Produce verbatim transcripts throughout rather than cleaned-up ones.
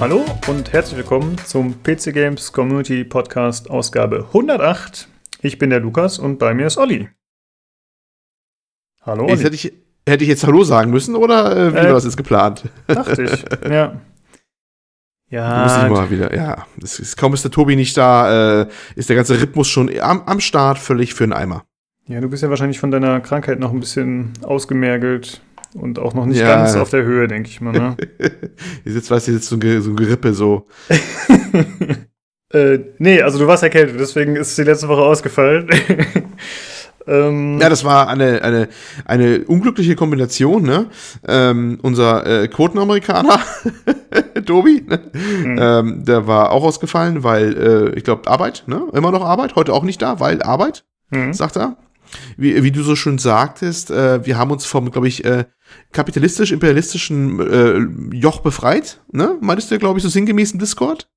Hallo und herzlich willkommen zum P C-Games-Community-Podcast Ausgabe hundertacht. Ich bin der Lukas und bei mir ist Olli. Hallo Olli. Jetzt hätte, ich, hätte ich jetzt Hallo sagen müssen oder äh, wie äh, war das jetzt geplant? Dachte ich, ja. Ja, muss ich mal wieder, ja. Das ist, kaum ist der Tobi nicht da, äh, ist der ganze Rhythmus schon am, am Start völlig für den Eimer. Ja, du bist ja wahrscheinlich von deiner Krankheit noch ein bisschen ausgemergelt und auch noch nicht ja. ganz auf der Höhe, denke ich mal. Ne? Hier sitzt, weißt du, hier sitzt so ein, so ein Gerippe so. äh, nee, also du warst erkältet, deswegen ist die letzte Woche ausgefallen. Ja, das war eine, eine, eine unglückliche Kombination, ne? Ähm, unser äh, Quotenamerikaner, Tobi, ne? mhm. ähm, der war auch ausgefallen, weil, äh, ich glaube, Arbeit, ne? Immer noch Arbeit, heute auch nicht da, weil Arbeit, mhm. sagt er. Wie, wie du so schön sagtest, äh, wir haben uns vom, glaube ich, äh, kapitalistisch-imperialistischen äh, Joch befreit, ne? Meintest du, glaube ich, so sinngemäß im Discord?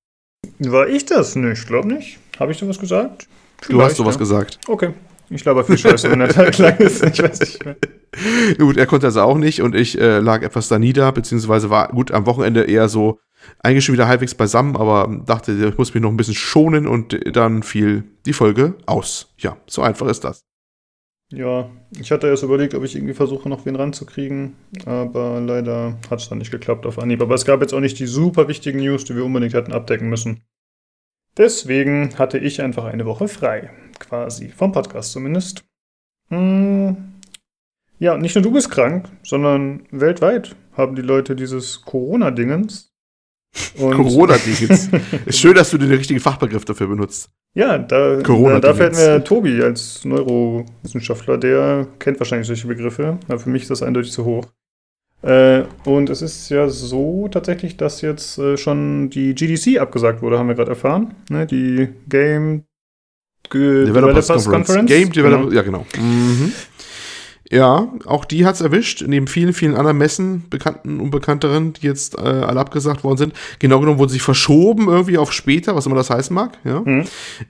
War ich das? Ne, ich glaube nicht. Habe ich sowas gesagt? Vielleicht, du hast sowas ja. gesagt. Okay. Ich glaube, viel Scheiße, wenn der Tag lang ist. Ich weiß nicht mehr. Gut, er konnte also auch nicht und ich äh, lag etwas da nieder, beziehungsweise war gut am Wochenende eher so eigentlich schon wieder halbwegs beisammen, aber dachte, ich muss mich noch ein bisschen schonen und dann fiel die Folge aus. Ja, so einfach ist das. Ja, ich hatte erst überlegt, ob ich irgendwie versuche, noch wen ranzukriegen, aber leider hat es dann nicht geklappt auf Anhieb. Aber es gab jetzt auch nicht die super wichtigen News, die wir unbedingt hatten abdecken müssen. Deswegen hatte ich einfach eine Woche frei, quasi, vom Podcast zumindest. Hm. Ja, nicht nur du bist krank, sondern weltweit haben die Leute dieses Corona-Dingens. Corona-Dingens. Ist schön, dass du den richtigen Fachbegriff dafür benutzt. Ja, da, da, dafür hätten wir Tobi als Neurowissenschaftler, der kennt wahrscheinlich solche Begriffe, aber für mich ist das eindeutig zu hoch. Äh, und es ist ja so tatsächlich, dass jetzt äh, schon die G D C abgesagt wurde, haben wir gerade erfahren. Ne? Die Game G- Developers, Developers Conference. Conference. Game Developers, genau. Ja, genau. Mhm. Ja, auch die hat's erwischt, neben vielen, vielen anderen Messen, bekannten und bekannteren, die jetzt äh, alle abgesagt worden sind. Genau genommen wurden sie verschoben irgendwie auf später, was immer das heißen mag. Ja. Mhm.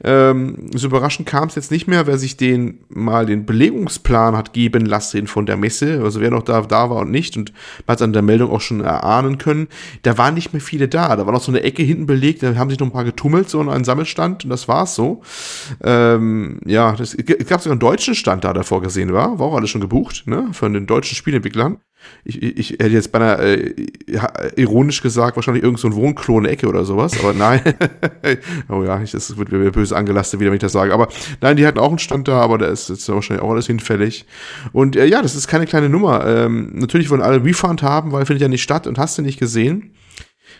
Ähm, so überraschend kam es jetzt nicht mehr, wer sich den mal den Belegungsplan hat geben lassen von der Messe, also wer noch da, da war und nicht, und man hat es an der Meldung auch schon erahnen können, da waren nicht mehr viele da, da war noch so eine Ecke hinten belegt, da haben sich noch ein paar getummelt, so an einem Sammelstand, und das war's so. Ähm, ja, das, es gab sogar einen deutschen Stand da, der vorgesehen war, war auch alles schon gebucht. Bucht, ne, von den deutschen Spielentwicklern. Ich, ich, ich hätte jetzt beinahe äh, ironisch gesagt, wahrscheinlich irgend so ein Wohnklon-Ecke oder sowas, aber nein. Oh ja, ich, das wird mir böse angelastet wieder, wenn ich das sage. Aber nein, die hatten auch einen Stand da, aber da ist jetzt wahrscheinlich auch alles hinfällig. Und äh, ja, das ist keine kleine Nummer. Ähm, natürlich wollen alle Refund haben, weil findet ja nicht statt und hast du nicht gesehen.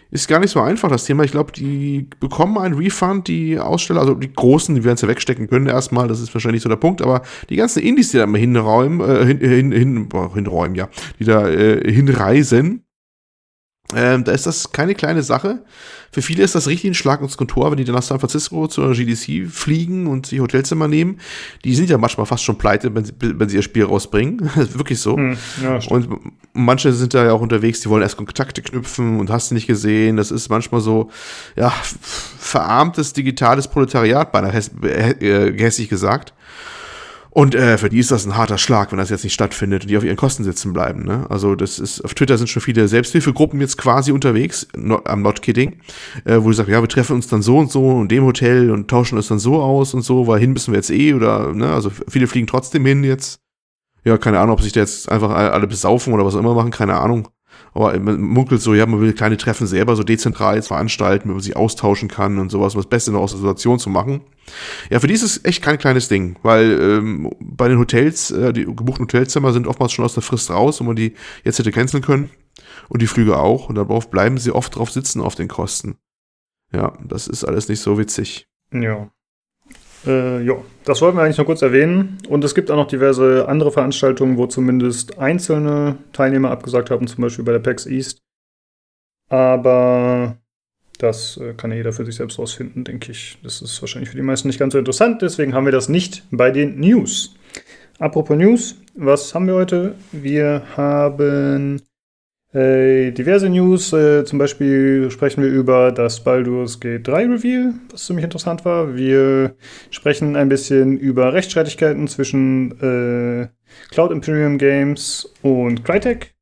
Ist gar nicht so einfach, das Thema. Ich glaube, die bekommen einen Refund, die Aussteller, also die Großen, die werden es ja wegstecken können erstmal, das ist wahrscheinlich so der Punkt, aber die ganzen Indies, die da immer hinräumen, äh, hin, hin, hin, oh, hinräumen, ja, die da äh, hinreisen, ähm, da ist das keine kleine Sache. Für viele ist das richtig ein Schlag ins Kontor, wenn die dann nach San Francisco zur G D C fliegen und sich Hotelzimmer nehmen. Die sind ja manchmal fast schon pleite, wenn sie, wenn sie ihr Spiel rausbringen. Das ist wirklich so. Hm, ja, und manche sind da ja auch unterwegs, die wollen erst Kontakte knüpfen und hast du nicht gesehen. Das ist manchmal so, ja, verarmtes digitales Proletariat, beinahe häss- äh, hässlich gesagt. Und äh, für die ist das ein harter Schlag, wenn das jetzt nicht stattfindet und die auf ihren Kosten sitzen bleiben. Ne? Also das ist, auf Twitter sind schon viele Selbsthilfegruppen jetzt quasi unterwegs, not, I'm not kidding, äh, wo die sagen, ja, wir treffen uns dann so und so und dem Hotel und tauschen uns dann so aus und so, weil hin müssen wir jetzt eh oder, ne, also viele fliegen trotzdem hin jetzt. Ja, keine Ahnung, ob sich da jetzt einfach alle besaufen oder was auch immer machen, keine Ahnung. Aber man munkelt so, ja, man will kleine Treffen selber so dezentral jetzt veranstalten, wenn man sich austauschen kann und sowas, um das Beste noch aus der Situation zu machen. Ja, für die ist es echt kein kleines Ding, weil ähm, bei den Hotels, äh, die gebuchten Hotelzimmer sind oftmals schon aus der Frist raus, wo man die jetzt hätte canceln können und die Flüge auch. Und darauf bleiben sie oft drauf sitzen auf den Kosten. Ja, das ist alles nicht so witzig. Ja. Äh, ja, das wollten wir eigentlich noch kurz erwähnen. Und es gibt auch noch diverse andere Veranstaltungen, wo zumindest einzelne Teilnehmer abgesagt haben, zum Beispiel bei der PAX East. Aber das äh, kann ja jeder für sich selbst rausfinden, denke ich. Das ist wahrscheinlich für die meisten nicht ganz so interessant, deswegen haben wir das nicht bei den News. Apropos News, was haben wir heute? Wir haben äh, diverse News, äh, zum Beispiel sprechen wir über das Baldur's Gate drei Reveal, was ziemlich interessant war. Wir sprechen ein bisschen über Rechtsstreitigkeiten zwischen äh, Cloud Imperium Games und Crytek.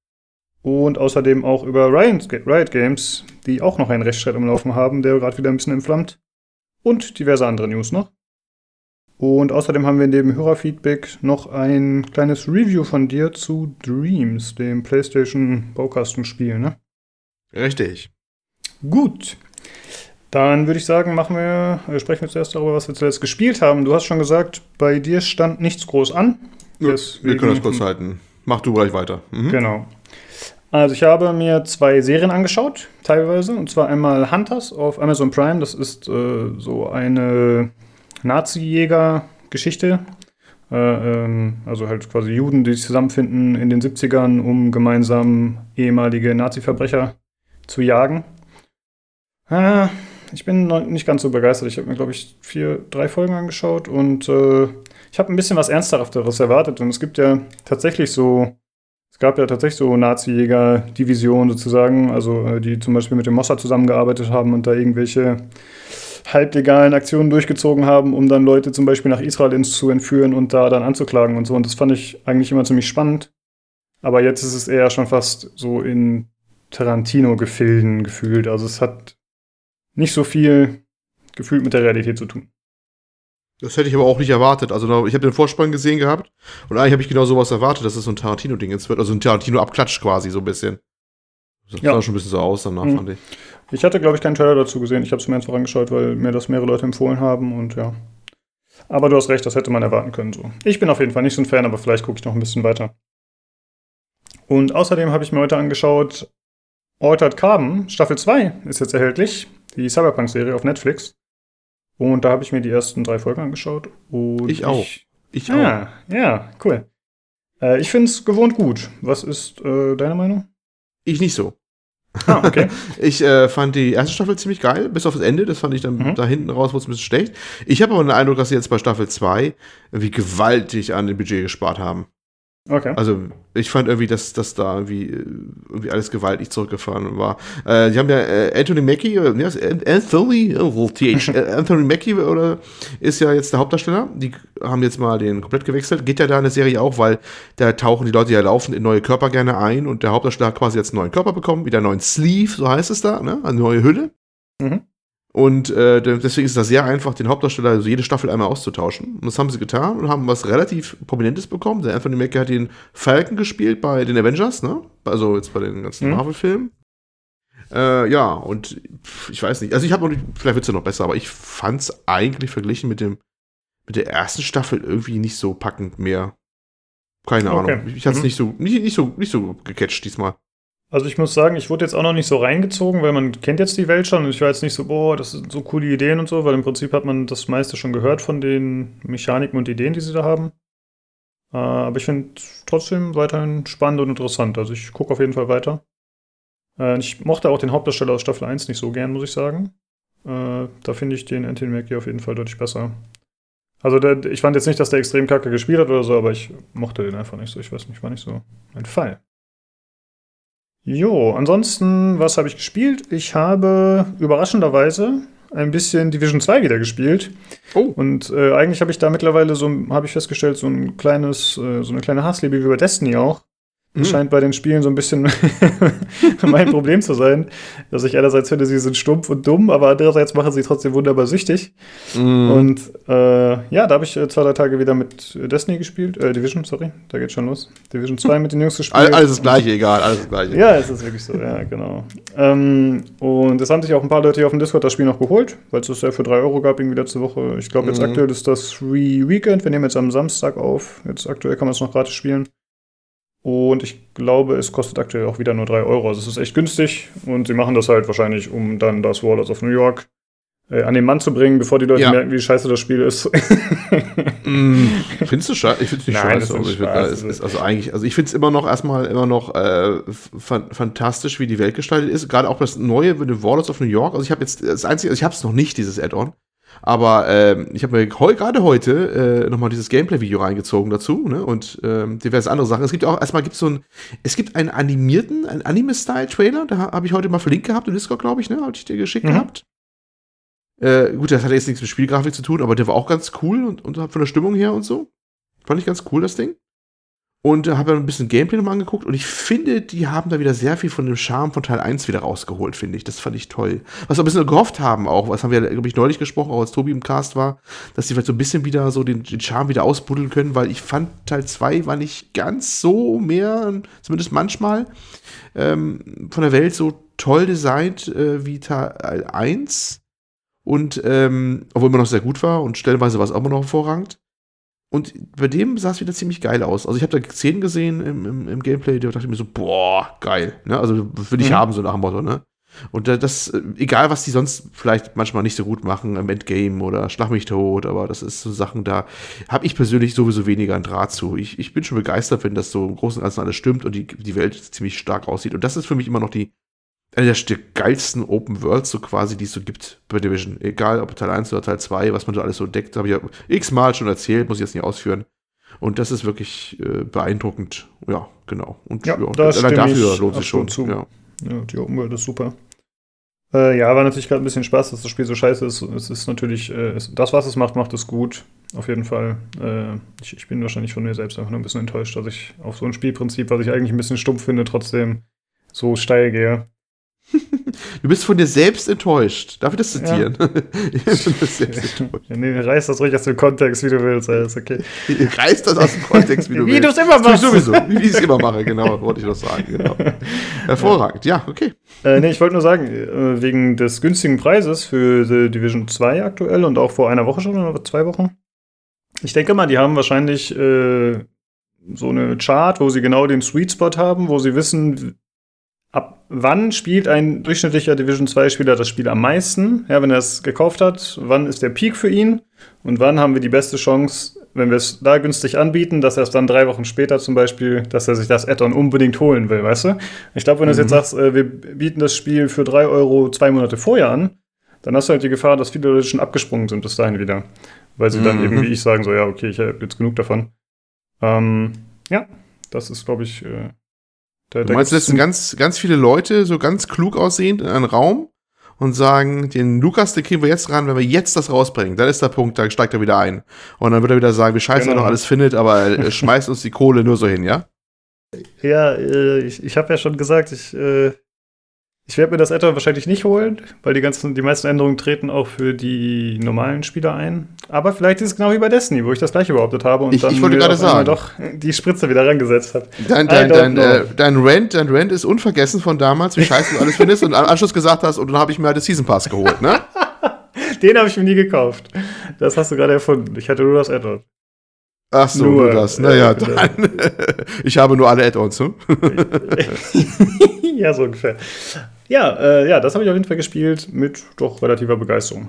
Und außerdem auch über Riot Games, die auch noch einen Rechtsstreit am Laufen haben, der gerade wieder ein bisschen entflammt. Und diverse andere News noch. Und außerdem haben wir in dem Hörerfeedback noch ein kleines Review von dir zu Dreams, dem PlayStation-Baukastenspiel, ne? Richtig. Gut. Dann würde ich sagen, machen wir, äh, sprechen wir zuerst darüber, was wir zuletzt gespielt haben. Du hast schon gesagt, bei dir stand nichts groß an. Ja, wir können das kurz halten. Mach du gleich weiter. Mhm. Genau. Also ich habe mir zwei Serien angeschaut, teilweise. Und zwar einmal Hunters auf Amazon Prime. Das ist äh, so eine Nazi-Jäger-Geschichte. Äh, ähm, also halt quasi Juden, die sich zusammenfinden in den siebzigern, um gemeinsam ehemalige Nazi-Verbrecher zu jagen. Ah, ich bin noch nicht ganz so begeistert. Ich habe mir, glaube ich, vier, drei Folgen angeschaut. Und äh, ich habe ein bisschen was Ernsthafteres erwartet. Und es gibt ja tatsächlich so... Es gab ja tatsächlich so Nazi-Jäger-Divisionen sozusagen, also die zum Beispiel mit dem Mossad zusammengearbeitet haben und da irgendwelche halblegalen Aktionen durchgezogen haben, um dann Leute zum Beispiel nach Israel zu entführen und da dann anzuklagen und so. Und das fand ich eigentlich immer ziemlich spannend. Aber jetzt ist es eher schon fast so in Tarantino-Gefilden gefühlt. Also es hat nicht so viel gefühlt mit der Realität zu tun. Das hätte ich aber auch nicht erwartet. Also ich habe den Vorspann gesehen gehabt und eigentlich habe ich genau sowas erwartet, dass es so ein Tarantino-Ding jetzt wird. Also ein Tarantino-Abklatsch quasi so ein bisschen. Das sah ja schon ein bisschen so aus danach, mhm. fand ich. Ich hatte, glaube ich, keinen Trailer dazu gesehen. Ich habe es mir einfach angeschaut, weil mir das mehrere Leute empfohlen haben und ja. Aber du hast recht, das hätte man erwarten können so. Ich bin auf jeden Fall nicht so ein Fan, aber vielleicht gucke ich noch ein bisschen weiter. Und außerdem habe ich mir heute angeschaut, Altered Carbon, Staffel zwei ist jetzt erhältlich. Die Cyberpunk-Serie auf Netflix. Und da habe ich mir die ersten drei Folgen angeschaut. Und ich auch. Ich, ich auch. Ja, ja, cool. Äh, ich finde es gewohnt gut. Was ist äh, deine Meinung? Ich nicht so. Ah, okay. ich äh, fand die erste Staffel ziemlich geil, bis auf das Ende. Das fand ich dann mhm. da hinten raus, wurde es ein bisschen schlecht. Ich habe aber den Eindruck, dass sie jetzt bei Staffel zwei irgendwie gewaltig an dem Budget gespart haben. Okay. Also ich fand irgendwie, dass, dass da irgendwie, irgendwie alles gewaltig zurückgefahren war. Äh, die haben ja äh, Anthony Mackie, äh, Anthony, oh, T H, äh, Anthony Mackie oder, ist ja jetzt der Hauptdarsteller. Die haben jetzt mal den komplett gewechselt. Geht ja da in der Serie auch, weil da tauchen die Leute ja laufend in neue Körper gerne ein und der Hauptdarsteller hat quasi jetzt einen neuen Körper bekommen, wieder einen neuen Sleeve, so heißt es da, ne? Eine neue Hülle. Mhm. Und äh, deswegen ist das sehr einfach, den Hauptdarsteller also jede Staffel einmal auszutauschen. Und das haben sie getan und haben was relativ Prominentes bekommen. Der Anthony Mackie hat den Falcon gespielt bei den Avengers, ne? Also jetzt bei den ganzen mhm. Marvel-Filmen. Äh, ja, und pff, ich weiß nicht. Also ich habe noch nicht, vielleicht wird's ja noch besser, aber ich fand's eigentlich verglichen mit dem mit der ersten Staffel irgendwie nicht so packend mehr. Keine okay. Ahnung. Ich, ich hat's mhm. nicht so nicht, nicht so nicht so gecatcht diesmal. Also ich muss sagen, ich wurde jetzt auch noch nicht so reingezogen, weil man kennt jetzt die Welt schon und ich war jetzt nicht so, boah, das sind so coole Ideen und so, weil im Prinzip hat man das meiste schon gehört von den Mechaniken und Ideen, die sie da haben. Äh, aber ich finde trotzdem weiterhin spannend und interessant. Also ich gucke auf jeden Fall weiter. Äh, ich mochte auch den Hauptdarsteller aus Staffel eins nicht so gern, muss ich sagen. Äh, da finde ich den Anthony Mackie auf jeden Fall deutlich besser. Also der, ich fand jetzt nicht, dass der extrem kacke gespielt hat oder so, aber ich mochte den einfach nicht so. Ich weiß nicht, war nicht so mein Fall. Jo, ansonsten, was habe ich gespielt? Ich habe überraschenderweise ein bisschen Division zwei wieder gespielt. Oh. Und äh, eigentlich habe ich da mittlerweile so, habe ich festgestellt, so ein kleines, äh, so eine kleine Hassliebe wie bei Destiny auch. Das mhm. scheint bei den Spielen so ein bisschen mein Problem zu sein, dass ich einerseits finde, sie sind stumpf und dumm, aber andererseits machen sie trotzdem wunderbar süchtig. Mhm. Und äh, ja, da habe ich äh, zwei, drei Tage wieder mit Destiny gespielt, äh, Division, sorry, da geht's schon los. Division zwei mit den Jungs gespielt. Alles das Gleiche, egal, alles das Gleiche. Ja, es ist wirklich so, ja, genau. Ähm, und es haben sich auch ein paar Leute hier auf dem Discord das Spiel noch geholt, weil es das ja für drei Euro gab irgendwie letzte Woche. Ich glaube, jetzt mhm. aktuell ist das Free Weekend, wir nehmen jetzt am Samstag auf, jetzt aktuell kann man es noch gratis spielen. Und ich glaube, es kostet aktuell auch wieder nur drei Euro. Also es ist echt günstig. Und sie machen das halt wahrscheinlich, um dann das Warlords of New York äh, an den Mann zu bringen, bevor die Leute ja. merken, wie scheiße das Spiel ist. mm, findest du scheiße? Ich find's nicht Nein, scheiße. Nicht ich find, ist, ist also eigentlich, also ich find's immer noch erstmal immer noch äh, fan- fantastisch, wie die Welt gestaltet ist. Gerade auch das Neue mit dem Warlords of New York. Also ich habe jetzt das einzige, also ich hab's noch nicht, dieses Add-on. Aber ähm, ich habe mir heu, gerade heute äh, nochmal dieses Gameplay-Video reingezogen dazu, ne? Und ähm, diverse andere Sachen. Es gibt auch, erstmal gibt es so einen, es gibt einen animierten, einen Anime-Style-Trailer, da habe ich heute mal verlinkt gehabt im Discord, glaube ich, ne? Habe ich dir geschickt mhm. gehabt. Äh, gut, das hat jetzt nichts mit Spielgrafik zu tun, aber der war auch ganz cool und, und von der Stimmung her und so. Fand ich ganz cool, das Ding. Und habe ein bisschen Gameplay nochmal angeguckt und ich finde, die haben da wieder sehr viel von dem Charme von Teil eins wieder rausgeholt, finde ich. Das fand ich toll. Was wir ein bisschen gehofft haben auch, was haben wir, glaube ich, neulich gesprochen, auch als Tobi im Cast war, dass die vielleicht so ein bisschen wieder so den, den Charme wieder ausbuddeln können, weil ich fand, Teil zwei war nicht ganz so mehr, zumindest manchmal, ähm, von der Welt so toll designt äh, wie Teil eins. Und, ähm, obwohl immer noch sehr gut war und stellenweise war es auch immer noch hervorragend. Und bei dem sah es wieder ziemlich geil aus. Also ich habe da Szenen gesehen im, im, im Gameplay, da dachte ich mir so, boah, geil. Ne? Also das will ich mhm. haben, so nach dem Motto. Ne? Und das, egal was die sonst vielleicht manchmal nicht so gut machen, im Endgame oder Schlag mich tot, aber das ist so Sachen, da habe ich persönlich sowieso weniger einen Draht zu. Ich, ich bin schon begeistert, wenn das so im Großen und Ganzen alles stimmt und die, die Welt ziemlich stark aussieht. Und das ist für mich immer noch die eine der geilsten Open Worlds, so quasi, die es so gibt bei Division. Egal, ob Teil eins oder Teil zwei, was man da alles so entdeckt, habe ich ja x-mal schon erzählt, muss ich jetzt nicht ausführen. Und das ist wirklich äh, beeindruckend. Ja, genau. Und ja, ja, allein dafür lohnt sich schon. Zu. Ja. Ja, die Open World ist super. Äh, ja, war natürlich gerade ein bisschen Spaß, dass das Spiel so scheiße ist. Es ist natürlich, äh, es, das, was es macht, macht es gut. Auf jeden Fall. Äh, ich, ich bin wahrscheinlich von mir selbst einfach nur ein bisschen enttäuscht, dass ich auf so ein Spielprinzip, was ich eigentlich ein bisschen stumpf finde, trotzdem so steil gehe. Du bist von dir selbst enttäuscht. Darf ich das zitieren? Ja. Ich bin von dir selbst enttäuscht. Ja, nee, reiß das ruhig aus dem Kontext, wie du willst. Alles okay. Reiß das aus dem Kontext, wie du wie willst. Wie du es immer machst. Sowieso. Wie ich es immer mache, genau. Wollte ich noch sagen. Genau. Hervorragend. Ja, ja okay. Äh, nee, ich wollte nur sagen, wegen des günstigen Preises für The Division zwei aktuell und auch vor einer Woche schon, oder zwei Wochen. Ich denke mal, die haben wahrscheinlich äh, so eine Chart, wo sie genau den Sweet Spot haben, wo sie wissen, ab wann spielt ein durchschnittlicher Division zwei Spieler das Spiel am meisten? Ja, wenn er es gekauft hat, wann ist der Peak für ihn? Und wann haben wir die beste Chance, wenn wir es da günstig anbieten, dass er es dann drei Wochen später zum Beispiel, dass er sich das Add-on unbedingt holen will, weißt du? Ich glaube, wenn du mhm. jetzt sagst, äh, wir bieten das Spiel für drei Euro zwei Monate vorher an, dann hast du halt die Gefahr, dass viele Leute schon abgesprungen sind bis dahin wieder. Weil sie mhm. dann eben, wie ich, sagen so, ja, okay, ich habe jetzt genug davon. Ähm, ja, das ist, glaube ich... Äh Da, du meinst, da setzen ganz, ganz viele Leute so ganz klug aussehend in einen Raum und sagen, den Lukas, den kriegen wir jetzt ran, wenn wir jetzt das rausbringen, dann ist der Punkt, da steigt er wieder ein. Und dann wird er wieder sagen, wie scheiße genau. er noch alles findet, aber schmeißt uns die Kohle nur so hin, ja? Ja, äh, ich, ich habe ja schon gesagt, ich, äh, ich werde mir das Add-on wahrscheinlich nicht holen, weil die ganzen, die meisten Änderungen treten auch für die normalen Spieler ein. Aber vielleicht ist es genau wie bei Destiny, wo ich das gleiche behauptet habe und ich, dann ich wollte gerade sagen, doch die Spritze wieder rangesetzt habe. Dein, dein, dein, äh, dein Rant, dein Rant ist unvergessen von damals, wie scheiße du alles findest und am Anschluss gesagt hast, und dann habe ich mir halt den Season Pass geholt, ne? Den habe ich mir nie gekauft. Das hast du gerade erfunden. Ich hatte nur das Add-on. Ach so, nur, nur das. Naja, äh, dann. Ich habe nur alle Add-ons, hm? Ja, so ungefähr. Ja, äh, ja, das habe ich auf jeden Fall gespielt mit doch relativer Begeisterung.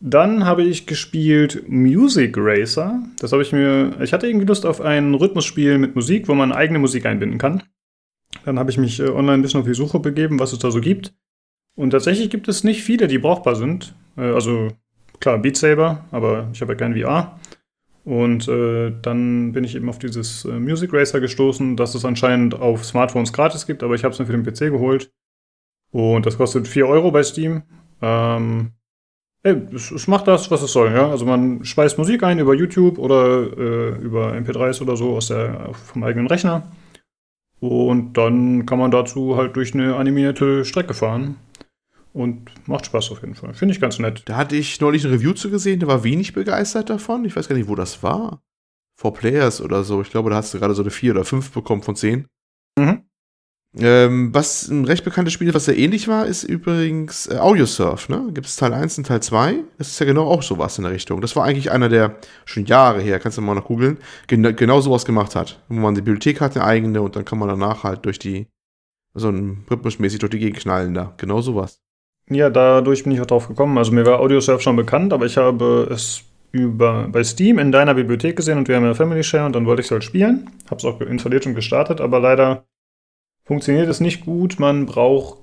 Dann habe ich gespielt Music Racer. Das habe ich mir. Ich hatte irgendwie Lust auf ein Rhythmusspiel mit Musik, wo man eigene Musik einbinden kann. Dann habe ich mich äh, online ein bisschen auf die Suche begeben, was es da so gibt. Und tatsächlich gibt es nicht viele, die brauchbar sind. Äh, also klar, Beat Saber, aber ich habe ja kein V R. Und äh, dann bin ich eben auf dieses äh, Music Racer gestoßen, das es anscheinend auf Smartphones gratis gibt, aber ich habe es mir für den P C geholt. Und das kostet vier Euro bei Steam. Ähm, ey, es, es macht das, was es soll. Ja? Also man speist Musik ein über YouTube oder äh, über M P drei s oder so aus der, vom eigenen Rechner. Und dann kann man dazu halt durch eine animierte Strecke fahren. Und macht Spaß auf jeden Fall. Finde ich ganz nett. Da hatte ich neulich ein Review zu gesehen, der war wenig begeistert davon. Ich weiß gar nicht, wo das war. For Players oder so. Ich glaube, da hast du gerade so eine vier oder fünf bekommen von zehn. Mhm. Ähm, was ein recht bekanntes Spiel, was sehr ähnlich war, ist übrigens äh, Audio Surf, ne? Gibt es Teil eins und Teil zwei? Das ist ja genau auch sowas in der Richtung. Das war eigentlich einer, der schon Jahre her, kannst du mal noch googeln, gen- genau sowas gemacht hat. Wo man die Bibliothek hat, eine eigene, und dann kann man danach halt durch die, so ein rhythmusmäßig durch die Gegend knallen da. Genau sowas. Ja, dadurch bin ich auch drauf gekommen. Also mir war Audio Surf schon bekannt, aber ich habe es über bei Steam in deiner Bibliothek gesehen und wir haben ja Family Share und dann wollte ich es halt spielen. Hab's auch installiert und gestartet, aber leider funktioniert es nicht gut. Man braucht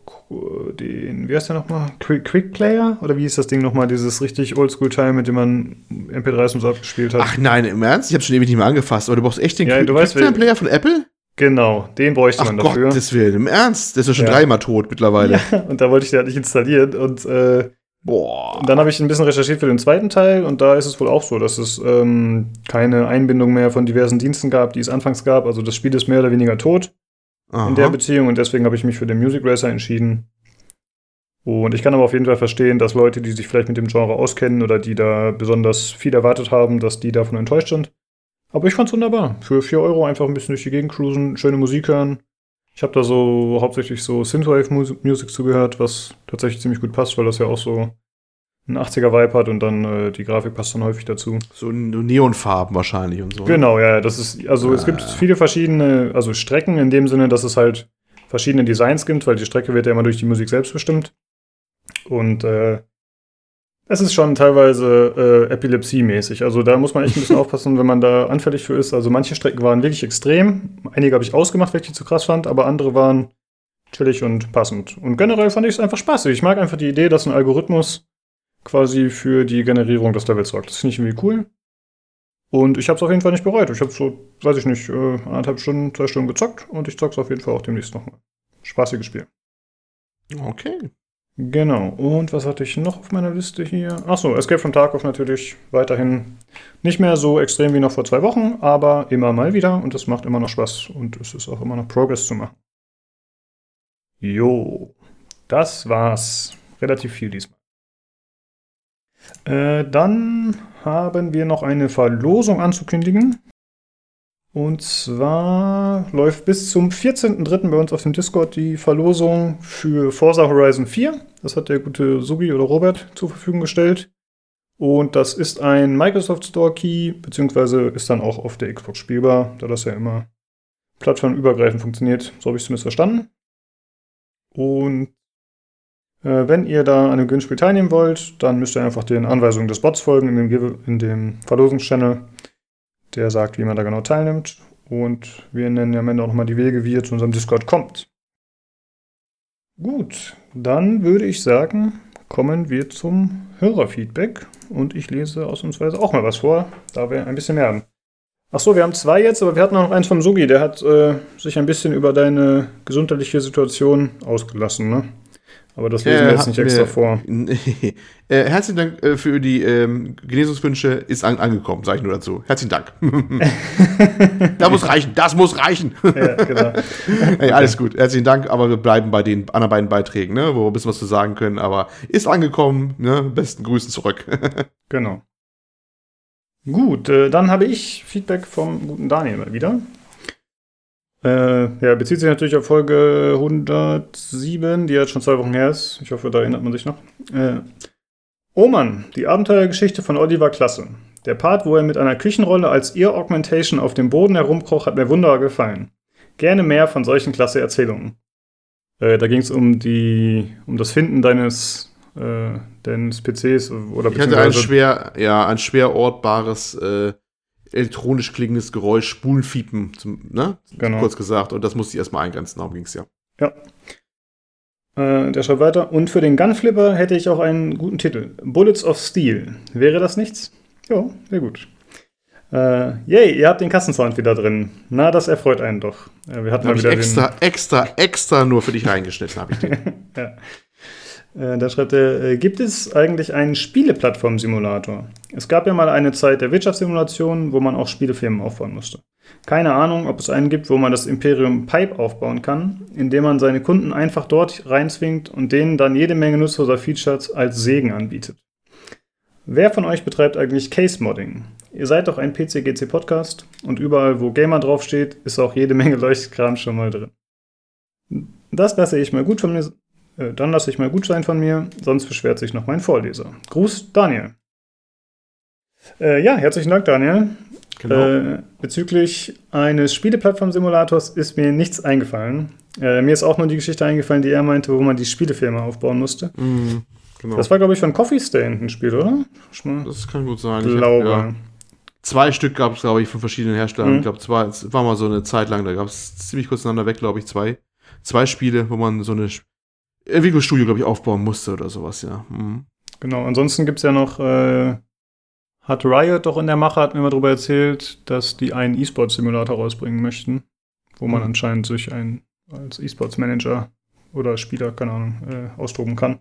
den, wie heißt der nochmal? Quick, Quick Player? Oder wie ist das Ding nochmal? Dieses richtig Oldschool-Teil, mit dem man M P drei s und so abgespielt hat. Ach nein, im Ernst? Ich habe schon ewig nicht mehr angefasst. Aber du brauchst echt den ja, Quick, Quick Player Player von Apple? Genau, den bräuchte Ach man Gott, dafür. Ach Gottes Willen, im Ernst? Der ist ja schon ja. dreimal tot mittlerweile. Ja, und da wollte ich den halt nicht installieren. Und äh, Boah. Dann habe ich ein bisschen recherchiert für den zweiten Teil und da ist es wohl auch so, dass es ähm, keine Einbindung mehr von diversen Diensten gab, die es anfangs gab. Also das Spiel ist mehr oder weniger tot. Aha. In der Beziehung und deswegen habe ich mich für den Music Racer entschieden. Und ich kann aber auf jeden Fall verstehen, dass Leute, die sich vielleicht mit dem Genre auskennen oder die da besonders viel erwartet haben, dass die davon enttäuscht sind. Aber ich fand's wunderbar. Für vier Euro einfach ein bisschen durch die Gegend cruisen, schöne Musik hören. Ich habe da so hauptsächlich so Synthwave-Musik zugehört, was tatsächlich ziemlich gut passt, weil das ja auch so einen achtziger-Vibe hat und dann äh, die Grafik passt dann häufig dazu. So Neonfarben wahrscheinlich und so. Genau, ja. Das ist, also äh. es gibt viele verschiedene, also Strecken in dem Sinne, dass es halt verschiedene Designs gibt, weil die Strecke wird ja immer durch die Musik selbst bestimmt. Und äh, es ist schon teilweise äh, epilepsiemäßig. Also da muss man echt ein bisschen aufpassen, wenn man da anfällig für ist. Also manche Strecken waren wirklich extrem. Einige habe ich ausgemacht, weil ich die zu krass fand, aber andere waren chillig und passend. Und generell fand ich es einfach spaßig. Ich mag einfach die Idee, dass ein Algorithmus quasi für die Generierung des Levels sorgt. Das finde ich irgendwie cool. Und ich habe es auf jeden Fall nicht bereut. Ich habe so, weiß ich nicht, äh, anderthalb Stunden, zwei Stunden gezockt und ich zocke es auf jeden Fall auch demnächst nochmal. Spaßiges Spiel. Okay. Genau, und was hatte ich noch auf meiner Liste hier? Achso, Escape from Tarkov natürlich weiterhin nicht mehr so extrem wie noch vor zwei Wochen, aber immer mal wieder und es macht immer noch Spaß und es ist auch immer noch Progress zu machen. Jo, das war's. Relativ viel diesmal. Äh, dann haben wir noch eine Verlosung anzukündigen. Und zwar läuft bis zum vierzehnten dritten bei uns auf dem Discord die Verlosung für Forza Horizon vier. Das hat der gute Sugi oder Robert zur Verfügung gestellt. Und das ist ein Microsoft Store Key, beziehungsweise ist dann auch auf der Xbox spielbar, da das ja immer plattformübergreifend funktioniert. So habe ich es zumindest verstanden. Und äh, wenn ihr da an dem Gewinnspiel teilnehmen wollt, dann müsst ihr einfach den Anweisungen des Bots folgen in dem, in dem Verlosungschannel. Der sagt, wie man da genau teilnimmt. Und wir nennen ja am Ende auch nochmal die Wege, wie ihr zu unserem Discord kommt. Gut, dann würde ich sagen, kommen wir zum Hörerfeedback. Und ich lese ausnahmsweise auch mal was vor, da wir ein bisschen mehr haben. Achso, wir haben zwei jetzt, aber wir hatten noch eins vom Sugi. Der hat äh, sich ein bisschen über deine gesundheitliche Situation ausgelassen, ne? Aber das lesen wir äh, jetzt nicht extra äh, vor. Nee. Äh, herzlichen Dank äh, für die ähm, Genesungswünsche. Ist an, angekommen, sage ich nur dazu. Herzlichen Dank. Das muss reichen, das muss reichen. Ja, genau. Hey, alles gut, herzlichen Dank. Aber wir bleiben bei den anderen beiden Beiträgen, ne, wo wir ein bisschen was zu sagen können. Aber ist angekommen. Ne? Besten Grüßen zurück. Genau. Gut, äh, dann habe ich Feedback vom guten Daniel mal wieder. Äh, ja, bezieht sich natürlich auf Folge hundertsieben, die jetzt schon zwei Wochen her ist. Ich hoffe, da erinnert man sich noch. Äh, oh Mann, die Abenteuergeschichte von Olli war klasse. Der Part, wo er mit einer Küchenrolle als Ear-Augmentation auf dem Boden herumkroch, hat mir wunderbar gefallen. Gerne mehr von solchen klasse Erzählungen. Äh, da ging es um die, um das Finden deines, äh, deines P Cs oder ich hatte ein schwer, ja, ein schwer ortbares äh elektronisch klingendes Geräusch, Spulenfiepen, ne? Genau. Kurz gesagt. Und das musste ich erstmal eingrenzen, darum ging es ja. Ja. Äh, der schreibt weiter. Und für den Gunflipper hätte ich auch einen guten Titel. Bullets of Steel. Wäre das nichts? Jo, sehr gut. Äh, yay, ihr habt den Kassensound wieder drin. Na, das erfreut einen doch. Äh, wir hatten mal wieder extra, den extra, extra nur für dich reingeschnitten, habe ich den. Ja. Da schreibt er, gibt es eigentlich einen Spieleplattform-Simulator? Es gab ja mal eine Zeit der Wirtschaftssimulation, wo man auch Spielefirmen aufbauen musste. Keine Ahnung, ob es einen gibt, wo man das Imperium Pipe aufbauen kann, indem man seine Kunden einfach dort reinzwingt und denen dann jede Menge nutzloser Features als Segen anbietet. Wer von euch betreibt eigentlich Case-Modding? Ihr seid doch ein P C G C Podcast und überall, wo Gamer draufsteht, ist auch jede Menge Leuchtkram schon mal drin. Das lasse ich mal gut von mir... Dann lasse ich mal gut sein von mir, sonst beschwert sich noch mein Vorleser. Gruß, Daniel. Äh, ja, herzlichen Dank, Daniel. Genau. Äh, bezüglich eines Spieleplattform-Simulators ist mir nichts eingefallen. Äh, mir ist auch nur die Geschichte eingefallen, die er meinte, wo man die Spielefirma aufbauen musste. Mhm, genau. Das war, glaube ich, von Coffee Stain ein Spiel, oder? Das kann gut sein. Ich glaube. Hab, ja. Zwei Stück gab es, glaube ich, von verschiedenen Herstellern. Mhm. Ich glaube, zwei, es war mal so eine Zeit lang, da gab es ziemlich kurz einander weg, glaube ich, zwei, zwei Spiele, wo man so eine Sp- Entwicklungsstudio, glaube ich, aufbauen musste oder sowas, ja. Mhm. Genau, ansonsten gibt es ja noch, äh, hat Riot doch in der Mache, hat mir mal drüber erzählt, dass die einen E-Sports-Simulator rausbringen möchten, wo man mhm. anscheinend sich einen als E-Sports-Manager oder Spieler, keine Ahnung, äh, austoben kann.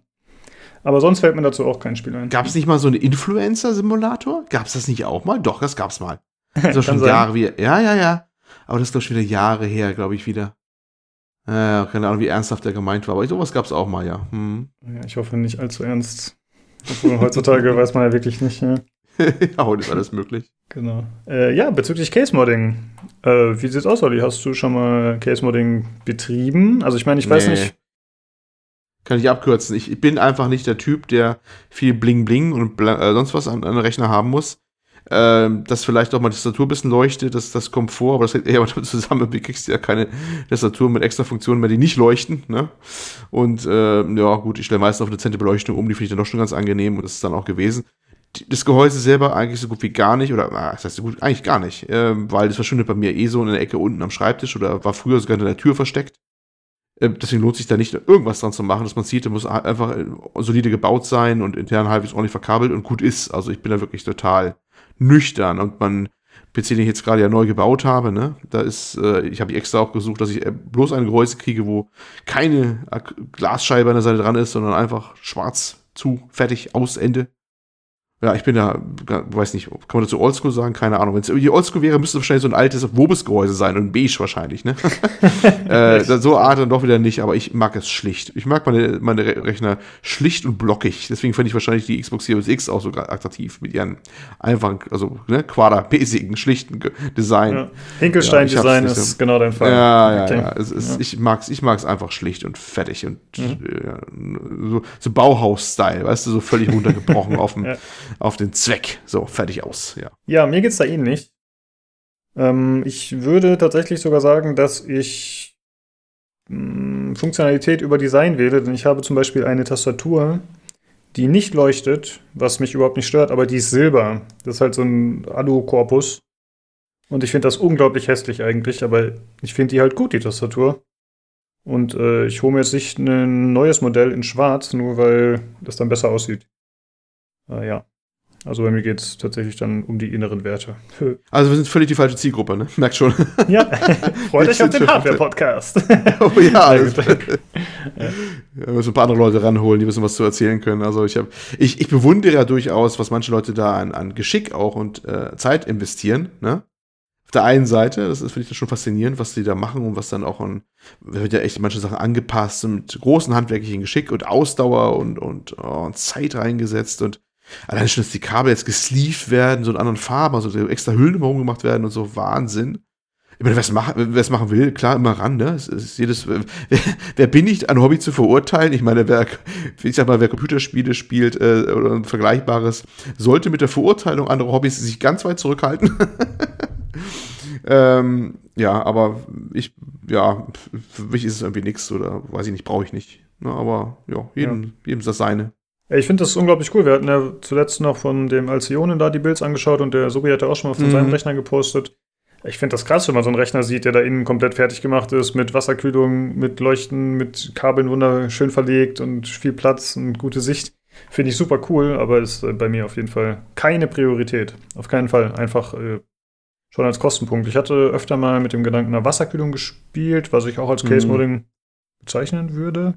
Aber sonst fällt mir dazu auch kein Spiel ein. Gab es nicht mal so einen Influencer-Simulator? Gab es das nicht auch mal? Doch, das gab's mal. Das ist schon sein. Jahre wieder. Ja, ja, ja. Aber das ist, glaube ich, wieder Jahre her, glaube ich, wieder. Äh, keine Ahnung, wie ernsthaft der gemeint war. Aber sowas gab es auch mal, ja. Hm. Ja, ich hoffe nicht allzu ernst. Obwohl, heutzutage weiß man ja wirklich nicht. Ja, ja, heute ist alles möglich. Genau. Äh, ja, bezüglich Case-Modding. Äh, wie sieht's aus, Olli? Hast du schon mal Case-Modding betrieben? Also ich meine, ich weiß nee. nicht. Kann ich abkürzen. Ich bin einfach nicht der Typ, der viel Bling-Bling und bl- äh, sonst was an einem Rechner haben muss. Ähm, dass vielleicht auch mal die Tastatur ein bisschen leuchtet, das, das kommt vor, aber das hängt eher mal damit zusammen, du kriegst ja keine Tastatur mit extra Funktionen mehr, die nicht leuchten, ne? Und äh, ja gut, ich stelle meistens auf eine dezente Beleuchtung um, die finde ich dann doch schon ganz angenehm und das ist dann auch gewesen. Das Gehäuse selber eigentlich so gut wie gar nicht, oder das heißt so gut, eigentlich gar nicht, ähm, weil das verschwindet bei mir eh so in der Ecke unten am Schreibtisch oder war früher sogar hinter der Tür versteckt. Deswegen lohnt sich da nicht, irgendwas dran zu machen, dass man sieht, da muss einfach solide gebaut sein und intern halbwegs ordentlich verkabelt und gut ist. Also ich bin da wirklich total nüchtern. Und mein P C, den ich jetzt gerade ja neu gebaut habe, ne, da ist, äh, ich habe extra auch gesucht, dass ich bloß ein Gehäuse kriege, wo keine Ak- Glasscheibe an der Seite dran ist, sondern einfach schwarz zu, fertig, aus, Ende. Ja, ich bin da, weiß nicht, kann man dazu Oldschool sagen? Keine Ahnung. Wenn es irgendwie Oldschool wäre, müsste es wahrscheinlich so ein altes Wobes-Gehäuse sein und beige wahrscheinlich, ne? äh, so Art dann doch wieder nicht, aber ich mag es schlicht. Ich mag meine, meine Rechner schlicht und blockig. Deswegen fände ich wahrscheinlich die Xbox Series X auch so attraktiv mit ihren einfachen, also ne, quadermäßigen, schlichten Ge- Design. Ja. Hinkelstein-Design ja, ist so. Genau dein Fall. Ja, ja, okay. ja. Es, es, ja. Ich mag's, ich mag's einfach schlicht und fertig und mhm. ja, so, so Bauhaus-Style, weißt du, so völlig runtergebrochen auf dem ja. auf den Zweck. So, fertig, aus. Ja, ja, mir geht's da ähnlich. Ähm, ich würde tatsächlich sogar sagen, dass ich mh, Funktionalität über Design wähle, denn ich habe zum Beispiel eine Tastatur, die nicht leuchtet, was mich überhaupt nicht stört, aber die ist silber. Das ist halt so ein Alu-Korpus. Und ich finde das unglaublich hässlich eigentlich, aber ich finde die halt gut, die Tastatur. Und äh, ich hole mir jetzt nicht ein neues Modell in schwarz, nur weil das dann besser aussieht. Äh, ja. Also bei mir geht es tatsächlich dann um die inneren Werte. Also wir sind völlig die falsche Zielgruppe, ne? Merkt schon. Ja, freut euch auf den Hardware-Podcast. Oh ja. ja wir müssen ein paar andere Leute ranholen, die wissen, was zu erzählen können. Also ich, hab, ich, ich bewundere ja durchaus, was manche Leute da an, an Geschick auch und äh, Zeit investieren, ne? Auf der einen Seite, das finde ich das schon faszinierend, was die da machen und was dann auch an, wird ja echt manche Sachen angepasst mit großen handwerklichen Geschick und Ausdauer und, und, oh, und Zeit reingesetzt und allein schon, dass die Kabel jetzt gesleeved werden, so in anderen Farben, also extra Hüllen drumherum gemacht werden und so, Wahnsinn. Ich meine, wer es machen will, klar, immer ran, ne? Es ist jedes, wer, wer bin ich, ein Hobby zu verurteilen? Ich meine, wer, ich sag mal, wer Computerspiele spielt äh, oder ein Vergleichbares, sollte mit der Verurteilung anderer Hobbys sich ganz weit zurückhalten. ähm, ja, aber ich, ja, für mich ist es irgendwie nichts oder weiß ich nicht, brauche ich nicht. Na, aber ja, jedem, ja. jedem ist das seine. Ich finde das unglaublich cool. Wir hatten ja zuletzt noch von dem Alcyone da die Builds angeschaut und der Sobi hat ja auch schon mal auf mhm. seinem Rechner gepostet. Ich finde das krass, wenn man so einen Rechner sieht, der da innen komplett fertig gemacht ist, mit Wasserkühlung, mit Leuchten, mit Kabeln wunderschön verlegt und viel Platz und gute Sicht. Finde ich super cool, aber ist bei mir auf jeden Fall keine Priorität. Auf keinen Fall. Einfach äh, schon als Kostenpunkt. Ich hatte öfter mal mit dem Gedanken einer Wasserkühlung gespielt, was ich auch als Case-Modding mhm. bezeichnen würde.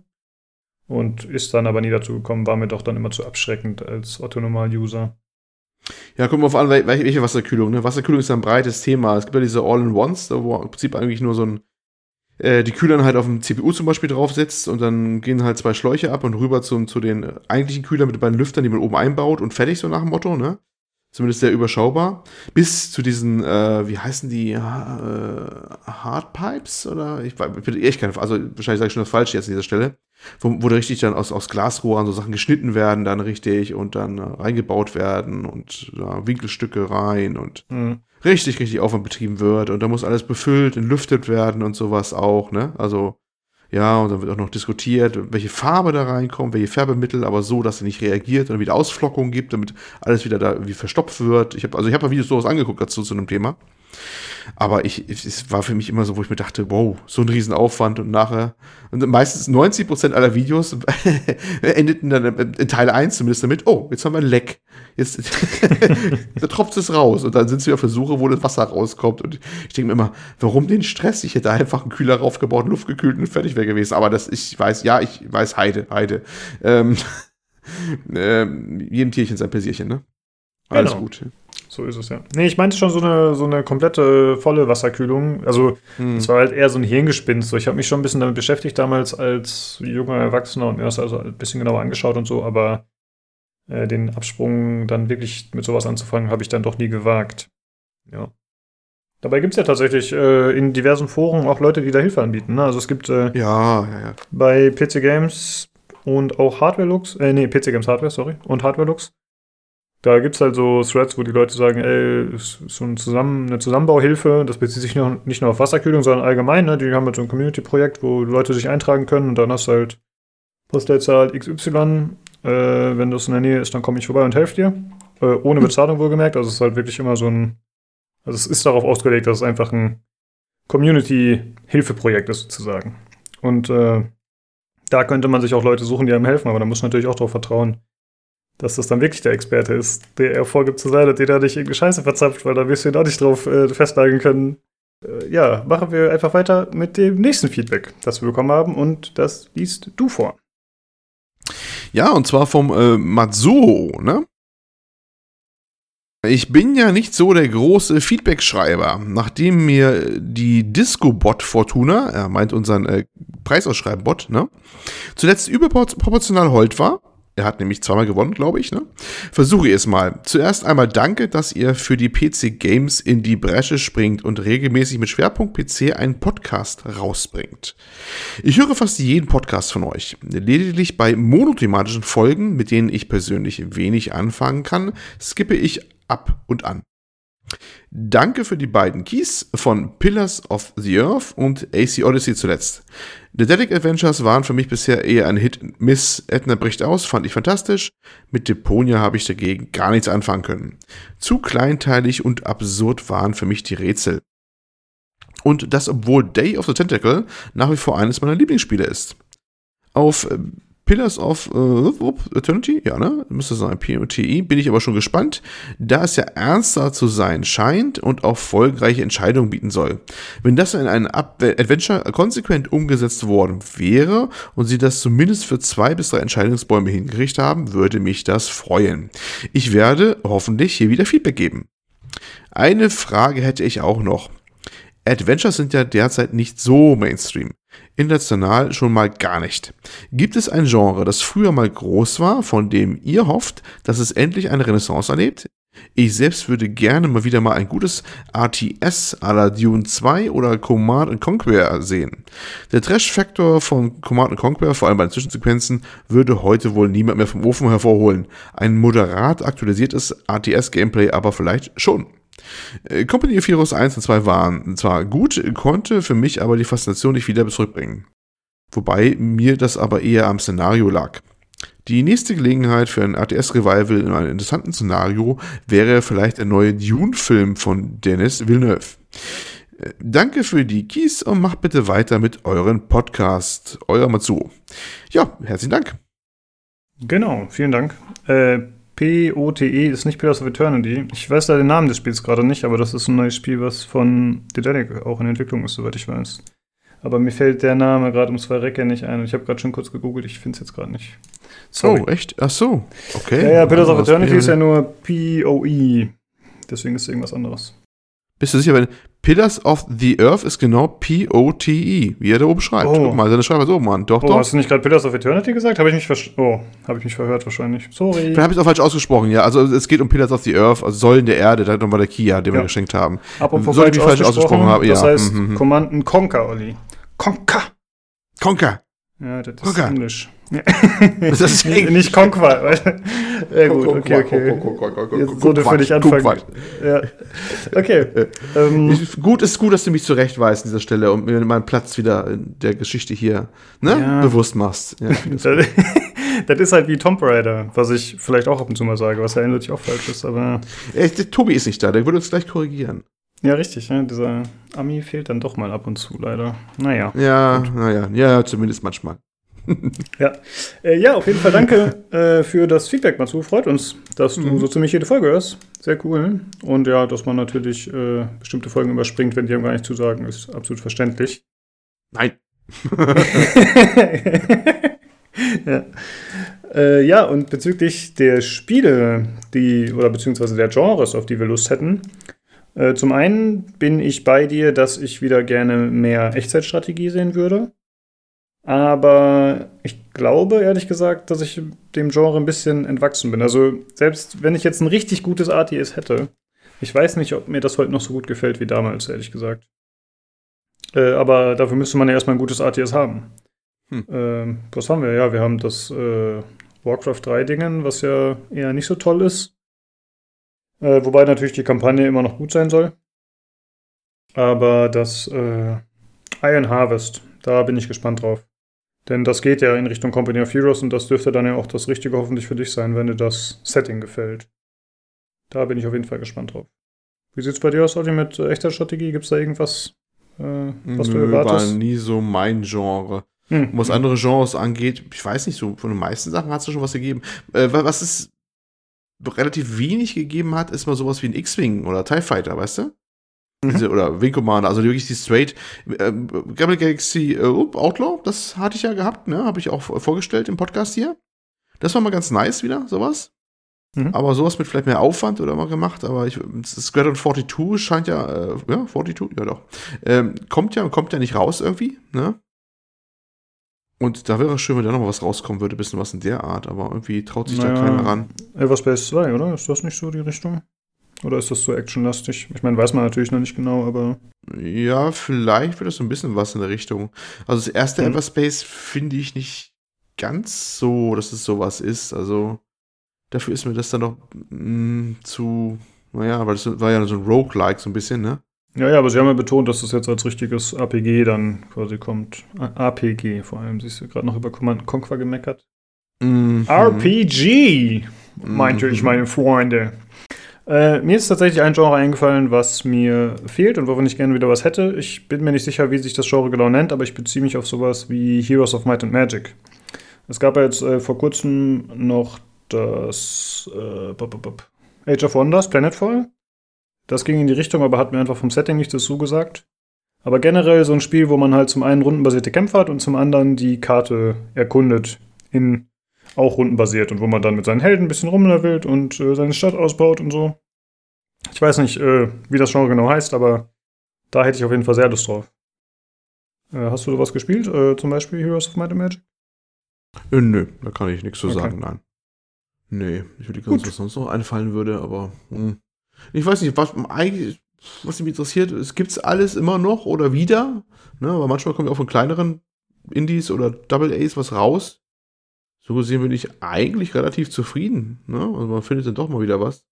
Und ist dann aber nie dazu gekommen, war mir doch dann immer zu abschreckend als Otto-Normal-User. Ja, gucken wir auf an, welche Wasserkühlung. Ne? Wasserkühlung ist ein breites Thema. Es gibt ja diese All-in-Ones, da wo im Prinzip eigentlich nur so ein, äh, die Kühlern halt auf dem C P U zum Beispiel draufsetzt und dann gehen halt zwei Schläuche ab und rüber zum, zu den eigentlichen Kühlern mit den beiden Lüftern, die man oben einbaut und fertig, so nach dem Motto, ne? Zumindest sehr überschaubar. Bis zu diesen, äh, wie heißen die, äh, Hardpipes? Oder? Ich, ich bin echt kein, also wahrscheinlich sage ich schon das Falsche jetzt an dieser Stelle. Wo, wo da richtig dann aus, aus Glasrohren so Sachen geschnitten werden dann richtig und dann äh, reingebaut werden und da äh, Winkelstücke rein und mhm. richtig, richtig Aufwand betrieben wird und da muss alles befüllt und lüftet werden und sowas auch, ne? Also, ja, und dann wird auch noch diskutiert, welche Farbe da reinkommt, welche Färbemittel, aber so, dass sie nicht reagiert und wieder Ausflockungen gibt, damit alles wieder da irgendwie verstopft wird. Ich habe also ich habe mal Videos sowas angeguckt dazu zu einem Thema. Aber ich, ich, es war für mich immer so, wo ich mir dachte, wow, so ein Riesenaufwand und nachher, und meistens neunzig Prozent aller Videos endeten dann in Teil eins zumindest damit, oh, jetzt haben wir ein Leck. Jetzt, da tropft es raus und dann sind sie auf der Suche, wo das Wasser rauskommt und ich denke mir immer, warum den Stress? Ich hätte einfach einen Kühler raufgebaut, luftgekühlt und fertig wäre gewesen, aber das, ich weiß, ja, ich weiß, Heide, Heide. Ähm, äh, jedem Tierchen sein Persierchen, ne? Alles genau. Gut. So ist es, ja. Nee, ich meinte schon so eine, so eine komplette volle Wasserkühlung. Also, hm. das war halt eher so ein Hirngespinst. So, ich habe mich schon ein bisschen damit beschäftigt damals als junger Erwachsener und mir das also ein bisschen genauer angeschaut und so, aber äh, den Absprung dann wirklich mit sowas anzufangen, habe ich dann doch nie gewagt. Ja. Dabei gibt es ja tatsächlich äh, in diversen Foren auch Leute, die da Hilfe anbieten. Ne? Also es gibt äh, ja, ja, ja. bei P C Games und auch Hardware Lux, äh, nee, P C Games Hardware, sorry, und Hardware Lux. Da gibt es halt so Threads, wo die Leute sagen, ey, so ein Zusammen- eine Zusammenbauhilfe, das bezieht sich noch, nicht nur auf Wasserkühlung, sondern allgemein. Ne? Die haben halt so ein Community-Projekt, wo Leute sich eintragen können und dann hast du halt Postleitzahl X Y. Äh, wenn das in der Nähe ist, dann komme ich vorbei und helfe dir. Äh, ohne Bezahlung wohlgemerkt, also es ist halt wirklich immer so ein Also es ist darauf ausgelegt, dass es einfach ein Community-Hilfeprojekt ist sozusagen. Und äh, da könnte man sich auch Leute suchen, die einem helfen, aber da muss man natürlich auch darauf vertrauen, dass das dann wirklich der Experte ist, der er vorgibt zu sein, und der da nicht irgendeine Scheiße verzapft, weil da wirst du ihn auch nicht drauf äh, festnageln können. Äh, ja, machen wir einfach weiter mit dem nächsten Feedback, das wir bekommen haben, und das liest du vor. Ja, und zwar vom äh, Matsuo, ne? Ich bin ja nicht so der große Feedback-Schreiber. Nachdem mir die Disco-Bot-Fortuna, er meint unseren äh, Preisausschreiben-Bot, ne, zuletzt überproportional hold war, er hat nämlich zweimal gewonnen, glaube ich, ne, versuche ich es mal. Zuerst einmal danke, dass ihr für die P C-Games in die Bresche springt und regelmäßig mit Schwerpunkt P C einen Podcast rausbringt. Ich höre fast jeden Podcast von euch. Lediglich bei monothematischen Folgen, mit denen ich persönlich wenig anfangen kann, skippe ich ab und an. Danke für die beiden Keys von Pillars of the Earth und A C Odyssey zuletzt. The Dedic Adventures waren für mich bisher eher ein Hit-Miss. Edna bricht aus, fand ich fantastisch. Mit Deponia habe ich dagegen gar nichts anfangen können. Zu kleinteilig und absurd waren für mich die Rätsel. Und das, obwohl Day of the Tentacle nach wie vor eines meiner Lieblingsspiele ist. Auf Pillars of äh, Eternity, ja, ne? Müsste sein, P O T I, bin ich aber schon gespannt, da es ja ernster zu sein scheint und auch folgenreiche Entscheidungen bieten soll. Wenn das in einem Adventure konsequent umgesetzt worden wäre und sie das zumindest für zwei bis drei Entscheidungsbäume hingekriegt haben, würde mich das freuen. Ich werde hoffentlich hier wieder Feedback geben. Eine Frage hätte ich auch noch. Adventures sind ja derzeit nicht so Mainstream. International schon mal gar nicht. Gibt es ein Genre, das früher mal groß war, von dem ihr hofft, dass es endlich eine Renaissance erlebt? Ich selbst würde gerne mal wieder mal ein gutes R T S à la Dune zwei oder Command and Conquer sehen. Der Trash-Faktor von Command and Conquer, vor allem bei den Zwischensequenzen, würde heute wohl niemand mehr vom Ofen hervorholen. Ein moderat aktualisiertes R T S-Gameplay aber vielleicht schon. Company of Heroes eins und zwei waren zwar gut, konnte für mich aber die Faszination nicht wieder zurückbringen. Wobei mir das aber eher am Szenario lag. Die nächste Gelegenheit für ein R T S-Revival in einem interessanten Szenario wäre vielleicht der neue Dune-Film von Denis Villeneuve. Danke für die Keys und macht bitte weiter mit euren Podcast. Euer Matsuo. Ja, herzlichen Dank. Genau, vielen Dank. Äh P O T E ist nicht Pillars of Eternity. Ich weiß da den Namen des Spiels gerade nicht, aber das ist ein neues Spiel, was von The Dedic auch in Entwicklung ist, soweit ich weiß. Aber mir fällt der Name gerade um zwei Recke nicht ein. Ich habe gerade schon kurz gegoogelt, ich finde es jetzt gerade nicht. Sorry. Oh, echt? Ach so, okay. Ja, ja, Pillars of Eternity ist ja nur P O E. Deswegen ist es irgendwas anderes. Bist du sicher, wenn Pillars of the Earth ist genau P O T E, wie er da oben schreibt. Oh. Guck mal, seine Schreiber ist oben an. Doch, oh, doch. Hast du nicht gerade Pillars of Eternity gesagt? Habe ich mich versch- oh, habe ich mich verhört wahrscheinlich. Sorry. Vielleicht habe ich es auch falsch ausgesprochen, ja. Also es geht um Pillars of the Earth, also Säulen der Erde, da nochmal der Kia, den ja. wir geschenkt haben. Apropos soll ich mich falsch ausgesprochen haben, das ja. Das heißt mhm. Command and Conquer, Olli. Conquer. Conquer. Ja, das Conquer. Ist Englisch. Das ist Englisch. Nicht Conquer, weil ja gut, okay, okay. Jetzt wurde völlig anfangen. Ja. Okay. Ähm. Gut, ist gut, dass du mich zurechtweist an dieser Stelle und mir meinen Platz wieder in der Geschichte hier ne? ja. bewusst machst. Ja, das, das ist halt wie Tomb Raider, was ich vielleicht auch ab und zu mal sage, was ja eindeutig auch falsch ist. Aber Ey, der Tobi ist nicht da, der würde uns gleich korrigieren. Ja, richtig. Ne? Dieser Ami fehlt dann doch mal ab und zu, leider. Naja. Ja, naja. Ja, zumindest manchmal. ja. Äh, ja, auf jeden Fall danke äh, für das Feedback, Matsu. Freut uns, dass du mhm. so ziemlich jede Folge hörst. Sehr cool. Und ja, dass man natürlich äh, bestimmte Folgen überspringt, wenn die einem gar nicht zusagen, ist absolut verständlich. Nein. ja. Äh, ja, und bezüglich der Spiele, die oder beziehungsweise der Genres, auf die wir Lust hätten. Äh, zum einen bin ich bei dir, dass ich wieder gerne mehr Echtzeitstrategie sehen würde. Aber ich glaube, ehrlich gesagt, dass ich dem Genre ein bisschen entwachsen bin. Also selbst wenn ich jetzt ein richtig gutes R T S hätte, ich weiß nicht, ob mir das heute noch so gut gefällt wie damals, ehrlich gesagt. Äh, aber dafür müsste man ja erstmal ein gutes R T S haben. Hm. Ähm, was haben wir? Ja, wir haben das äh, Warcraft drei Dingen, was ja eher nicht so toll ist. Äh, wobei natürlich die Kampagne immer noch gut sein soll. Aber das äh, Iron Harvest, da bin ich gespannt drauf. Denn das geht ja in Richtung Company of Heroes und das dürfte dann ja auch das Richtige hoffentlich für dich sein, wenn dir das Setting gefällt. Da bin ich auf jeden Fall gespannt drauf. Wie sieht's bei dir aus, Olli, mit äh, echter Strategie? Gibt's da irgendwas, äh, was Nö, du erwartest? War nie so mein Genre. Hm. Und was andere Genres angeht, ich weiß nicht, so von den meisten Sachen hat es schon was gegeben. Äh, was es relativ wenig gegeben hat, ist mal sowas wie ein X-Wing oder T I E Fighter, weißt du? Mhm. Diese, oder Wing Commander, also wirklich die straight äh, Galaxy äh, Outlaw, das hatte ich ja gehabt, ne, habe ich auch vorgestellt im Podcast hier. Das war mal ganz nice wieder, sowas. Mhm. Aber sowas mit vielleicht mehr Aufwand oder mal gemacht, aber ich, Squadron zweiundvierzig scheint ja, äh, ja, zweiundvierzig, ja doch, ähm, kommt ja, kommt ja nicht raus irgendwie, ne? Und da wäre es schön, wenn da noch mal was rauskommen würde, ein bisschen was in der Art, aber irgendwie traut sich naja, da keiner ran. Everspace zwei, oder? Ist das nicht so die Richtung? Oder ist das so actionlastig? Ich meine, weiß man natürlich noch nicht genau, aber... Ja, vielleicht wird das so ein bisschen was in der Richtung. Also das erste mhm. Everspace finde ich nicht ganz so, dass es sowas ist. Also dafür ist mir das dann noch mh, zu... Naja, weil das war ja so ein Roguelike so ein bisschen, ne? Ja, ja, aber sie haben ja betont, dass das jetzt als richtiges A P G dann quasi kommt. A P G vor allem. Siehst du, gerade noch über Command Conquer gemeckert. Mhm. R P G, meinte mhm. ich, meine Freunde. Äh, mir ist tatsächlich ein Genre eingefallen, was mir fehlt und wovon ich gerne wieder was hätte. Ich bin mir nicht sicher, wie sich das Genre genau nennt, aber ich beziehe mich auf sowas wie Heroes of Might and Magic. Es gab ja jetzt äh, vor kurzem noch das äh, Bop, Bop, Bop. Age of Wonders, Planetfall. Das ging in die Richtung, aber hat mir einfach vom Setting nicht dazu gesagt. Aber generell so ein Spiel, wo man halt zum einen rundenbasierte Kämpfe hat und zum anderen die Karte erkundet, in auch rundenbasiert. Und wo man dann mit seinen Helden ein bisschen rumlevelt und äh, seine Stadt ausbaut und so. Ich weiß nicht, äh, wie das Genre genau heißt, aber da hätte ich auf jeden Fall sehr Lust drauf. Äh, hast du sowas gespielt? Äh, zum Beispiel Heroes of Might and Magic? Äh, nö, da kann ich nichts zu okay. sagen, nein. Nee, ich würde ganz, was sonst noch einfallen würde, aber... Mh. Ich weiß nicht, was, was mich interessiert, es gibt's alles immer noch oder wieder, ne? Aber manchmal kommt ja auch von kleineren Indies oder Double A's was raus. So gesehen bin ich eigentlich relativ zufrieden, ne? Also man findet dann doch mal wieder was.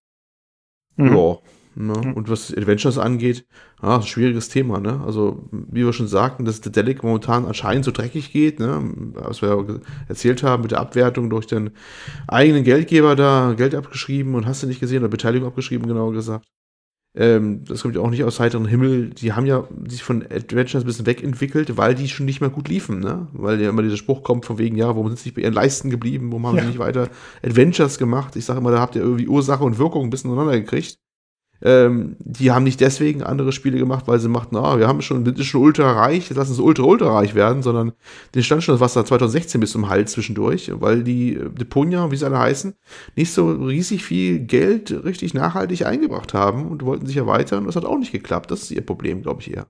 Mhm. Ja, ne? Mhm. Und was Adventures angeht, ah, schwieriges Thema, ne? Also, wie wir schon sagten, dass der Delic momentan anscheinend so dreckig geht, ne? Was wir erzählt haben mit der Abwertung durch den eigenen Geldgeber da, Geld abgeschrieben und hast du nicht gesehen, oder Beteiligung abgeschrieben, genauer gesagt. Ähm, das kommt ja auch nicht aus heiterem Himmel. Die haben ja sich von Adventures ein bisschen wegentwickelt, weil die schon nicht mehr gut liefen, ne? Weil ja immer dieser Spruch kommt von wegen, ja, warum sind sie nicht bei ihren Leisten geblieben, warum haben ja. sie nicht weiter Adventures gemacht? Ich sage immer, da habt ihr irgendwie Ursache und Wirkung ein bisschen aneinander gekriegt. Ähm, die haben nicht deswegen andere Spiele gemacht, weil sie machten, ah, wir haben schon, sind schon ultra reich, jetzt lassen uns ultra ultra reich werden, sondern den stand schon das Wasser zwanzig sechzehn bis zum Hals zwischendurch, weil die Deponia, wie sie alle heißen, nicht so riesig viel Geld richtig nachhaltig eingebracht haben und wollten sich erweitern und das hat auch nicht geklappt, das ist ihr Problem, glaube ich eher.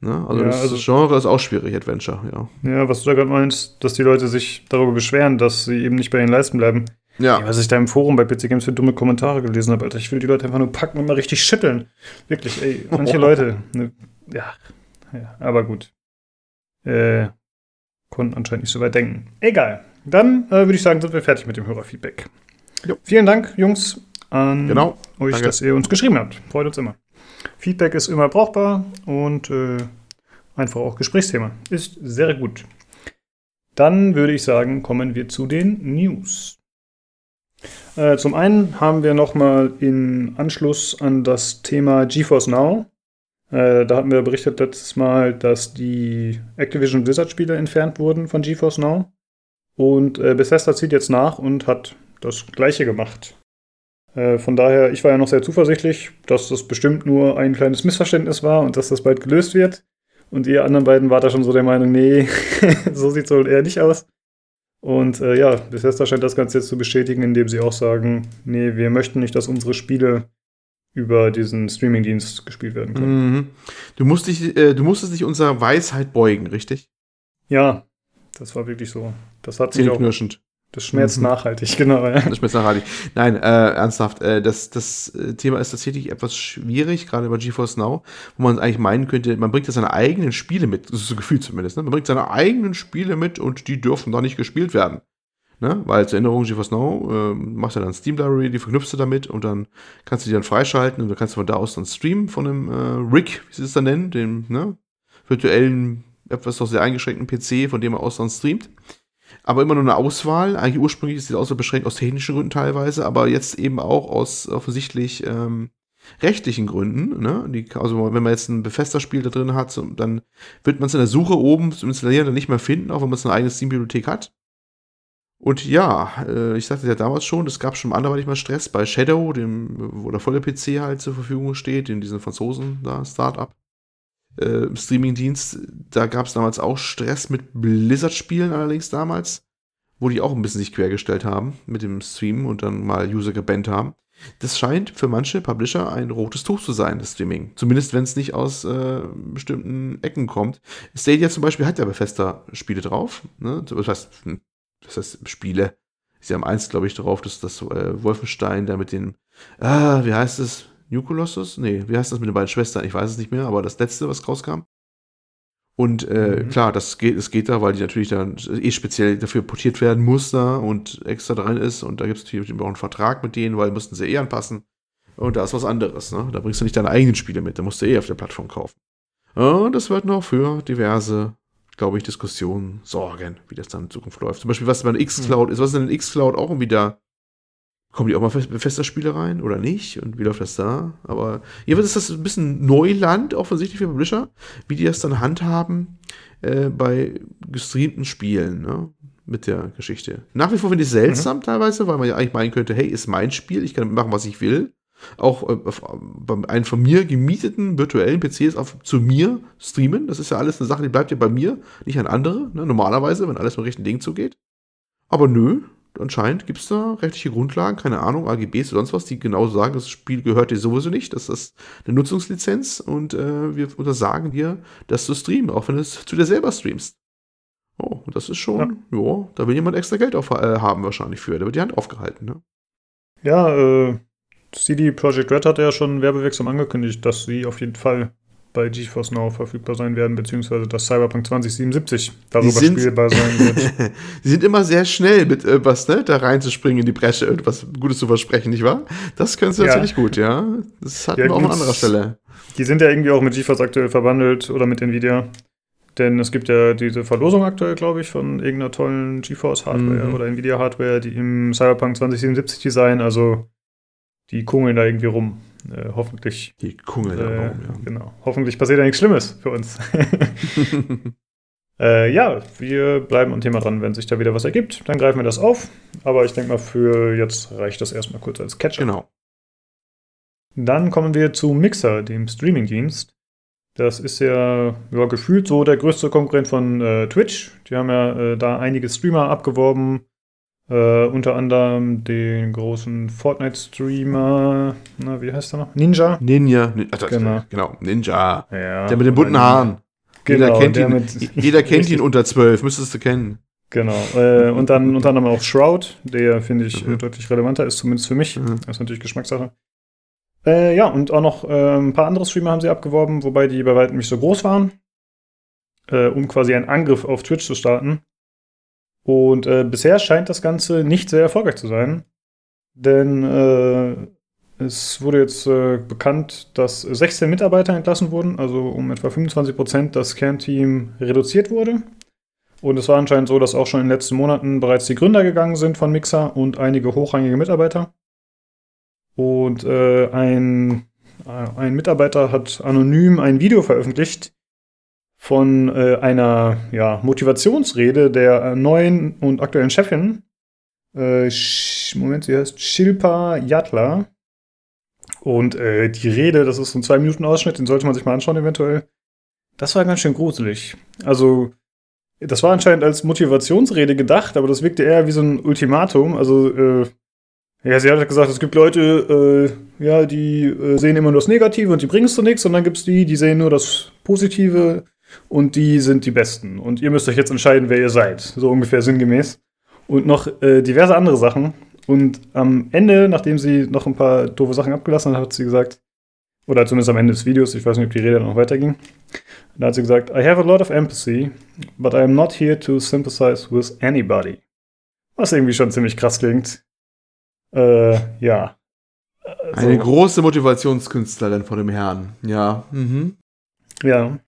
Ne? Also, ja, das also Genre ist auch schwierig, Adventure, ja. Ja, was du da gerade meinst, dass die Leute sich darüber beschweren, dass sie eben nicht bei ihren Leisten bleiben. Ja. Ey, was ich da im Forum bei P C Games für dumme Kommentare gelesen habe, Alter. Ich will die Leute einfach nur packen und mal richtig schütteln. Wirklich, ey, manche Leute. Ne, ja, ja, aber gut. Äh, konnten anscheinend nicht so weit denken. Egal. Dann äh, würde ich sagen, sind wir fertig mit dem Hörerfeedback. Jo. Vielen Dank, Jungs, an genau. euch, Danke. dass ihr uns geschrieben habt. Freut uns immer. Feedback ist immer brauchbar und äh, einfach auch Gesprächsthema. Ist sehr gut. Dann würde ich sagen, kommen wir zu den News. Äh, zum einen haben wir nochmal im Anschluss an das Thema GeForce Now, äh, da hatten wir berichtet letztes Mal, dass die Activision Blizzard Spiele entfernt wurden von GeForce Now und äh, Bethesda zieht jetzt nach und hat das Gleiche gemacht. Äh, von daher, ich war ja noch sehr zuversichtlich, dass das bestimmt nur ein kleines Missverständnis war und dass das bald gelöst wird und ihr anderen beiden wart da schon so der Meinung, nee, so sieht es wohl eher nicht aus. Und äh, ja, Bethesda scheint das Ganze jetzt zu bestätigen, indem sie auch sagen, nee, wir möchten nicht, dass unsere Spiele über diesen Streamingdienst gespielt werden können. Mhm. Du musst dich, äh, du musstest dich unserer Weisheit beugen, richtig? Ja, das war wirklich so. Das hat sich auch... Das schmerzt mhm. nachhaltig, genau. Ja. Das schmerzt nachhaltig. Nein, äh, ernsthaft, äh, das, das Thema ist tatsächlich etwas schwierig, gerade bei GeForce Now, wo man eigentlich meinen könnte, man bringt ja seine eigenen Spiele mit, das ist so gefühlt zumindest, ne? Man bringt seine eigenen Spiele mit und die dürfen da nicht gespielt werden. Ne? Weil zur Erinnerung, GeForce Now äh, machst du dann Steam Library, die verknüpfst du damit und dann kannst du die dann freischalten und dann kannst du von da aus dann streamen von einem äh, Rig, wie sie es dann nennen, dem ne? virtuellen, etwas doch sehr eingeschränkten P C, von dem man aus dann streamt. Aber immer nur eine Auswahl. Eigentlich ursprünglich ist die Auswahl beschränkt aus technischen Gründen teilweise, aber jetzt eben auch aus offensichtlich ähm, rechtlichen Gründen. Ne? Die, also wenn man jetzt ein Bethesda-Spiel da drin hat, dann wird man es in der Suche oben zum Installieren dann nicht mehr finden, auch wenn man es eine eigene Steam-Bibliothek hat. Und ja, äh, ich sagte ja damals schon, es gab schon anderweitig mal Stress bei Shadow, dem, wo der volle P C halt zur Verfügung steht, in diesem Franzosen da, Start-up. Äh, Streaming-Dienst, da gab es damals auch Stress mit Blizzard-Spielen allerdings damals, wo die auch ein bisschen sich quergestellt haben mit dem Stream und dann mal User gebannt haben. Das scheint für manche Publisher ein rotes Tuch zu sein, das Streaming. Zumindest, wenn es nicht aus äh, bestimmten Ecken kommt. Stadia zum Beispiel hat ja Bethesda-Spiele drauf. Ne? Das heißt, das heißt Spiele. Sie haben eins, glaube ich, drauf, dass das äh, Wolfenstein da mit den, ah, wie heißt es? New Colossus? Nee, wie heißt das mit den beiden Schwestern? Ich weiß es nicht mehr, aber das letzte, was rauskam. Und äh, mhm. klar, das geht, es geht da, weil die natürlich dann eh speziell dafür portiert werden muss da und extra drin ist. Und da gibt es natürlich auch einen Vertrag mit denen, weil mussten sie eh anpassen. Und da ist was anderes, ne? Da bringst du nicht deine eigenen Spiele mit, da musst du eh auf der Plattform kaufen. Und das wird noch für diverse, glaube ich, Diskussionen sorgen, wie das dann in Zukunft läuft. Zum Beispiel, was bei X-Cloud mhm. ist, was in den X-Cloud auch wieder. Kommen die auch mal fester Spiele rein oder nicht? Und wie läuft das da? Aber jeweils ist das ein bisschen Neuland, offensichtlich für Publisher, wie die das dann handhaben äh, bei gestreamten Spielen, ne? Mit der Geschichte. Nach wie vor finde ich es seltsam mhm. teilweise, weil man ja eigentlich meinen könnte, hey, ist mein Spiel, ich kann machen, was ich will. Auch äh, beim einen von mir gemieteten virtuellen P Cs auf, zu mir streamen. Das ist ja alles eine Sache, die bleibt ja bei mir, nicht an andere, ne? Normalerweise, wenn alles mit dem rechten Ding zugeht. Aber nö. Anscheinend gibt es da rechtliche Grundlagen, keine Ahnung, A G Bs oder sonst was, die genau sagen, das Spiel gehört dir sowieso nicht, das ist eine Nutzungslizenz und äh, wir untersagen dir, dass du streamen, auch wenn du es zu dir selber streamst. Oh, das ist schon, ja, jo, da will jemand extra Geld auf, äh, haben wahrscheinlich für, da wird die Hand aufgehalten, ne? Ja, äh, C D Projekt Red hat ja schon werbewirksam angekündigt, dass sie auf jeden Fall bei GeForce Now verfügbar sein werden, beziehungsweise dass Cyberpunk zwanzig siebenundsiebzig darüber sind, spielbar sein wird. Sie sind immer sehr schnell mit irgendwas, ne, da reinzuspringen in die Bresche, irgendwas Gutes zu versprechen, nicht wahr? Das können sie ja natürlich gut, ja. Das hatten ja, wir auch an anderer Stelle. Die sind ja irgendwie auch mit GeForce aktuell verbandelt oder mit Nvidia, denn es gibt ja diese Verlosung aktuell, glaube ich, von irgendeiner tollen GeForce-Hardware mhm. oder Nvidia-Hardware, die im Cyberpunk zwanzig siebenundsiebzig design, also die kungeln da irgendwie rum. Äh, hoffentlich. Die Kugel da äh, rum, ja. Genau. Hoffentlich passiert ja nichts Schlimmes für uns. äh, ja, wir bleiben am Thema dran. Wenn sich da wieder was ergibt, dann greifen wir das auf. Aber ich denke mal, für jetzt reicht das erstmal kurz als Catch-up. Genau. Dann kommen wir zu Mixer, dem Streaming-Dienst. Das ist ja, ja gefühlt so der größte Konkurrent von äh, Twitch. Die haben ja äh, da einige Streamer abgeworben. Uh, unter anderem den großen Fortnite-Streamer, na, wie heißt der noch? Ninja? Ninja, Nin- Ach, das genau. Ist, genau, Ninja. Ja, der mit den bunten Haaren. Genau, jeder kennt ihn, mit jeder kennt ihn unter zwölf, müsstest du kennen. Genau, uh, und dann unter anderem auch Shroud, der, finde ich, mhm. deutlich relevanter ist, zumindest für mich. Mhm. Das ist natürlich Geschmackssache. Uh, ja, und auch noch uh, ein paar andere Streamer haben sie abgeworben, wobei die bei weitem nicht so groß waren, uh, um quasi einen Angriff auf Twitch zu starten. Und äh, bisher scheint das Ganze nicht sehr erfolgreich zu sein, denn äh, es wurde jetzt äh, bekannt, dass sechzehn Mitarbeiter entlassen wurden, also um etwa fünfundzwanzig Prozent das Kernteam reduziert wurde. Und es war anscheinend so, dass auch schon in den letzten Monaten bereits die Gründer gegangen sind von Mixer und einige hochrangige Mitarbeiter. Und äh, ein, äh, ein Mitarbeiter hat anonym ein Video veröffentlicht, von äh, einer ja, Motivationsrede der äh, neuen und aktuellen Chefin, äh, Sch- Moment, sie heißt Shilpa Yatla. Und äh, die Rede, das ist so ein zwei Minuten Ausschnitt, den sollte man sich mal anschauen eventuell. Das war ganz schön gruselig. Also Das war anscheinend als Motivationsrede gedacht, aber das wirkte eher wie so ein Ultimatum. Also, äh, ja, sie hat gesagt, es gibt Leute, äh, ja, die äh, sehen immer nur das Negative und die bringen es zu nichts. Und dann gibt es die, die sehen nur das Positive und die sind die Besten. Und ihr müsst euch jetzt entscheiden, wer ihr seid. So ungefähr sinngemäß. Und noch äh, diverse andere Sachen. Und am Ende, nachdem sie noch ein paar doofe Sachen abgelassen hat, hat sie gesagt, oder zumindest am Ende des Videos, ich weiß nicht, ob die Rede noch weiterging, da hat sie gesagt, I have a lot of empathy, but I am not here to sympathize with anybody. Was irgendwie schon ziemlich krass klingt. Äh, ja. Also, eine große Motivationskünstlerin vor dem Herrn, ja. Mhm. Ja.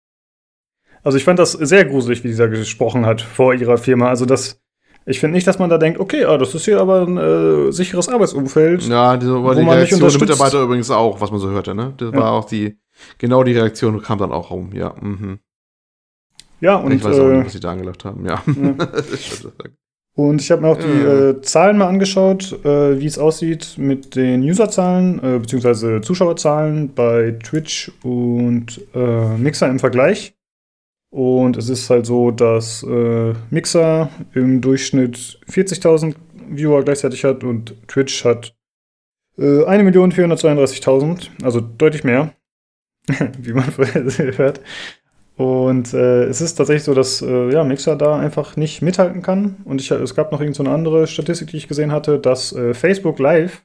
Also ich fand das sehr gruselig, wie sie da gesprochen hat vor ihrer Firma. Also das, ich finde nicht, dass man da denkt, okay, ah, das ist hier aber ein äh, sicheres Arbeitsumfeld. Ja, die, wo die man Reaktion der Mitarbeiter übrigens auch, was man so hörte, ne? Das ja. war auch die, genau die Reaktion kam dann auch rum, ja. Mhm. Ja, und ich weiß auch nicht, was sie da angelacht haben, ja. ja. Und ich habe mir auch die äh, Zahlen mal angeschaut, äh, wie es aussieht mit den Userzahlen, äh, beziehungsweise Zuschauerzahlen bei Twitch und äh, Mixer im Vergleich. Und es ist halt so, dass äh, Mixer im Durchschnitt vierzigtausend Viewer gleichzeitig hat und Twitch hat äh, eine Million vierhundertzweiunddreißigtausend, also deutlich mehr, wie man vorher hört. Und äh, es ist tatsächlich so, dass äh, ja, Mixer da einfach nicht mithalten kann. Und ich, es gab noch irgend so eine andere Statistik, die ich gesehen hatte, dass äh, Facebook Live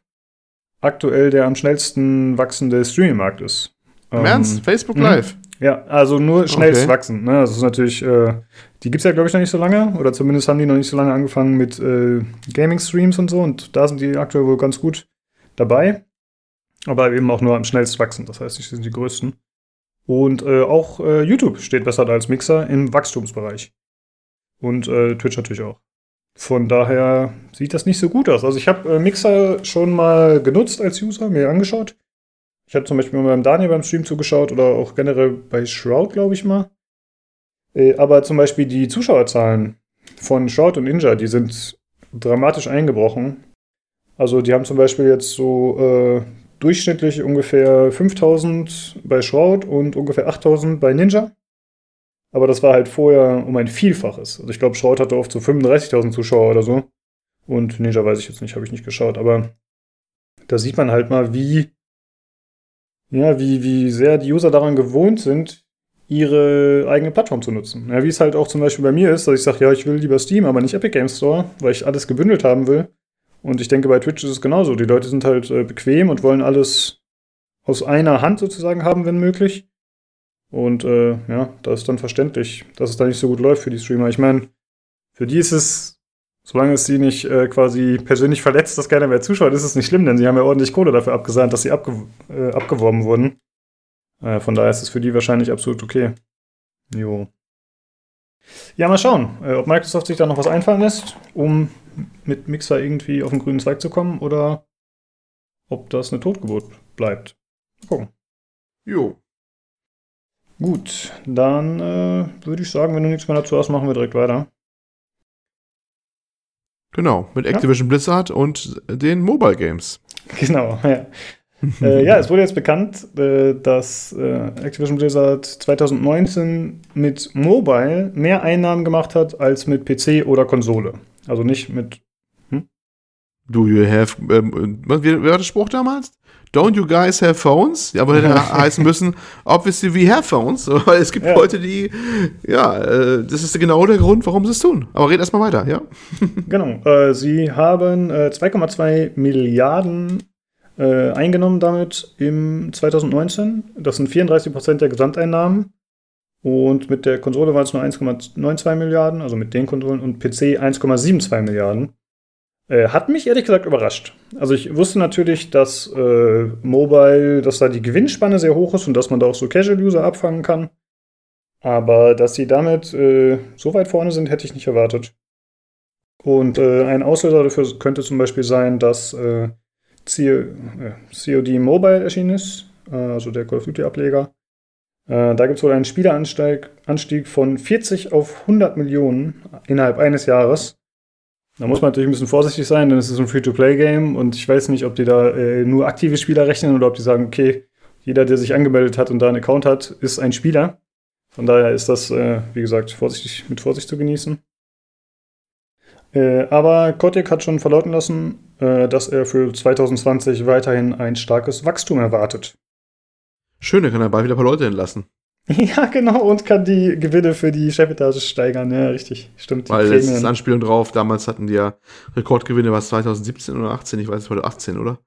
aktuell der am schnellsten wachsende Streaming-Markt ist. Im ähm, Ernst? Facebook Live? Ja, also nur schnellst okay. wachsen. Ne? Das ist natürlich, äh, die gibt's ja, glaube ich, noch nicht so lange. Oder zumindest haben die noch nicht so lange angefangen mit äh, Gaming-Streams und so. Und da sind die aktuell wohl ganz gut dabei. Aber eben auch nur am schnellst wachsen. Das heißt, die sind die größten. Und äh, auch äh, YouTube steht besser da als Mixer im Wachstumsbereich. Und äh, Twitch natürlich auch. Von daher sieht das nicht so gut aus. Also ich habe äh, Mixer schon mal genutzt als User, mir angeschaut. Ich habe zum Beispiel mal beim Daniel beim Stream zugeschaut oder auch generell bei Shroud, glaube ich mal. Äh, aber zum Beispiel die Zuschauerzahlen von Shroud und Ninja, die sind dramatisch eingebrochen. Also die haben zum Beispiel jetzt so äh, durchschnittlich ungefähr fünftausend bei Shroud und ungefähr achttausend bei Ninja. Aber das war halt vorher um ein Vielfaches. Also ich glaube, Shroud hatte oft so fünfunddreißigtausend Zuschauer oder so. Und Ninja weiß ich jetzt nicht, habe ich nicht geschaut. Aber da sieht man halt mal, wie Ja, wie, wie sehr die User daran gewohnt sind, ihre eigene Plattform zu nutzen. Ja, wie es halt auch zum Beispiel bei mir ist, dass ich sage, ja, ich will lieber Steam, aber nicht Epic Games Store, weil ich alles gebündelt haben will. Und ich denke, bei Twitch ist es genauso. Die Leute sind halt äh, bequem und wollen alles aus einer Hand sozusagen haben, wenn möglich. Und äh, ja, das ist dann verständlich, dass es da nicht so gut läuft für die Streamer. Ich meine, für die ist es, solange es sie nicht äh, quasi persönlich verletzt, dass keiner mehr zuschaut, ist es nicht schlimm, denn sie haben ja ordentlich Kohle dafür abgesandt, dass sie abge- äh, abgeworben wurden. Äh, von daher ist es für die wahrscheinlich absolut okay. Jo. Ja, mal schauen, äh, ob Microsoft sich da noch was einfallen lässt, um mit Mixer irgendwie auf den grünen Zweig zu kommen, oder ob das eine Totgeburt bleibt. Mal gucken. Jo. Gut, dann äh, würde ich sagen, wenn du nichts mehr dazu hast, machen wir direkt weiter. Genau, mit Activision ja. Blizzard und den Mobile Games. Genau, ja. äh, ja, es wurde jetzt bekannt, äh, dass äh, Activision Blizzard zwanzig neunzehn mit Mobile mehr Einnahmen gemacht hat als mit P C oder Konsole. Also nicht mit. Hm? Do you have. Ähm, wie war der Spruch damals? Don't you guys have phones? Ja, aber hätte heißen müssen, obviously we have phones. Weil es gibt ja. Leute, die, ja, äh, das ist genau der Grund, warum sie es tun. Aber red erstmal weiter, ja? Genau. Äh, sie haben äh, zwei Komma zwei Milliarden äh, eingenommen damit im zwanzig neunzehn. Das sind vierunddreißig Prozent der Gesamteinnahmen. Und mit der Konsole waren es nur eins Komma zweiundneunzig Milliarden, also mit den Konsolen. Und P C eins Komma zweiundsiebzig Milliarden. Hat mich ehrlich gesagt überrascht. Also ich wusste natürlich, dass äh, Mobile, dass da die Gewinnspanne sehr hoch ist und dass man da auch so Casual-User abfangen kann. Aber dass sie damit äh, so weit vorne sind, hätte ich nicht erwartet. Und äh, ein Auslöser dafür könnte zum Beispiel sein, dass äh, C O D Mobile erschienen ist, äh, also der Call of Duty-Ableger. Äh, da gibt es wohl einen Spieleranstieg Anstieg von vierzig auf hundert Millionen innerhalb eines Jahres. Da muss man natürlich ein bisschen vorsichtig sein, denn es ist ein Free-to-Play-Game und ich weiß nicht, ob die da äh, nur aktive Spieler rechnen oder ob die sagen, okay, jeder, der sich angemeldet hat und da einen Account hat, ist ein Spieler. Von daher ist das, äh, wie gesagt, vorsichtig mit Vorsicht zu genießen. Äh, aber Crytek hat schon verlauten lassen, äh, dass er für zwanzig zwanzig weiterhin ein starkes Wachstum erwartet. Schön, er kann ja bald wieder ein paar Leute entlassen. Ja, genau, und kann die Gewinne für die Chefetage steigern. Ja, richtig, stimmt. Weil es ist Anspielung drauf, damals hatten die ja Rekordgewinne, was zwanzig siebzehn oder achtzehn, ich weiß, es heute achtzehn, oder?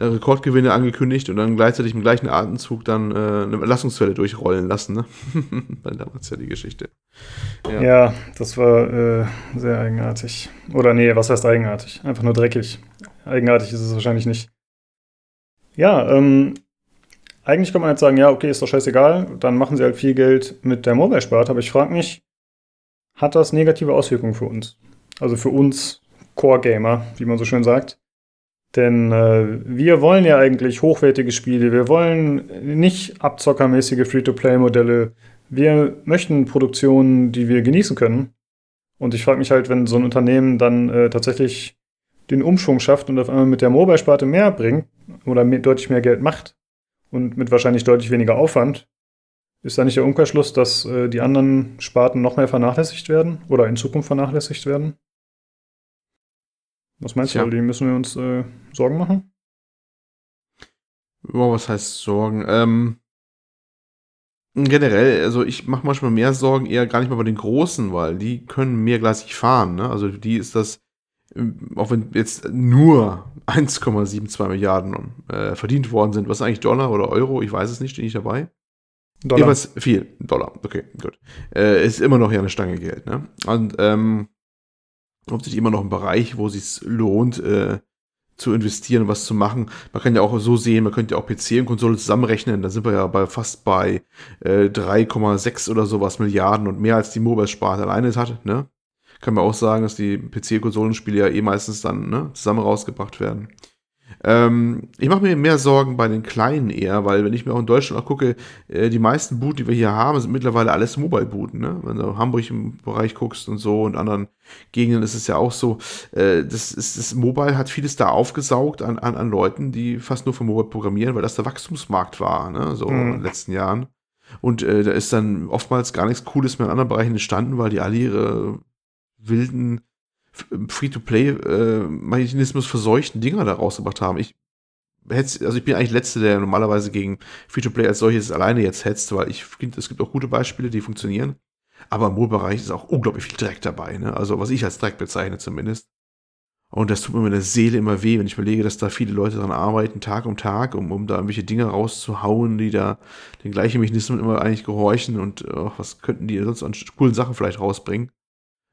Ja, Rekordgewinne angekündigt und dann gleichzeitig im gleichen Atemzug dann äh, eine Entlassungswelle durchrollen lassen, ne? Weil damals ja die Geschichte. Ja, ja das war äh, sehr eigenartig. Oder nee, was heißt eigenartig? Einfach nur dreckig. Eigenartig ist es wahrscheinlich nicht. Ja, ähm, eigentlich kann man jetzt sagen, ja, okay, ist doch scheißegal, dann machen sie halt viel Geld mit der Mobile-Sparte, aber ich frage mich, hat das negative Auswirkungen für uns? Also für uns Core-Gamer, wie man so schön sagt. Denn äh, wir wollen ja eigentlich hochwertige Spiele, wir wollen nicht abzockermäßige Free-to-Play-Modelle, wir möchten Produktionen, die wir genießen können. Und ich frage mich halt, wenn so ein Unternehmen dann äh, tatsächlich den Umschwung schafft und auf einmal mit der Mobile-Sparte mehr bringt oder mehr, deutlich mehr Geld macht, und mit wahrscheinlich deutlich weniger Aufwand, ist da nicht der Umkehrschluss, dass äh, die anderen Sparten noch mehr vernachlässigt werden oder in Zukunft vernachlässigt werden? Was meinst Tja. du, die müssen wir uns äh, Sorgen machen? Boah, was heißt Sorgen? Ähm, generell, also ich mache manchmal mehr Sorgen, eher gar nicht mal bei den Großen, weil die können mehrgleisig fahren, ne? Also die ist das, auch wenn jetzt nur eins Komma zweiundsiebzig Milliarden äh, verdient worden sind, was eigentlich Dollar oder Euro, ich weiß es nicht, stehe ich dabei. Dollar. Jedenfalls viel, Dollar, okay, gut. Äh, ist immer noch ja eine Stange Geld, ne? Und ähm, hauptsächlich immer noch ein Bereich, wo es sich lohnt, äh, zu investieren und was zu machen. Man kann ja auch so sehen, man könnte ja auch P C und Konsole zusammenrechnen, da sind wir ja bei fast bei äh, drei Komma sechs oder sowas Milliarden und mehr als die Mobile-Sparte alleine hat, ne? Kann man auch sagen, dass die P C-Konsolenspiele ja eh meistens dann ne, zusammen rausgebracht werden. Ähm, ich mache mir mehr Sorgen bei den Kleinen eher, weil wenn ich mir auch in Deutschland auch gucke, äh, die meisten Booten, die wir hier haben, sind mittlerweile alles Mobile-Booten. Ne? Wenn du Hamburg im Bereich guckst und so und anderen Gegenden ist es ja auch so. Äh, das, ist, das Mobile hat vieles da aufgesaugt an, an, an Leuten, die fast nur für Mobile programmieren, weil das der Wachstumsmarkt war, ne? So mhm. in den letzten Jahren. Und äh, da ist dann oftmals gar nichts Cooles mehr in anderen Bereichen entstanden, weil die alle ihre wilden, Free-to-Play-Mechanismus verseuchten Dinger da rausgebracht haben. Ich hätte, also ich bin eigentlich Letzte, der normalerweise gegen Free-to-Play als solches alleine jetzt hetzt, weil ich finde, es gibt auch gute Beispiele, die funktionieren. Aber im Mobile-Bereich ist auch unglaublich viel Dreck dabei, ne? Also was ich als Dreck bezeichne zumindest. Und das tut mir in der Seele immer weh, wenn ich überlege, dass da viele Leute dran arbeiten, Tag um Tag, um, um da irgendwelche Dinge rauszuhauen, die da den gleichen Mechanismen immer eigentlich gehorchen und oh, was könnten die sonst an coolen Sachen vielleicht rausbringen.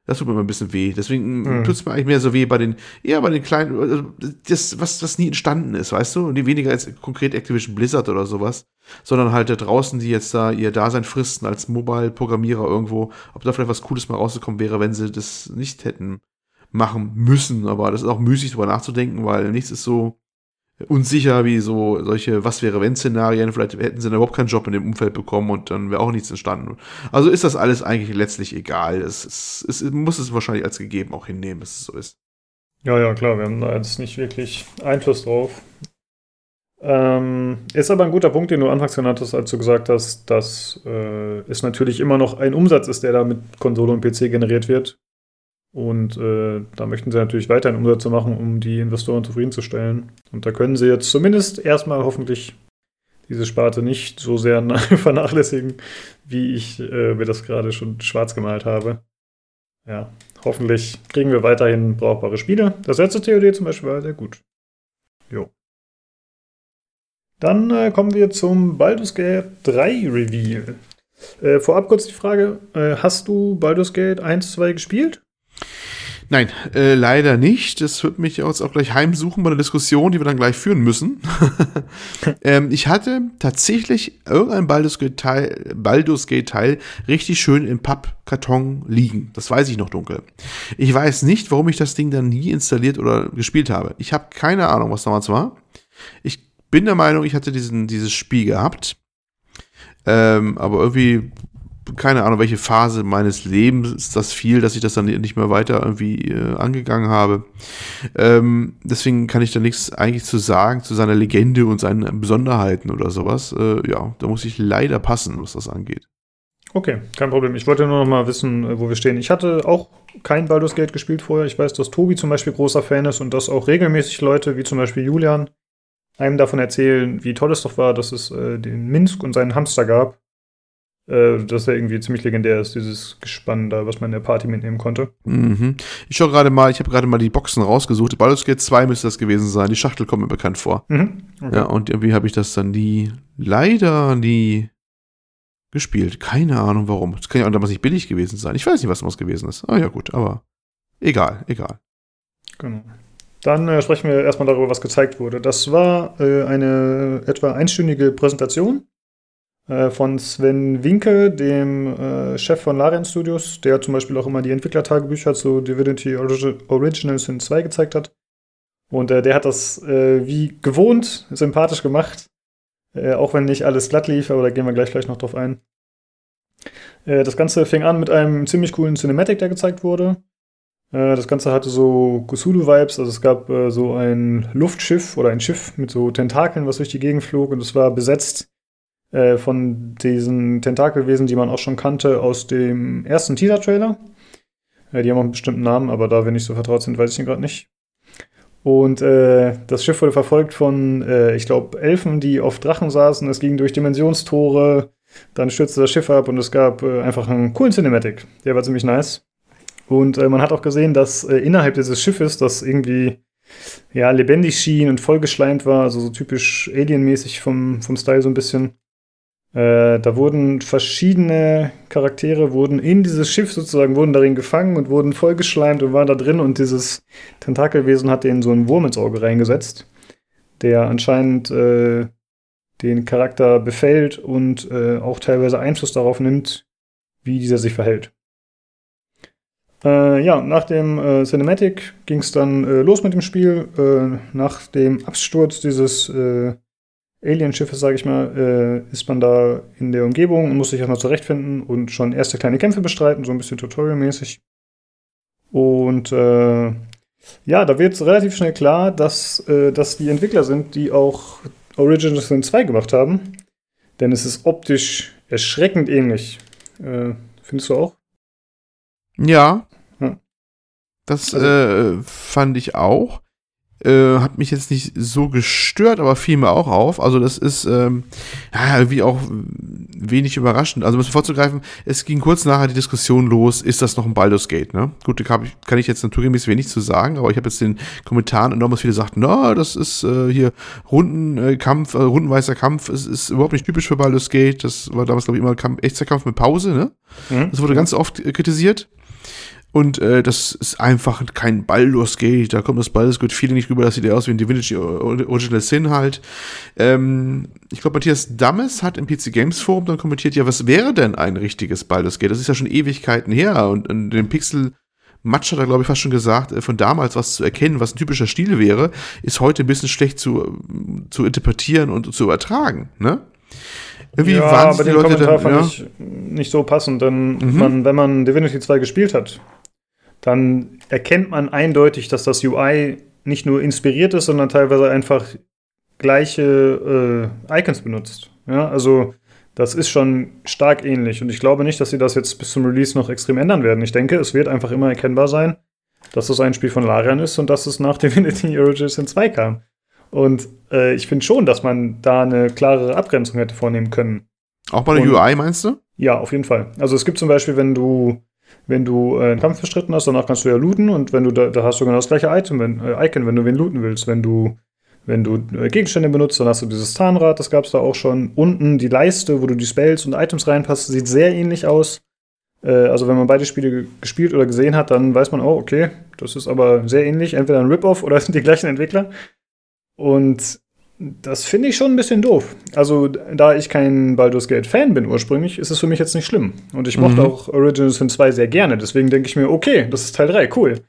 Das tut mir immer ein bisschen weh. Deswegen mhm. tut es mir eigentlich mehr so weh bei den, eher bei den kleinen, also das, was, was nie entstanden ist, weißt du? Und die weniger als konkret Activision Blizzard oder sowas, sondern halt da draußen, die jetzt da ihr Dasein fristen als Mobile-Programmierer irgendwo, ob da vielleicht was Cooles mal rausgekommen wäre, wenn sie das nicht hätten machen müssen. Aber das ist auch müßig, drüber nachzudenken, weil nichts ist so unsicher wie so solche Was-wäre-wenn-Szenarien. Vielleicht hätten sie dann überhaupt keinen Job in dem Umfeld bekommen und dann wäre auch nichts entstanden. Also ist das alles eigentlich letztlich egal. Es, es, es muss es wahrscheinlich als gegeben auch hinnehmen, dass es so ist. Ja, ja, klar, wir haben da jetzt nicht wirklich Einfluss drauf. Ähm, ist aber ein guter Punkt, den du anfangs genannt hast, als du gesagt hast, dass äh, es natürlich immer noch ein Umsatz ist, der da mit Konsole und P C generiert wird. Und äh, da möchten sie natürlich weiterhin Umsätze machen, um die Investoren zufriedenzustellen. Und da können sie jetzt zumindest erstmal hoffentlich diese Sparte nicht so sehr vernachlässigen, wie ich äh, mir das gerade schon schwarz gemalt habe. Ja, hoffentlich kriegen wir weiterhin brauchbare Spiele. Das letzte T O D zum Beispiel war sehr gut. Jo. Dann äh, kommen wir zum Baldur's Gate drei Reveal. Äh, vorab kurz die Frage, äh, hast du Baldur's Gate eins, zwei gespielt? Nein, äh, leider nicht. Das wird mich jetzt auch gleich heimsuchen bei der Diskussion, die wir dann gleich führen müssen. ähm, ich hatte tatsächlich irgendein Baldur's Gate Teil, Baldur's Gate Teil richtig schön im Pappkarton liegen. Das weiß ich noch dunkel. Ich weiß nicht, warum ich das Ding dann nie installiert oder gespielt habe. Ich habe keine Ahnung, was damals war. Ich bin der Meinung, ich hatte diesen, dieses Spiel gehabt. Ähm, aber irgendwie keine Ahnung, welche Phase meines Lebens das fiel, dass ich das dann nicht mehr weiter irgendwie äh, angegangen habe. Ähm, deswegen kann ich da nichts eigentlich zu sagen, zu seiner Legende und seinen Besonderheiten oder sowas. Äh, ja, da muss ich leider passen, was das angeht. Okay, kein Problem. Ich wollte nur noch mal wissen, wo wir stehen. Ich hatte auch kein Baldur's Gate gespielt vorher. Ich weiß, dass Tobi zum Beispiel großer Fan ist und dass auch regelmäßig Leute, wie zum Beispiel Julian, einem davon erzählen, wie toll es doch war, dass es äh, den Minsk und seinen Hamster gab. Äh, dass er irgendwie ziemlich legendär ist, dieses Gespann da, was man in der Party mitnehmen konnte. Mhm. Ich schaue gerade mal, ich habe gerade mal die Boxen rausgesucht. Baldur's Gate zwei müsste das gewesen sein. Die Schachtel kommt mir bekannt vor. Mhm. Okay. Ja, und irgendwie habe ich das dann nie, leider nie gespielt. Keine Ahnung warum. Das kann ja auch damals nicht billig gewesen sein. Ich weiß nicht, was damals gewesen ist. Ah ja, gut, aber egal, egal. Genau. Dann äh, sprechen wir erstmal darüber, was gezeigt wurde. Das war äh, eine etwa einstündige Präsentation äh, von Sven Winke, dem äh, Chef von Larian Studios, der zum Beispiel auch immer die Entwicklertagebücher zu Divinity Origi- Original Sin zwei gezeigt hat. Und äh, der hat das äh, wie gewohnt sympathisch gemacht, äh, auch wenn nicht alles glatt lief, aber da gehen wir gleich vielleicht noch drauf ein. Äh, das Ganze fing an mit einem ziemlich coolen Cinematic, der gezeigt wurde. Das Ganze hatte so Cthulhu-Vibes, also es gab äh, so ein Luftschiff oder ein Schiff mit so Tentakeln, was durch die Gegend flog, und es war besetzt äh, von diesen Tentakelwesen, die man auch schon kannte aus dem ersten Teaser-Trailer. Äh, die haben auch einen bestimmten Namen, aber da wir nicht so vertraut sind, weiß ich ihn gerade nicht. Und äh, das Schiff wurde verfolgt von, äh, ich glaube, Elfen, die auf Drachen saßen. Es ging durch Dimensionstore, dann stürzte das Schiff ab und es gab äh, einfach einen coolen Cinematic. Der war ziemlich nice. Und äh, man hat auch gesehen, dass äh, innerhalb dieses Schiffes, das irgendwie ja, lebendig schien und vollgeschleimt war, also so typisch alienmäßig vom, vom Style so ein bisschen, äh, da wurden verschiedene Charaktere, wurden in dieses Schiff sozusagen, wurden darin gefangen und wurden vollgeschleimt und waren da drin, und dieses Tentakelwesen hat denen so einen Wurm ins Auge reingesetzt, der anscheinend äh, den Charakter befällt und äh, auch teilweise Einfluss darauf nimmt, wie dieser sich verhält. Äh, ja, nach dem äh, Cinematic ging es dann äh, los mit dem Spiel. Äh, nach dem Absturz dieses äh, Alienschiffes, sage ich mal, äh, ist man da in der Umgebung und muss sich erstmal zurechtfinden und schon erste kleine Kämpfe bestreiten, so ein bisschen tutorialmäßig. Und äh, ja, da wird relativ schnell klar, dass äh, das die Entwickler sind, die auch Original Sin zwei gemacht haben. Denn es ist optisch erschreckend ähnlich. Äh, findest du auch? Ja, das äh, fand ich auch. Äh, hat mich jetzt nicht so gestört, aber fiel mir auch auf. Also das ist ähm, ja, wie auch wenig überraschend. Also um es vorzugreifen, es ging kurz nachher die Diskussion los, ist das noch ein Baldur's Gate, ne? Gut, da kann ich, kann ich jetzt naturgemäß wenig zu sagen, aber ich habe jetzt den Kommentaren enormes viele gesagt, na, das ist äh, hier Rundenkampf, äh, rundenweißer Kampf, es ist überhaupt nicht typisch für Baldur's Gate. Das war damals, glaube ich, immer Kampf, echter Kampf mit Pause, ne? Mhm. Das wurde ganz oft äh, kritisiert. Und äh, das ist einfach kein Baldur's Gate. Da kommt das Baldur's Gate viele nicht rüber, das sieht ja aus wie ein Divinity Original Sin halt. Ähm, ich glaube, Matthias Dammes hat im P C-Games-Forum dann kommentiert, ja, was wäre denn ein richtiges Baldur's Gate? Das ist ja schon Ewigkeiten her. Und in dem Pixel-Matsch hat er, glaube ich, fast schon gesagt, von damals was zu erkennen, was ein typischer Stil wäre, ist heute ein bisschen schlecht zu, zu interpretieren und zu übertragen, ne? Irgendwie ja, aber den Leute Kommentar dann, fand ja? ich nicht so passend, denn mhm. man, wenn man Divinity zwei gespielt hat, dann erkennt man eindeutig, dass das U I nicht nur inspiriert ist, sondern teilweise einfach gleiche äh, Icons benutzt. Ja, also das ist schon stark ähnlich und ich glaube nicht, dass sie das jetzt bis zum Release noch extrem ändern werden. Ich denke, es wird einfach immer erkennbar sein, dass es ein Spiel von Larian ist und dass es nach Divinity Original Sin zwei kam. Und äh, ich finde schon, dass man da eine klarere Abgrenzung hätte vornehmen können. Auch bei der und, U I, meinst du? Ja, auf jeden Fall. Also es gibt zum Beispiel, wenn du wenn du äh, einen Kampf bestritten hast, danach kannst du ja looten, und wenn du da, da hast du genau das gleiche Item, wenn, äh, Icon, wenn du wen looten willst. Wenn du wenn du äh, Gegenstände benutzt, dann hast du dieses Zahnrad, das gab es da auch schon. Unten die Leiste, wo du die Spells und Items reinpasst, sieht sehr ähnlich aus. Äh, also wenn man beide Spiele g- gespielt oder gesehen hat, dann weiß man, oh, okay, das ist aber sehr ähnlich. Entweder ein Rip-Off oder sind die gleichen Entwickler. Und das finde ich schon ein bisschen doof. Also, da ich kein Baldur's Gate-Fan bin ursprünglich, ist es für mich jetzt nicht schlimm. Und ich mhm. mochte auch Original Sin zwei sehr gerne. Deswegen denke ich mir, okay, das ist Teil drei, cool.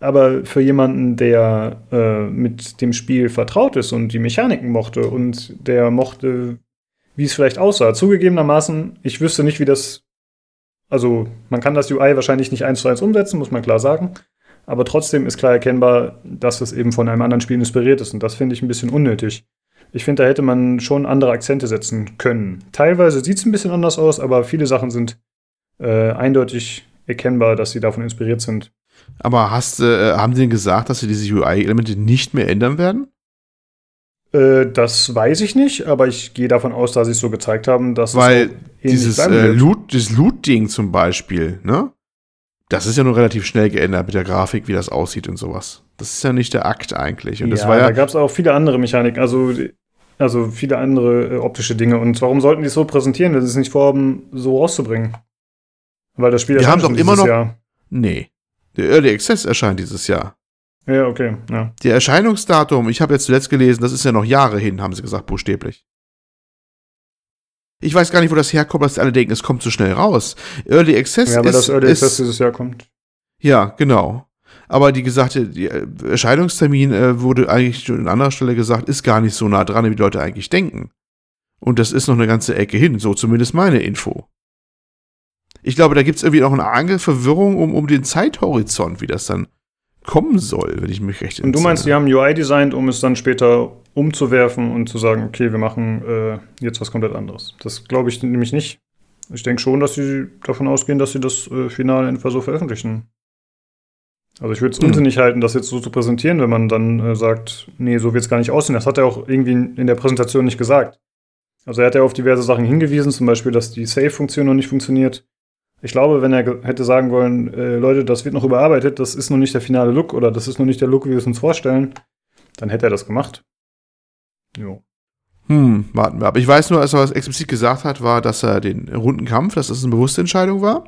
Aber für jemanden, der äh, mit dem Spiel vertraut ist und die Mechaniken mochte und der mochte, wie es vielleicht aussah, zugegebenermaßen, ich wüsste nicht, wie das. Also, man kann das U I wahrscheinlich nicht eins zu eins umsetzen, muss man klar sagen. Aber trotzdem ist klar erkennbar, dass es eben von einem anderen Spiel inspiriert ist. Und das finde ich ein bisschen unnötig. Ich finde, da hätte man schon andere Akzente setzen können. Teilweise sieht es ein bisschen anders aus, aber viele Sachen sind äh, eindeutig erkennbar, dass sie davon inspiriert sind. Aber hast, äh, haben sie denn gesagt, dass sie diese U I-Elemente nicht mehr ändern werden? Äh, das weiß ich nicht, aber ich gehe davon aus, dass sie es so gezeigt haben, dass Weil es so dieses, äh, Loot, dieses Loot-Ding zum Beispiel, ne? Das ist ja nur relativ schnell geändert mit der Grafik, wie das aussieht und sowas. Das ist ja nicht der Akt eigentlich. Und ja, das war ja, da gab es auch viele andere Mechaniken, also, also viele andere äh, optische Dinge. Und warum sollten die es so präsentieren, wenn sie es nicht vorhaben, so rauszubringen? Weil das Spiel erscheint dieses immer noch, Jahr. Nee. Der Early Access erscheint dieses Jahr. Ja, okay. Ja. Der Erscheinungsdatum, ich habe jetzt zuletzt gelesen, das ist ja noch Jahre hin, haben sie gesagt, buchstäblich. Ich weiß gar nicht, wo das herkommt, dass alle denken, es kommt zu schnell raus. Early Access ja, aber ist... Ja, weil das Early ist, Access dieses Jahr kommt. Ja, genau. Aber die gesagte, der Erscheinungstermin äh, wurde eigentlich an anderer Stelle gesagt, ist gar nicht so nah dran, wie die Leute eigentlich denken. Und das ist noch eine ganze Ecke hin, so zumindest meine Info. Ich glaube, da gibt es irgendwie noch eine Angel Verwirrung um, um den Zeithorizont, wie das dann kommen soll, wenn ich mich recht entsinne. Und du meinst, die haben U I designt, um es dann später umzuwerfen und zu sagen, okay, wir machen äh, jetzt was komplett anderes. Das glaube ich nämlich nicht. Ich denke schon, dass sie davon ausgehen, dass sie das äh, Finale in etwa so veröffentlichen. Also ich würde es mhm. unsinnig halten, das jetzt so zu präsentieren, wenn man dann äh, sagt, nee, so wird es gar nicht aussehen. Das hat er auch irgendwie in der Präsentation nicht gesagt. Also er hat ja auf diverse Sachen hingewiesen, zum Beispiel, dass die Save-Funktion noch nicht funktioniert. Ich glaube, wenn er hätte sagen wollen, äh, Leute, das wird noch überarbeitet, das ist noch nicht der finale Look oder das ist noch nicht der Look, wie wir es uns vorstellen, dann hätte er das gemacht. Jo. Hm, warten wir ab. Ich weiß nur, als er was explizit gesagt hat, war, dass er den runden Kampf, dass das eine bewusste Entscheidung war,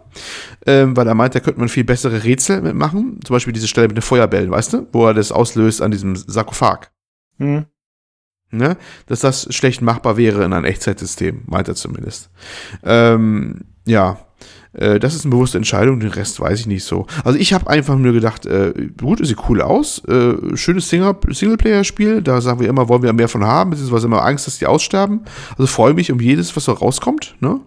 ähm, weil er meint, da könnte man viel bessere Rätsel mitmachen, zum Beispiel diese Stelle mit den Feuerbällen, weißt du, wo er das auslöst an diesem Sarkophag. Hm. Ne? Dass das schlecht machbar wäre in einem Echtzeitsystem, meint er zumindest. Ähm, ja. Das ist eine bewusste Entscheidung, den Rest weiß ich nicht so. Also ich habe einfach nur gedacht, äh, gut, sieht cool aus, äh, schönes Singleplayer-Spiel, da sagen wir immer, wollen wir mehr von haben, beziehungsweise immer Angst, dass die aussterben. Also freue mich um jedes, was da rauskommt, ne?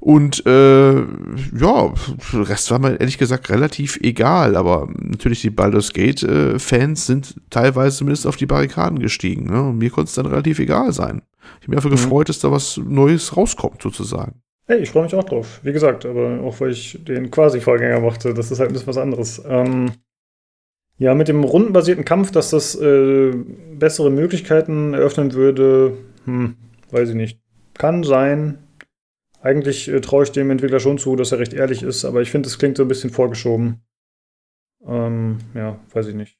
Und äh, ja, der Rest war mir ehrlich gesagt relativ egal, aber natürlich die Baldur's Gate-Fans äh, sind teilweise zumindest auf die Barrikaden gestiegen, ne? Und mir konnte es dann relativ egal sein. Ich habe mich einfach mhm. gefreut, dass da was Neues rauskommt, sozusagen. Hey, ich freue mich auch drauf. Wie gesagt, aber auch weil ich den Quasi-Vorgänger mochte, das ist halt ein bisschen was anderes. Ähm, ja, mit dem rundenbasierten Kampf, dass das äh, bessere Möglichkeiten eröffnen würde, hm, weiß ich nicht. Kann sein. Eigentlich äh, traue ich dem Entwickler schon zu, dass er recht ehrlich ist, aber ich finde, es klingt so ein bisschen vorgeschoben. Ähm, ja, weiß ich nicht.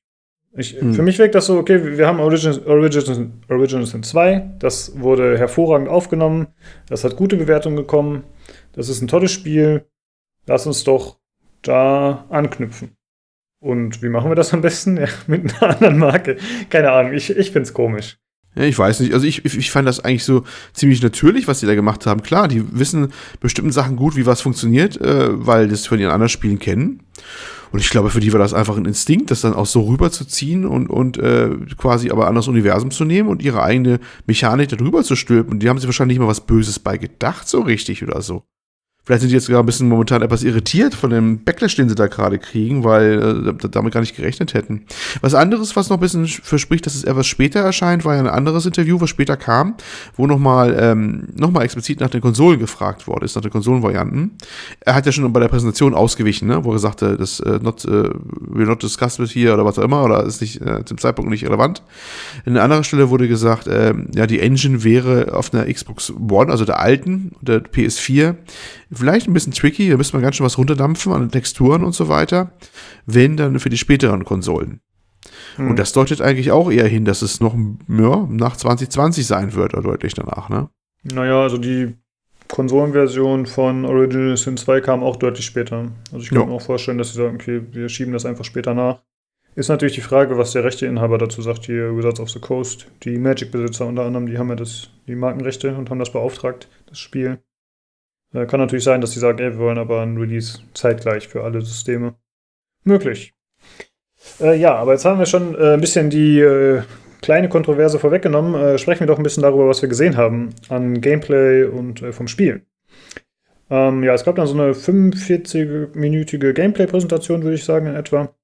Ich, hm. Für mich wirkt das so, okay, wir haben Origins, Origins, Origins Sin zwei, das wurde hervorragend aufgenommen, das hat gute Bewertungen bekommen, das ist ein tolles Spiel, lass uns doch da anknüpfen. Und wie machen wir das am besten? Ja, mit einer anderen Marke. Keine Ahnung, ich, ich find's komisch. Ja, ich weiß nicht, also ich, ich fand das eigentlich so ziemlich natürlich, was die da gemacht haben. Klar, die wissen bestimmten Sachen gut, wie was funktioniert, äh, weil das von ihren anderen Spielen kennen. Und ich glaube, für die war das einfach ein Instinkt, das dann auch so rüberzuziehen und, und äh, quasi aber an das Universum zu nehmen und ihre eigene Mechanik darüber zu stülpen. Die haben sich wahrscheinlich nicht mal was Böses bei gedacht, so richtig oder so. Vielleicht sind die jetzt sogar ein bisschen momentan etwas irritiert von dem Backlash, den sie da gerade kriegen, weil äh, damit gar nicht gerechnet hätten. Was anderes, was noch ein bisschen verspricht, dass es etwas später erscheint, war ja ein anderes Interview, was später kam, wo nochmal ähm, noch mal explizit nach den Konsolen gefragt worden ist, nach den Konsolenvarianten. Er hat ja schon bei der Präsentation ausgewichen, ne, wo er sagte, das äh, not, äh, we're not discussed with here oder was auch immer, oder ist nicht äh, zum Zeitpunkt nicht relevant. An anderer Stelle wurde gesagt, äh, ja, die Engine wäre auf einer Xbox One, also der alten, der P S vier, vielleicht ein bisschen tricky, da müsste man ganz schön was runterdampfen an den Texturen und so weiter, wenn dann für die späteren Konsolen. Mhm. Und das deutet eigentlich auch eher hin, dass es noch ja, nach zwanzig zwanzig sein wird, oder deutlich danach, ne? Naja, also die Konsolenversion von Original Sin zwei kam auch deutlich später. Also ich kann jo. mir auch vorstellen, dass sie sagen, okay, wir schieben das einfach später nach. Ist natürlich die Frage, was der Rechteinhaber dazu sagt, hier Wizards of the Coast, die Magic-Besitzer unter anderem, die haben ja das, die Markenrechte und haben das beauftragt, das Spiel. Kann natürlich sein, dass sie sagen, ey, wir wollen aber ein Release zeitgleich für alle Systeme. Möglich. Äh, ja, aber jetzt haben wir schon äh, ein bisschen die äh, kleine Kontroverse vorweggenommen. Äh, sprechen wir doch ein bisschen darüber, was wir gesehen haben an Gameplay und äh, vom Spiel. Ähm, ja, es gab dann so eine fünfundvierzig-minütige Gameplay-Präsentation, würde ich sagen, in etwa.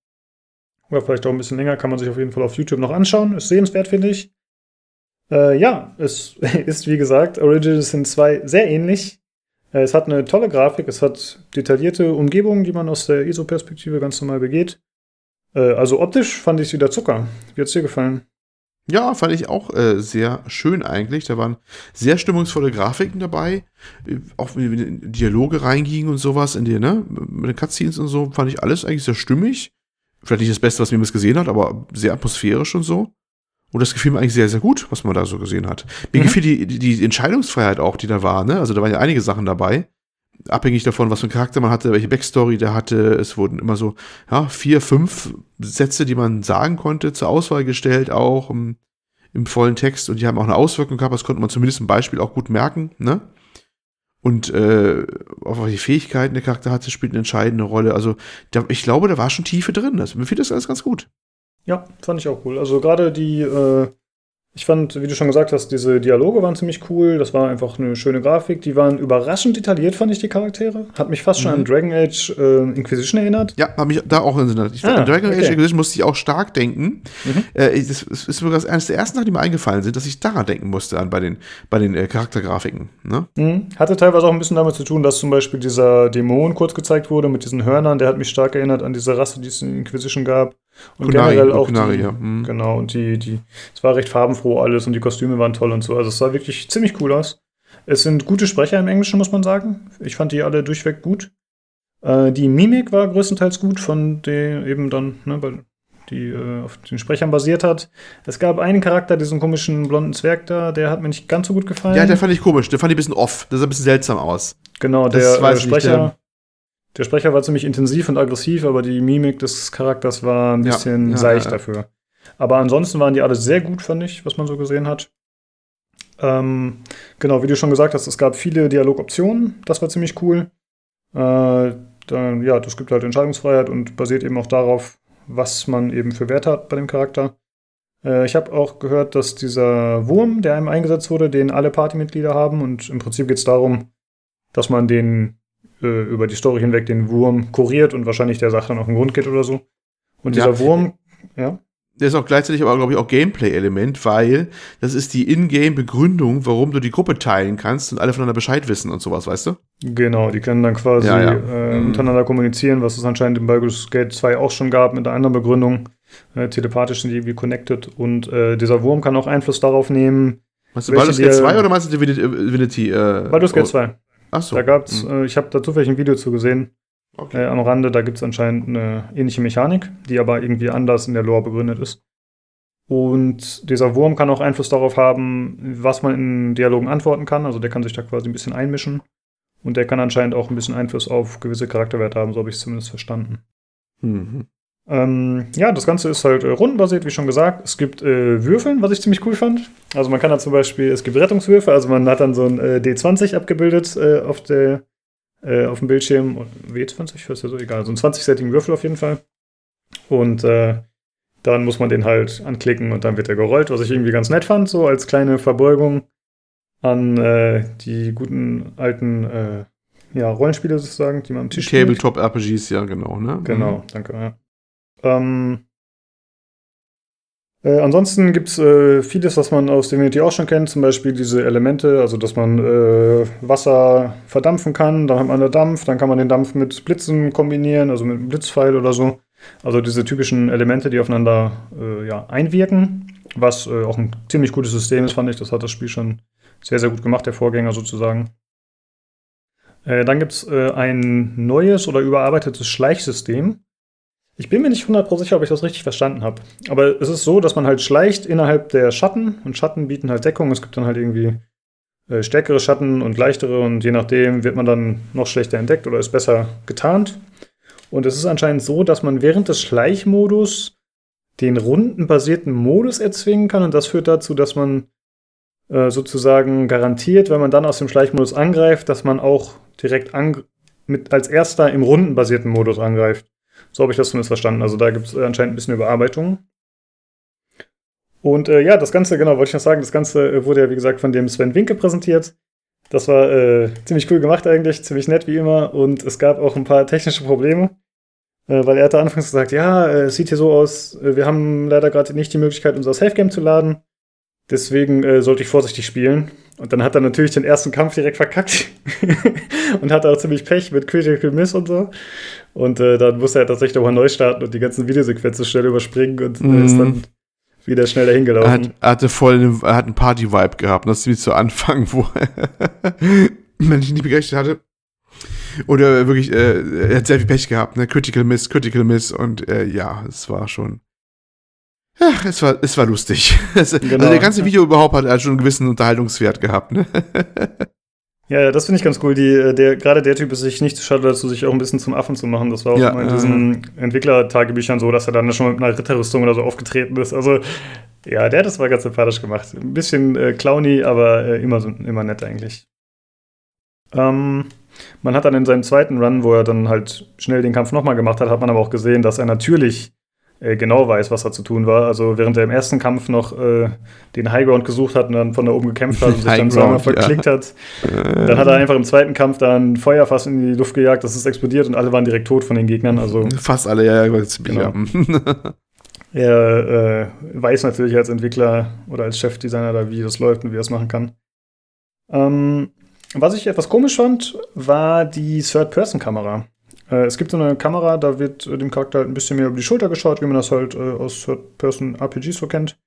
Oder vielleicht auch ein bisschen länger, kann man sich auf jeden Fall auf YouTube noch anschauen. Ist sehenswert, finde ich. Äh, ja, es ist, wie gesagt, Original Sin zwei sehr ähnlich. Äh, es hat eine tolle Grafik, es hat detaillierte Umgebungen, die man aus der I S O-Perspektive ganz normal begeht. Äh, also optisch fand ich es wieder Zucker. Wie hat es dir gefallen? Ja, fand ich auch äh, sehr schön eigentlich. Da waren sehr stimmungsvolle Grafiken dabei. Äh, auch wenn, wenn Dialoge reingingen und sowas in dir, ne? Mit den Cutscenes und so, fand ich alles eigentlich sehr stimmig. Vielleicht nicht das Beste, was man bis gesehen hat, aber sehr atmosphärisch und so. Und das gefiel mir eigentlich sehr, sehr gut, was man da so gesehen hat. Mir mhm. gefiel die, die Entscheidungsfreiheit auch, die da war, ne? Also da waren ja einige Sachen dabei. Abhängig davon, was für einen Charakter man hatte, welche Backstory der hatte. Es wurden immer so ja, vier, fünf Sätze, die man sagen konnte, zur Auswahl gestellt, auch im, im vollen Text. Und die haben auch eine Auswirkung gehabt. Das konnte man zumindest im Beispiel auch gut merken. Ne? Und äh, auch welche Fähigkeiten der Charakter hatte, spielt eine entscheidende Rolle. Also da, ich glaube, da war schon Tiefe drin. Das, mir fiel das alles ganz gut. Ja, fand ich auch cool. Also gerade die, äh, ich fand, wie du schon gesagt hast, diese Dialoge waren ziemlich cool. Das war einfach eine schöne Grafik. Die waren überraschend detailliert, fand ich, die Charaktere. Hat mich fast mhm. schon an Dragon Age äh, Inquisition erinnert. Ja, hat mich da auch erinnert. Ich, ah, an Dragon okay. Age Inquisition musste ich auch stark denken. Mhm. Äh, das ist sogar eines der ersten Sachen, die mir eingefallen sind, dass ich daran denken musste, an bei den, bei den äh, Charaktergrafiken. Ne? Mhm. Hatte teilweise auch ein bisschen damit zu tun, dass zum Beispiel dieser Dämon kurz gezeigt wurde mit diesen Hörnern. Der hat mich stark erinnert an diese Rasse, die es in Inquisition gab. Und Kunari, generell auch Kunari, die, ja. mhm. Genau, und die, die, es war recht farbenfroh alles und die Kostüme waren toll und so. Also es sah wirklich ziemlich cool aus. Es sind gute Sprecher im Englischen, muss man sagen. Ich fand die alle durchweg gut. Äh, die Mimik war größtenteils gut, von der eben dann, ne, weil die äh, auf den Sprechern basiert hat. Es gab einen Charakter, diesen komischen blonden Zwerg da, der hat mir nicht ganz so gut gefallen. Ja, der fand ich komisch, der fand ich ein bisschen off, der sah ein bisschen seltsam aus. Genau, das der äh, Sprecher... Nicht, der Der Sprecher war ziemlich intensiv und aggressiv, aber die Mimik des Charakters war ein bisschen ja, ja, seicht ja, ja. dafür. Aber ansonsten waren die alle sehr gut, fand ich, was man so gesehen hat. Ähm, genau, wie du schon gesagt hast, es gab viele Dialogoptionen. Das war ziemlich cool. Äh, dann, ja, das gibt halt Entscheidungsfreiheit und basiert eben auch darauf, was man eben für Werte hat bei dem Charakter. Äh, ich habe auch gehört, dass dieser Wurm, der einem eingesetzt wurde, den alle Partymitglieder haben. Und im Prinzip geht es darum, dass man den über die Story hinweg den Wurm kuriert und wahrscheinlich der Sache dann auf den Grund geht oder so. Und dieser ja, Wurm, ja. Der ist auch gleichzeitig aber, glaube ich, auch Gameplay-Element, weil das ist die In-Game-Begründung, warum du die Gruppe teilen kannst und alle voneinander Bescheid wissen und sowas, weißt du? Genau, die können dann quasi ja, ja. Äh, mhm. untereinander kommunizieren, was es anscheinend in Baldur's Gate zwei auch schon gab mit einer anderen Begründung. Äh, telepathisch sind die irgendwie connected und äh, dieser Wurm kann auch Einfluss darauf nehmen. Meinst du Baldur's Gate zwei oder meinst du Divinity? Äh, Baldur's Gate zwei. Ach so. Da gab's, mhm. äh, ich habe da zufällig ein Video zu gesehen, okay. äh, am Rande, da gibt es anscheinend eine ähnliche Mechanik, die aber irgendwie anders in der Lore begründet ist. Und dieser Wurm kann auch Einfluss darauf haben, was man in Dialogen antworten kann, also der kann sich da quasi ein bisschen einmischen und der kann anscheinend auch ein bisschen Einfluss auf gewisse Charakterwerte haben, so habe ich es zumindest verstanden. Mhm. Ähm, ja, das Ganze ist halt äh, rundenbasiert, wie schon gesagt. Es gibt äh, Würfeln, was ich ziemlich cool fand. Also man kann da zum Beispiel, es gibt Rettungswürfe, also man hat dann so ein äh, D zwanzig abgebildet äh, auf, der, äh, auf dem Bildschirm. W zwanzig, ich weiß ja so, egal. So ein zwanzig-seitigen Würfel auf jeden Fall. Und äh, dann muss man den halt anklicken und dann wird er gerollt, was ich irgendwie ganz nett fand, so als kleine Verbeugung an äh, die guten alten äh, ja, Rollenspiele sozusagen, die man am Tisch spielt. Tabletop-R P Gs, ja genau, ne? Genau, danke, ja. Ähm, äh, ansonsten gibt es äh, vieles, was man aus Divinity auch schon kennt, zum Beispiel diese Elemente, also dass man äh, Wasser verdampfen kann, dann hat man den Dampf, dann kann man den Dampf mit Blitzen kombinieren, also mit einem Blitzpfeil oder so. Also diese typischen Elemente, die aufeinander äh, ja, einwirken, was äh, auch ein ziemlich gutes System ist, fand ich. Das hat das Spiel schon sehr, sehr gut gemacht, der Vorgänger sozusagen. Äh, dann gibt es äh, ein neues oder überarbeitetes Schleichsystem. Ich bin mir nicht hundert Prozent sicher, ob ich das richtig verstanden habe. Aber es ist so, dass man halt schleicht innerhalb der Schatten und Schatten bieten halt Deckung. Es gibt dann halt irgendwie äh, stärkere Schatten und leichtere und je nachdem wird man dann noch schlechter entdeckt oder ist besser getarnt. Und es ist anscheinend so, dass man während des Schleichmodus den rundenbasierten Modus erzwingen kann und das führt dazu, dass man äh, sozusagen garantiert, wenn man dann aus dem Schleichmodus angreift, dass man auch direkt ang- mit als erster im rundenbasierten Modus angreift. So habe ich das zumindest verstanden. Also da gibt es anscheinend ein bisschen Überarbeitung. Und äh, ja, das Ganze, genau, wollte ich noch sagen, das Ganze wurde ja, wie gesagt, von dem Sven Winke präsentiert. Das war äh, ziemlich cool gemacht eigentlich, ziemlich nett wie immer. Und es gab auch ein paar technische Probleme, äh, weil er hatte anfangs gesagt, ja, es äh, sieht hier so aus, äh, wir haben leider gerade nicht die Möglichkeit, unser Savegame zu laden. Deswegen äh, sollte ich vorsichtig spielen. Und dann hat er natürlich den ersten Kampf direkt verkackt und hatte auch ziemlich Pech mit Critical Miss und so. Und äh, dann musste er tatsächlich nochmal neu starten und die ganzen Videosequenzen schnell überspringen und mhm. ist dann wieder schnell dahin gelaufen. Er hatte voll einen, er hat einen Party-Vibe gehabt. Das ist wie zu Anfang, wo wenn ich nicht gerechnet hatte. Oder wirklich, äh, er hat sehr viel Pech gehabt, ne? Critical Miss, Critical Miss und äh, ja, es war schon. Ach, es war, es war lustig. Es, genau. Also der ganze Video überhaupt hat, hat schon einen gewissen Unterhaltungswert gehabt, ne? Ja, das finde ich ganz cool. Die, der, gerade der Typ ist sich nicht zu schade dazu, sich auch ein bisschen zum Affen zu machen. Das war auch ja, mal in diesen äh, Entwicklertagebüchern so, dass er dann schon mit einer Ritterrüstung oder so aufgetreten ist. Also, ja, der hat das mal ganz sympathisch gemacht. Ein bisschen äh, clowny, aber äh, immer, so, immer nett eigentlich. Ähm, man hat dann in seinem zweiten Run, wo er dann halt schnell den Kampf nochmal gemacht hat, hat man aber auch gesehen, dass er natürlich äh, genau weiß, was da zu tun war. Also, während er im ersten Kampf noch äh, den Highground gesucht hat und dann von da oben gekämpft hat und sich dann zweimal verklickt ja. hat, dann hat er einfach im zweiten Kampf da ein Feuerfass in die Luft gejagt, das ist explodiert und alle waren direkt tot von den Gegnern. Also, fast alle, ja, ja. Genau. Er äh, weiß natürlich als Entwickler oder als Chefdesigner da, wie das läuft und wie er es machen kann. Ähm. Was ich etwas komisch fand, war die Third-Person-Kamera. Äh, es gibt so eine Kamera, da wird äh, dem Charakter halt ein bisschen mehr über die Schulter geschaut, wie man das halt äh, aus Third-Person-R P Gs so kennt.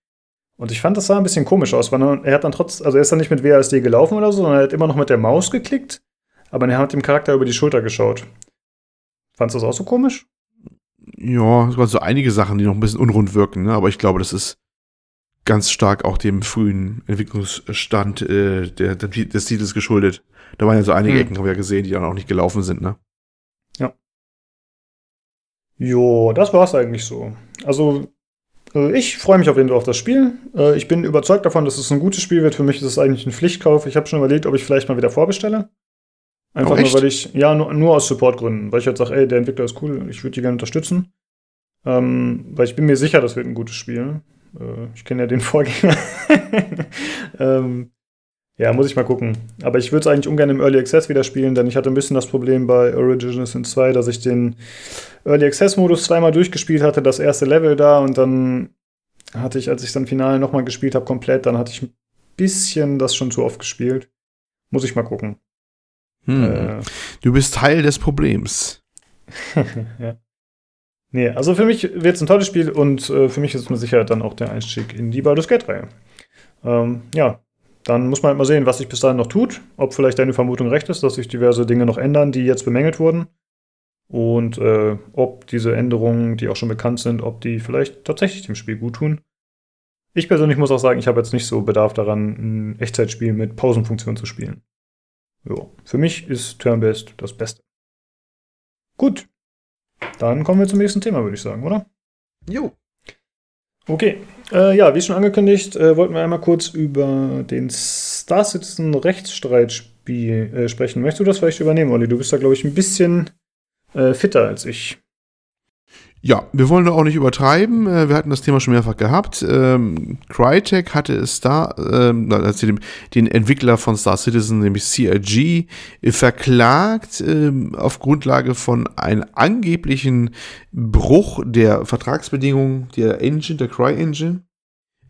Und ich fand, das sah ein bisschen komisch aus, weil er, er hat dann trotz, also er ist dann nicht mit W A S D gelaufen oder so, sondern er hat immer noch mit der Maus geklickt, aber er hat dem Charakter über die Schulter geschaut. Fandst du das auch so komisch? Ja, es waren so einige Sachen, die noch ein bisschen unrund wirken, ne? Aber ich glaube, das ist ganz stark auch dem frühen Entwicklungsstand äh, der, der, des Titels geschuldet. Da waren ja so einige mhm. Ecken, haben wir ja gesehen, die dann auch nicht gelaufen sind, ne? Ja. Jo, das war's eigentlich so. Also, äh, ich freue mich auf jeden Fall auf das Spiel. Äh, ich bin überzeugt davon, dass es ein gutes Spiel wird. Für mich ist es eigentlich ein Pflichtkauf. Ich habe schon überlegt, ob ich vielleicht mal wieder vorbestelle. Einfach oh, nur, weil ich, ja, nur, nur aus Supportgründen. Weil ich halt sage, ey, der Entwickler ist cool, ich würde die gerne unterstützen. Ähm, weil ich bin mir sicher, das wird ein gutes Spiel. Ich kenne ja den Vorgänger. ähm, ja, muss ich mal gucken. Aber ich würde es eigentlich ungern im Early Access wieder spielen, denn ich hatte ein bisschen das Problem bei Original Sin zwei, dass ich den Early Access-Modus zweimal durchgespielt hatte, das erste Level da, und dann hatte ich, als ich dann final nochmal gespielt habe, komplett, dann hatte ich ein bisschen das schon zu oft gespielt. Muss ich mal gucken. Hm. Äh, du bist Teil des Problems. Ja. Nee, also für mich wird es ein tolles Spiel und äh, für mich ist mir sicher dann auch der Einstieg in die Baldur's Gate-Reihe. Ähm, ja, dann muss man halt mal sehen, was sich bis dahin noch tut, ob vielleicht deine Vermutung recht ist, dass sich diverse Dinge noch ändern, die jetzt bemängelt wurden, und äh, ob diese Änderungen, die auch schon bekannt sind, ob die vielleicht tatsächlich dem Spiel gut tun. Ich persönlich muss auch sagen, ich habe jetzt nicht so Bedarf daran, ein Echtzeitspiel mit Pausenfunktion zu spielen. Jo, für mich ist Turn-Based das Beste. Gut. Dann kommen wir zum nächsten Thema, würde ich sagen, oder? Jo. Okay. Äh, ja, wie schon angekündigt, äh, wollten wir einmal kurz über den Star Citizen Rechtsstreit äh, sprechen. Möchtest du das vielleicht übernehmen, Olli? Du bist da, glaube ich, ein bisschen äh, fitter als ich. Ja, wir wollen da auch nicht übertreiben. Äh, wir hatten das Thema schon mehrfach gehabt. Ähm, Crytek hatte es da, ähm, also den, den Entwickler von Star Citizen, nämlich C I G, äh, verklagt äh, auf Grundlage von einem angeblichen Bruch der Vertragsbedingungen der Engine, der CryEngine.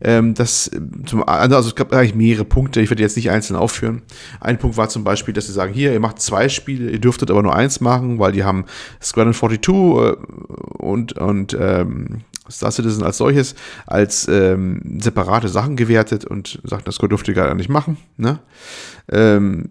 Ähm, das, zum, also es gab eigentlich mehrere Punkte, ich werde jetzt nicht einzeln aufführen. Ein Punkt war zum Beispiel, dass sie sagen, hier, ihr macht zwei Spiele, ihr dürftet aber nur eins machen, weil die haben Squadron zweiundvierzig äh, und, und ähm, Star Citizen als solches als ähm, separate Sachen gewertet und sagten, das dürft ihr gar nicht machen. Ne? Ähm,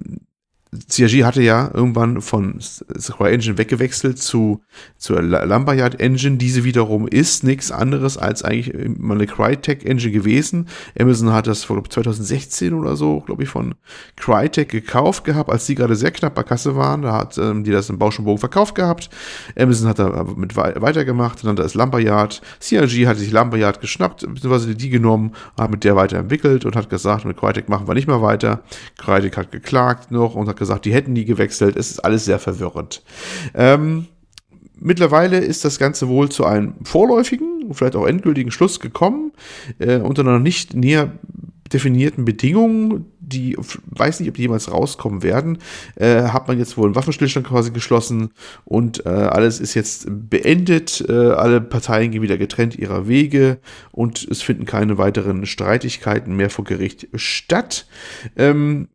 C I G hatte ja irgendwann von CryEngine weggewechselt zu zur Lumberyard Engine. Diese wiederum ist nichts anderes als eigentlich mal eine Crytek Engine gewesen. Amazon hat das vor zwanzig sechzehn oder so, glaube ich, von Crytek gekauft gehabt, als die gerade sehr knapp bei Kasse waren. Da hat ähm, die das im Bausch und Bogen verkauft gehabt. Amazon hat da mit we- weitergemacht, dann da ist Lumberyard. C I G hat sich Lumberyard geschnappt, beziehungsweise die genommen, hat mit der weiterentwickelt und hat gesagt, mit Crytek machen wir nicht mehr weiter. Crytek hat geklagt noch und hat gesagt, gesagt, die hätten die gewechselt. Es ist alles sehr verwirrend. Ähm, mittlerweile ist das Ganze wohl zu einem vorläufigen, vielleicht auch endgültigen Schluss gekommen äh, und einer noch nicht näher definierten Bedingungen, die, weiß nicht, ob die jemals rauskommen werden, äh, hat man jetzt wohl einen Waffenstillstand quasi geschlossen und äh, alles ist jetzt beendet, äh, alle Parteien gehen wieder getrennt ihrer Wege und es finden keine weiteren Streitigkeiten mehr vor Gericht statt. Ähm,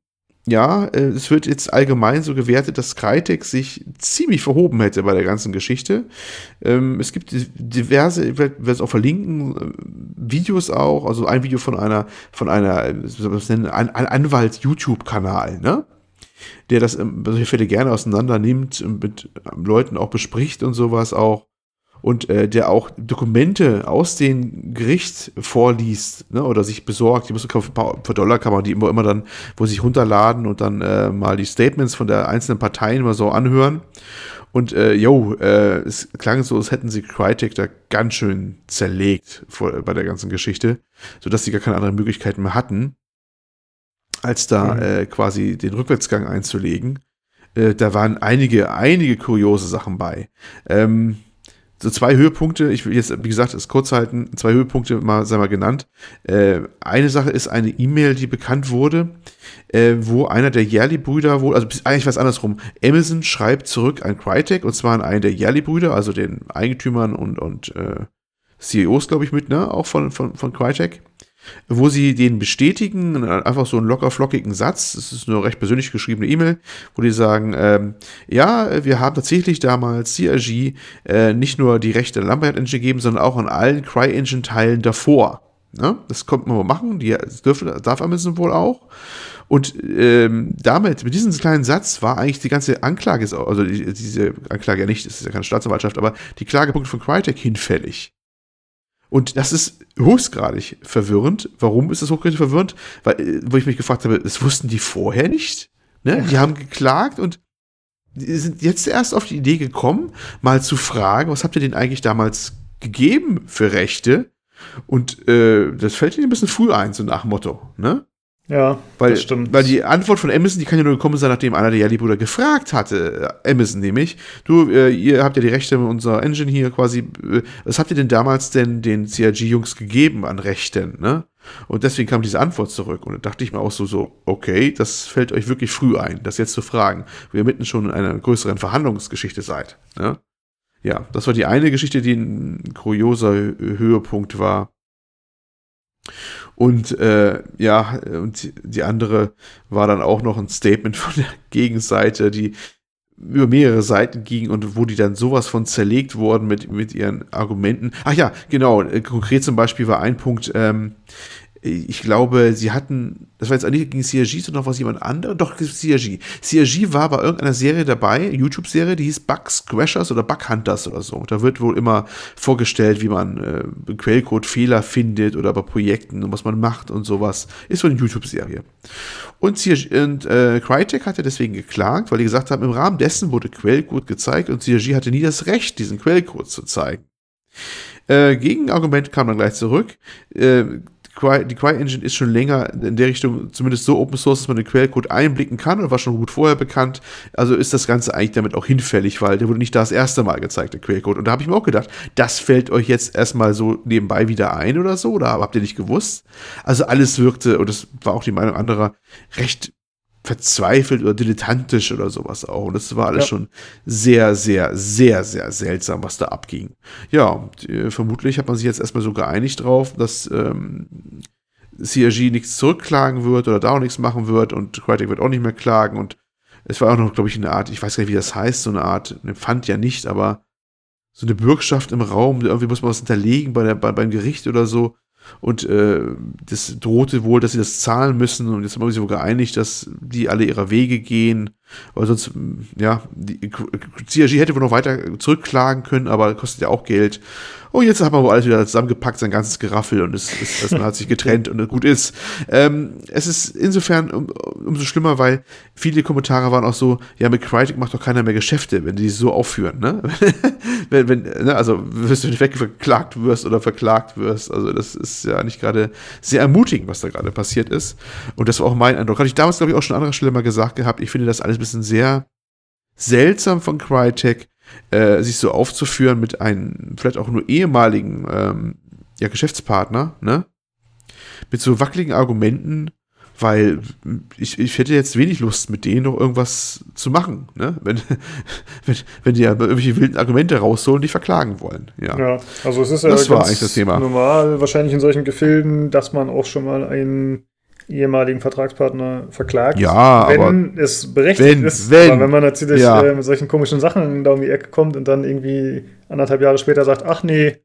Ja, es wird jetzt allgemein so gewertet, dass Crytek sich ziemlich verhoben hätte bei der ganzen Geschichte. Es gibt diverse, ich werde es auch verlinken, Videos auch, also ein Video von einer, von einer, was nennen, ein Anwalt-YouTube-Kanal, ne? Der das solche Fälle gerne auseinander nimmt und mit Leuten auch bespricht und sowas auch. Und äh, der auch Dokumente aus dem Gericht vorliest, ne, oder sich besorgt. Die muss man, für Dollar kann man die immer, immer dann, wo sich runterladen und dann äh, mal die Statements von der einzelnen Partei immer so anhören. Und äh, jo, äh, es klang so, als hätten sie Crytek da ganz schön zerlegt vor, bei der ganzen Geschichte, sodass sie gar keine anderen Möglichkeiten mehr hatten, als da mhm. äh, quasi den Rückwärtsgang einzulegen. Äh, da waren einige, einige kuriose Sachen bei. Ähm, So zwei Höhepunkte, ich will jetzt, wie gesagt, es kurz halten, zwei Höhepunkte mal, sei mal genannt. Äh, eine Sache ist eine E-Mail, die bekannt wurde, äh, wo einer der Yerli-Brüder wohl, also eigentlich was andersrum, Amazon schreibt zurück an Crytek, und zwar an einen der Yerli-Brüder, also den Eigentümern und, und äh, C E Os, glaube ich, mit, ne, auch von, von, von Crytek, wo sie den bestätigen, einfach so einen locker flockigen Satz, das ist eine recht persönlich geschriebene E-Mail, wo die sagen, ähm, ja, wir haben tatsächlich damals C R G äh, nicht nur die Rechte an Lambert Engine gegeben, sondern auch an allen CryEngine-Teilen davor. Ne? Das konnten wir mal machen, die dürfen, darf Amazon wohl auch. Und ähm, damit, mit diesem kleinen Satz war eigentlich die ganze Anklage, also die, diese Anklage ja nicht, das ist ja keine Staatsanwaltschaft, aber die Klagepunkte von Crytek hinfällig. Und das ist hochgradig verwirrend. Warum ist das hochgradig verwirrend? Weil, wo ich mich gefragt habe, das wussten die vorher nicht. Ne? Die haben geklagt und sind jetzt erst auf die Idee gekommen, mal zu fragen, was habt ihr denn eigentlich damals gegeben für Rechte? Und äh, das fällt ihnen ein bisschen früh ein, so nach Motto, ne? Ja, weil, das stimmt. Weil die Antwort von Amazon, die kann ja nur gekommen sein, nachdem einer der Yerli-Brüder gefragt hatte, Amazon nämlich, du, äh, ihr habt ja die Rechte mit unserer Engine hier quasi, äh, was habt ihr denn damals denn den C R G-Jungs gegeben an Rechten, ne? Und deswegen kam diese Antwort zurück und da dachte ich mir auch so, so, okay, das fällt euch wirklich früh ein, das jetzt zu fragen, wo ihr mitten schon in einer größeren Verhandlungsgeschichte seid, ne? Ja, das war die eine Geschichte, die ein kurioser Höhepunkt war. Und äh, ja, und die andere war dann auch noch ein Statement von der Gegenseite, die über mehrere Seiten ging und wo die dann sowas von zerlegt wurden mit, mit ihren Argumenten. Ach ja, genau, konkret zum Beispiel war ein Punkt, ähm, ich glaube, sie hatten, das war jetzt eigentlich gegen C R G, sondern noch was jemand anderes, doch C R G. C R G war bei irgendeiner Serie dabei, YouTube-Serie, die hieß Bug Squashers oder Bug Hunters oder so. Da wird wohl immer vorgestellt, wie man äh, Quellcode-Fehler findet oder bei Projekten und was man macht und sowas. Ist so eine YouTube-Serie. Und, C R G, und äh, Crytek hatte deswegen geklagt, weil die gesagt haben, im Rahmen dessen wurde Quellcode gezeigt und C R G hatte nie das Recht, diesen Quellcode zu zeigen. Äh, Gegenargument kam dann gleich zurück. Äh, Die CryEngine ist schon länger in der Richtung zumindest so Open Source, dass man den Quellcode einblicken kann und war schon gut vorher bekannt. Also ist das Ganze eigentlich damit auch hinfällig, weil der wurde nicht da das erste Mal gezeigt, der Quellcode. Und da habe ich mir auch gedacht, das fällt euch jetzt erstmal so nebenbei wieder ein oder so, oder habt ihr nicht gewusst? Also alles wirkte, und das war auch die Meinung anderer, recht verzweifelt oder dilettantisch oder sowas auch. Und das war alles ja. schon sehr, sehr, sehr, sehr seltsam, was da abging. Ja, und, äh, vermutlich hat man sich jetzt erstmal so geeinigt drauf, dass ähm, C R G nichts zurückklagen wird oder da auch nichts machen wird und Crytek wird auch nicht mehr klagen. Und es war auch noch, glaube ich, eine Art, ich weiß gar nicht, wie das heißt, so eine Art, ne, Pfand ja nicht, aber so eine Bürgschaft im Raum, irgendwie muss man was hinterlegen bei der, bei, beim Gericht oder so. Und äh, das drohte wohl, dass sie das zahlen müssen. Und jetzt haben wir sich wohl geeinigt, dass die alle ihrer Wege gehen. Weil sonst, ja, die C R G hätte wohl noch weiter zurückklagen können, aber kostet ja auch Geld. Und jetzt hat man wohl alles wieder zusammengepackt, sein ganzes Geraffel. Und es, es, es man hat sich getrennt und gut ist. Ähm, es ist insofern um, umso schlimmer, weil viele Kommentare waren auch so, ja, mit Crytek macht doch keiner mehr Geschäfte, wenn die so aufführen, ne? wenn, wenn, ne? Also, wirst du nicht weggeklagt wirst oder verklagt wirst. Also, das ist ja nicht gerade sehr ermutigend, was da gerade passiert ist. Und das war auch mein Eindruck. Hatte ich damals, glaube ich, auch schon an anderer Stelle mal gesagt gehabt. Ich finde das alles ein bisschen sehr seltsam von Crytek, äh, sich so aufzuführen mit einem vielleicht auch nur ehemaligen ähm, ja, Geschäftspartner, ne? mit so wackeligen Argumenten, weil ich, ich hätte jetzt wenig Lust, mit denen noch irgendwas zu machen, ne? Wenn, wenn, wenn die ja irgendwelche wilden Argumente rausholen, die verklagen wollen. Ja, ja, also es ist ja das ganz das Thema. Normal, wahrscheinlich in solchen Gefilden, dass man auch schon mal einen ehemaligen Vertragspartner verklagt, ja, wenn aber es berechtigt wenn, ist. Wenn, aber wenn man natürlich ja. äh, mit solchen komischen Sachen da um die Ecke kommt und dann irgendwie anderthalb Jahre später sagt, ach nee,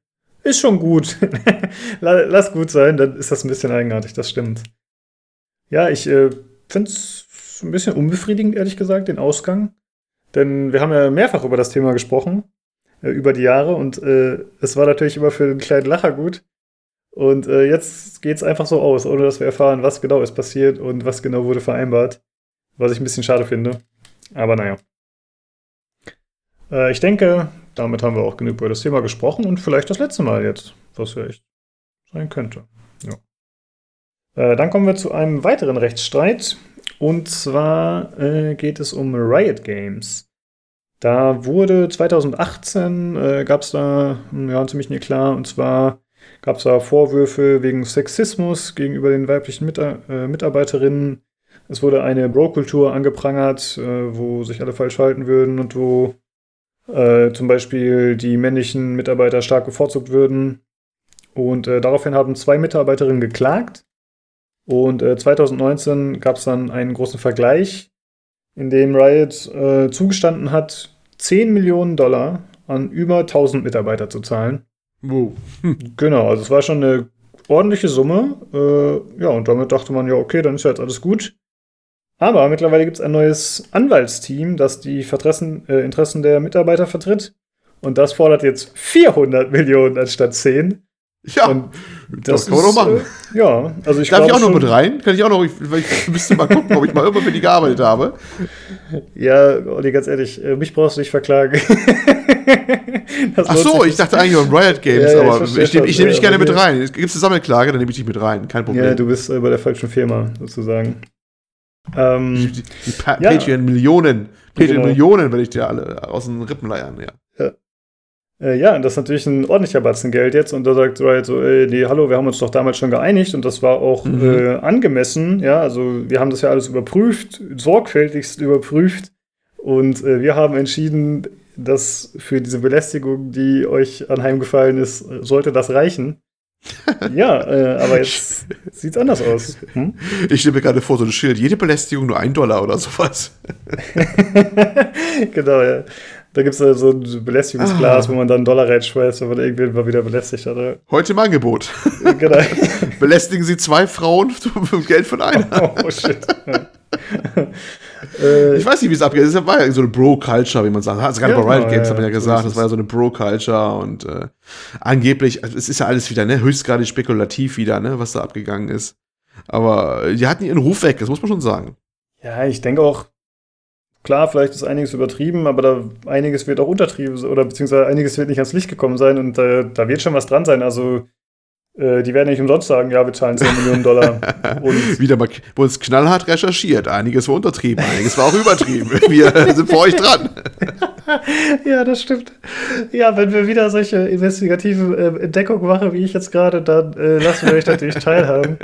ist schon gut, lass gut sein, dann ist das ein bisschen eigenartig, das stimmt. Ja, ich äh, finde es ein bisschen unbefriedigend, ehrlich gesagt, den Ausgang. Denn wir haben ja mehrfach über das Thema gesprochen, äh, über die Jahre. Und äh, es war natürlich immer für den kleinen Lacher gut. Und äh, jetzt geht es einfach so aus, ohne dass wir erfahren, was genau ist passiert und was genau wurde vereinbart. Was ich ein bisschen schade finde. Aber naja. Äh, ich denke, damit haben wir auch genug über das Thema gesprochen. Und vielleicht das letzte Mal jetzt, was ja echt sein könnte. Ja. Dann kommen wir zu einem weiteren Rechtsstreit. Und zwar äh, geht es um Riot Games. Da wurde zwanzig achtzehn, äh, gab es da, ja, ziemlich nicht klar, und zwar gab es da Vorwürfe wegen Sexismus gegenüber den weiblichen Mit- äh, Mitarbeiterinnen. Es wurde eine Bro-Kultur angeprangert, äh, wo sich alle falsch halten würden und wo äh, zum Beispiel die männlichen Mitarbeiter stark bevorzugt würden. Und äh, daraufhin haben zwei Mitarbeiterinnen geklagt. Und äh, zwanzig neunzehn gab es dann einen großen Vergleich, in dem Riot äh, zugestanden hat, zehn Millionen Dollar an über tausend Mitarbeiter zu zahlen. Wow. Hm. Genau, also es war schon eine ordentliche Summe. Äh, ja, und damit dachte man, ja, okay, dann ist ja jetzt alles gut. Aber mittlerweile gibt es ein neues Anwaltsteam, das die Vertressen, äh, Interessen der Mitarbeiter vertritt. Und das fordert jetzt vierhundert Millionen anstatt zehn. Ja, und das, das kann man doch machen. Äh, ja, also ich Darf ich auch noch mit rein? Kann ich auch noch, ich, ich müsste mal gucken, ob ich mal irgendwann für die gearbeitet habe. Ja, Olli, ganz ehrlich, mich brauchst du nicht verklagen. Ach so, ich dachte eigentlich um Riot Games, ja, ja, aber ich, ich nehme dich nehm ja, gerne mit rein. Gibt es eine Sammelklage, dann nehme ich dich mit rein, kein Problem. Ja, du bist äh, bei der falschen Firma, sozusagen. Ähm, die die, die pa- ja. Patreon-Millionen, Patreon-Millionen werde ich dir alle aus den Rippen leiern, ja. Ja. Ja, und das ist natürlich ein ordentlicher Batzen Geld jetzt. Und da sagt Riot so, ey, nee, hallo, wir haben uns doch damals schon geeinigt und das war auch mhm. äh, angemessen. Ja, also wir haben das ja alles überprüft, sorgfältigst überprüft. Und äh, wir haben entschieden, dass für diese Belästigung, die euch anheimgefallen ist, sollte das reichen. Ja, äh, aber jetzt sieht's anders aus. Hm? Ich stelle mir gerade vor, so ein Schild, jede Belästigung nur ein Dollar oder sowas. Genau, ja. Da gibt es so also ein Belästigungsglas, ah. wo man dann einen Dollar reinschmeißt, wenn man irgendwann mal wieder belästigt hat. Heute im Angebot. Genau. Belästigen Sie zwei Frauen mit Geld von einer. Oh, oh shit. Ich weiß nicht, wie es abgeht. Es war ja so eine Bro-Culture, wie man sagt. Also gerade ja, bei Riot Games ja, hat man ja gesagt, so das war ja so eine Bro-Culture und äh, angeblich, also es ist ja alles wieder, ne, höchstgradig spekulativ wieder, ne, was da abgegangen ist. Aber die hatten ihren Ruf weg, das muss man schon sagen. Ja, ich denke auch, klar, vielleicht ist einiges übertrieben, aber da einiges wird auch untertrieben oder beziehungsweise einiges wird nicht ans Licht gekommen sein und äh, da wird schon was dran sein. Also äh, die werden nicht umsonst sagen, ja, wir zahlen zehn Millionen Dollar. Und wieder mal, wo uns knallhart recherchiert. Einiges war untertrieben, einiges war auch übertrieben. Wir sind für euch dran. Ja, das stimmt. Ja, wenn wir wieder solche investigativen äh, Entdeckungen machen, wie ich jetzt gerade, dann äh, lassen wir euch natürlich teilhaben.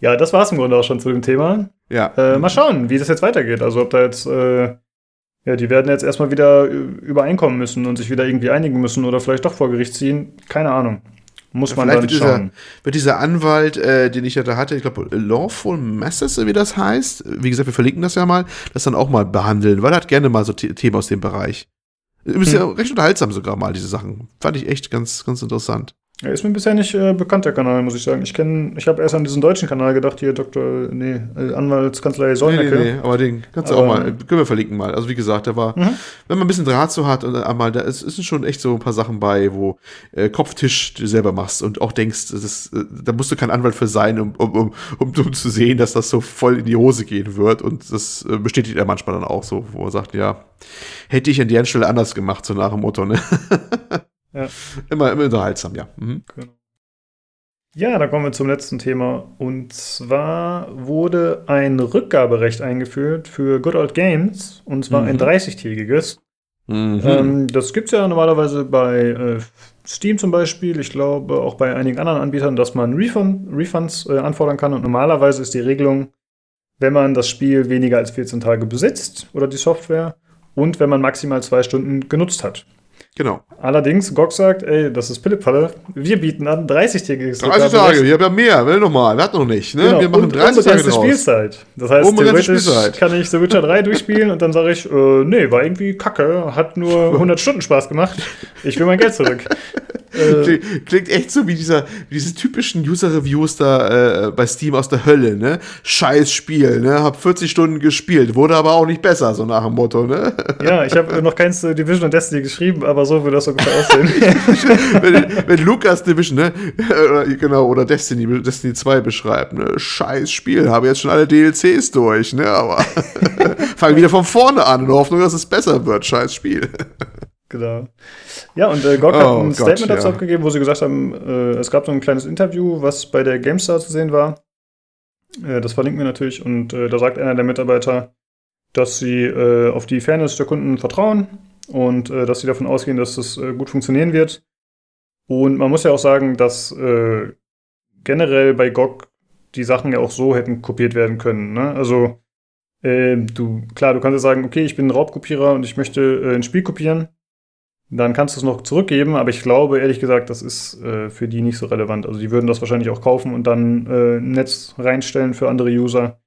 Ja, das war es im Grunde auch schon zu dem Thema. Ja. Äh, mal schauen, wie das jetzt weitergeht. Also ob da jetzt, äh, ja, die werden jetzt erstmal wieder übereinkommen müssen und sich wieder irgendwie einigen müssen oder vielleicht doch vor Gericht ziehen. Keine Ahnung. Muss ja, man dann wird schauen. Dieser, wird dieser Anwalt, äh, den ich ja da hatte, ich glaube, Lawful Masses, wie das heißt, wie gesagt, wir verlinken das ja mal, das dann auch mal behandeln, weil er hat gerne mal so T- Themen aus dem Bereich. Ist hm. ja recht unterhaltsam sogar mal, diese Sachen. Fand ich echt ganz, ganz interessant. Ja, ist mir bisher nicht äh, bekannt, der Kanal, muss ich sagen. Ich kenne, ich habe erst an diesen deutschen Kanal gedacht, hier Doktor, nee, Anwaltskanzlei Solnecke. Nee, nee, nee, aber den kannst du auch mal, können wir verlinken mal. Also wie gesagt, da war, mhm. wenn man ein bisschen Draht so hat, und einmal, da ist, ist schon echt so ein paar Sachen bei, wo äh, Kopftisch du selber machst und auch denkst, das ist, äh, da musst du kein Anwalt für sein, um, um, um, um, um zu sehen, dass das so voll in die Hose gehen wird. Und das äh, bestätigt er manchmal dann auch so, wo er sagt, ja, hätte ich an deren Stelle anders gemacht, so nach dem Motto, ne? Ja. Immer, immer unterhaltsam, ja. Mhm. Genau. Ja, dann kommen wir zum letzten Thema. Und zwar wurde ein Rückgaberecht eingeführt für Good Old Games. Und zwar mhm. ein dreißigtägiges. Mhm. Ähm, das gibt es ja normalerweise bei äh, Steam zum Beispiel, ich glaube auch bei einigen anderen Anbietern, dass man Refund, Refunds äh, anfordern kann. Und normalerweise ist die Regelung, wenn man das Spiel weniger als vierzehn Tage besitzt oder die Software und wenn man maximal zwei Stunden genutzt hat. Genau. Allerdings, G O G sagt, ey, das ist Pillepalle, wir bieten an dreißig-tägiges dreißig Tage, wir haben ja mehr, will nochmal, wir hatten noch nicht, ne? Genau. Wir machen dreißig Tage draus. Spielzeit. Das heißt, theoretisch Spielzeit. Kann ich The Witcher drei durchspielen und dann sage ich, äh, nee, war irgendwie kacke, hat nur hundert Stunden Spaß gemacht, ich will mein Geld zurück. äh, Klingt echt so wie dieser, diese typischen User-Reviews da äh, bei Steam aus der Hölle, ne? Scheiß Spiel, ne? Hab vierzig Stunden gespielt, wurde aber auch nicht besser, so nach dem Motto, ne? Ja, ich habe noch keins äh, Division und Destiny geschrieben, aber so würde das so gut aussehen. wenn, wenn Lukas Division, ne, oder, genau, oder Destiny, Destiny zwei beschreibt, ne, scheiß Spiel, habe jetzt schon alle D L Cs durch, ne, aber fangen wieder von vorne an in der Hoffnung, dass es besser wird, scheiß Spiel. Genau. Ja, und äh, G O G oh, hat ein Statement Gott, dazu ja. abgegeben, wo sie gesagt haben, äh, es gab so ein kleines Interview, was bei der GameStar zu sehen war. Äh, das verlinken wir natürlich. Und äh, da sagt einer der Mitarbeiter, dass sie äh, auf die Fairness der Kunden vertrauen. Und äh, dass sie davon ausgehen, dass das äh, gut funktionieren wird. Und man muss ja auch sagen, dass äh, generell bei G O G die Sachen ja auch so hätten kopiert werden können. Ne? Also, äh, du klar, du kannst ja sagen, okay, ich bin ein Raubkopierer und ich möchte äh, ein Spiel kopieren. Dann kannst du es noch zurückgeben, aber ich glaube, ehrlich gesagt, das ist äh, für die nicht so relevant. Also die würden das wahrscheinlich auch kaufen und dann äh, ein Netz reinstellen für andere User.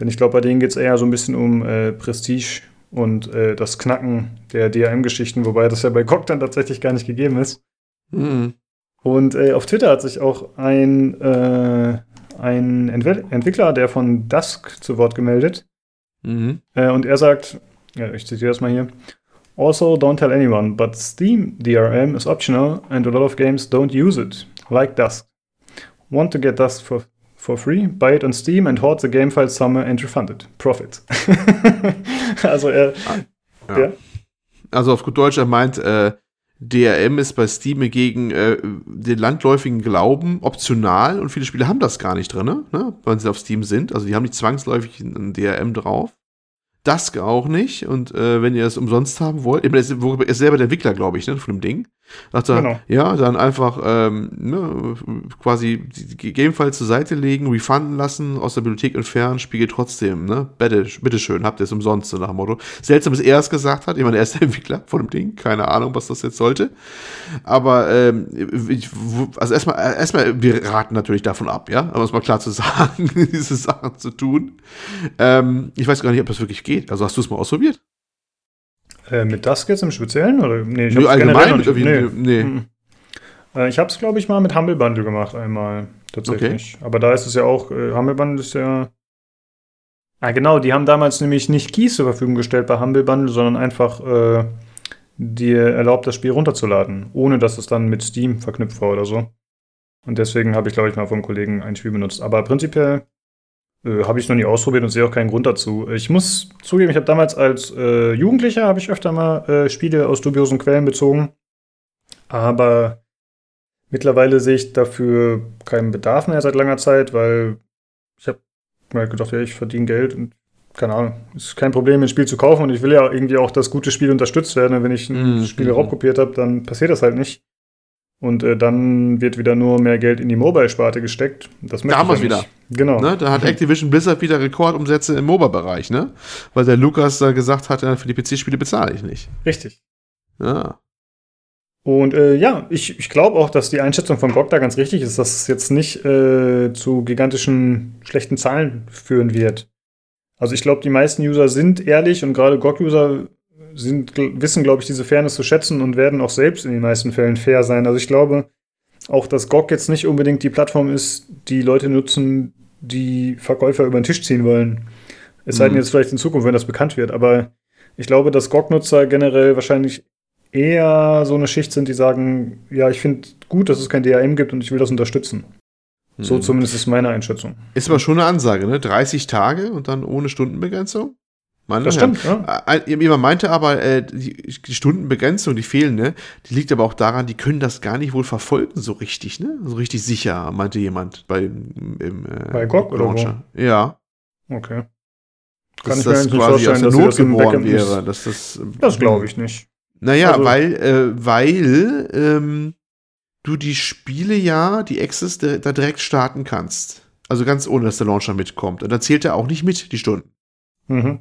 Denn ich glaube, bei denen geht es eher so ein bisschen um äh, Prestige. Und äh, das Knacken der D R M-Geschichten, wobei das ja bei G O G dann tatsächlich gar nicht gegeben ist. Mhm. Und äh, auf Twitter hat sich auch ein, äh, ein Entwe- Entwickler, der von Dusk zu Wort gemeldet. Mhm. Äh, und er sagt, ja, ich zitiere das mal hier, "Also, don't tell anyone, but Steam D R M is optional and a lot of games don't use it, like Dusk. Want to get Dusk for, for free? Buy it on Steam and hoard the game file somewhere and refund it. Profit." Also er, ja. Ja. Also auf gut Deutsch, er meint, äh, D R M ist bei Steam gegen äh, den landläufigen Glauben optional und viele Spiele haben das gar nicht drin, ne? Wenn sie auf Steam sind. Also die haben nicht zwangsläufig ein D R M drauf. Dusk auch nicht. Und äh, wenn ihr es umsonst haben wollt, ich meine, er ist selber der Entwickler, glaube ich, ne, von dem Ding. Sagt er, genau. Ja, dann einfach ähm, ne, quasi die Gamefile zur Seite legen, refunden lassen, aus der Bibliothek entfernen, spiegelt trotzdem, ne? Bitte, bitteschön, habt ihr es umsonst, so nach dem Motto. Seltsam, dass er es gesagt hat. Ich meine, er ist der Entwickler von dem Ding. Keine Ahnung, was das jetzt sollte. Aber, ähm, ich, also erstmal, erstmal, wir raten natürlich davon ab, ja? Aber es mal klar zu sagen, diese Sachen zu tun. Ähm, ich weiß gar nicht, ob das wirklich geht. Also hast du es mal ausprobiert? Äh, mit Dusk jetzt im Speziellen? Oder? Nee, ich hab's allgemein nicht. Nee. Nee. Hm. Äh, ich habe es, glaube ich, mal mit Humble Bundle gemacht einmal. Tatsächlich. Okay. Aber da ist es ja auch, äh, Humble Bundle ist ja... Ah, genau, die haben damals nämlich nicht Keys zur Verfügung gestellt bei Humble Bundle, sondern einfach äh, dir erlaubt, das Spiel runterzuladen, ohne dass es dann mit Steam verknüpft war oder so. Und deswegen habe ich, glaube ich, mal vom Kollegen ein Spiel benutzt. Aber prinzipiell Äh, habe ich noch nie ausprobiert und sehe auch keinen Grund dazu. Ich muss zugeben, ich habe damals als äh, Jugendlicher habe ich öfter mal äh, Spiele aus dubiosen Quellen bezogen. Aber mittlerweile sehe ich dafür keinen Bedarf mehr seit langer Zeit, weil ich habe mir gedacht, ja, ich verdiene Geld und keine Ahnung, ist kein Problem, ein Spiel zu kaufen und ich will ja irgendwie auch, dass gute Spiele unterstützt werden. Und wenn ich ein mm, Spiel mm. raubkopiert habe, dann passiert das halt nicht. Und äh, dann wird wieder nur mehr Geld in die Mobile-Sparte gesteckt. Das da haben wir es wieder. Genau. Ne? Da hat Activision Blizzard wieder Rekordumsätze im MOBA-Bereich, ne? Weil der Lukas da gesagt hat, für die P C-Spiele bezahle ich nicht. Richtig. Ja. Und äh, ja, ich, ich glaube auch, dass die Einschätzung von G O G da ganz richtig ist, dass es jetzt nicht äh, zu gigantischen schlechten Zahlen führen wird. Also ich glaube, die meisten User sind ehrlich und gerade G O G-User Sind, wissen, glaube ich, diese Fairness zu schätzen und werden auch selbst in den meisten Fällen fair sein. Also ich glaube auch, dass G O G jetzt nicht unbedingt die Plattform ist, die Leute nutzen, die Verkäufer über den Tisch ziehen wollen. Es mhm. sei denn jetzt vielleicht in Zukunft, wenn das bekannt wird. Aber ich glaube, dass G O G-Nutzer generell wahrscheinlich eher so eine Schicht sind, die sagen, ja, ich finde gut, dass es kein D R M gibt und ich will das unterstützen. Mhm. So zumindest ist meine Einschätzung. Ist aber schon eine Ansage, ne? dreißig Tage und dann ohne Stundenbegrenzung? Meine das Herren. Stimmt, ja. Jemand meinte aber, äh, die, die Stundenbegrenzung, die fehlende, die liegt aber auch daran, die können das gar nicht wohl verfolgen so richtig, ne? So richtig sicher, meinte jemand bei im, im äh, bei G O G oder wo? Ja. Okay. Kann dass ich das mir quasi aus der Not geboren wäre. Dass das, das glaube ich nicht. Naja, also, weil, äh, weil ähm, du die Spiele ja, die Access da direkt starten kannst. Also ganz ohne, dass der Launcher mitkommt. Und dann zählt er auch nicht mit, die Stunden. Mhm.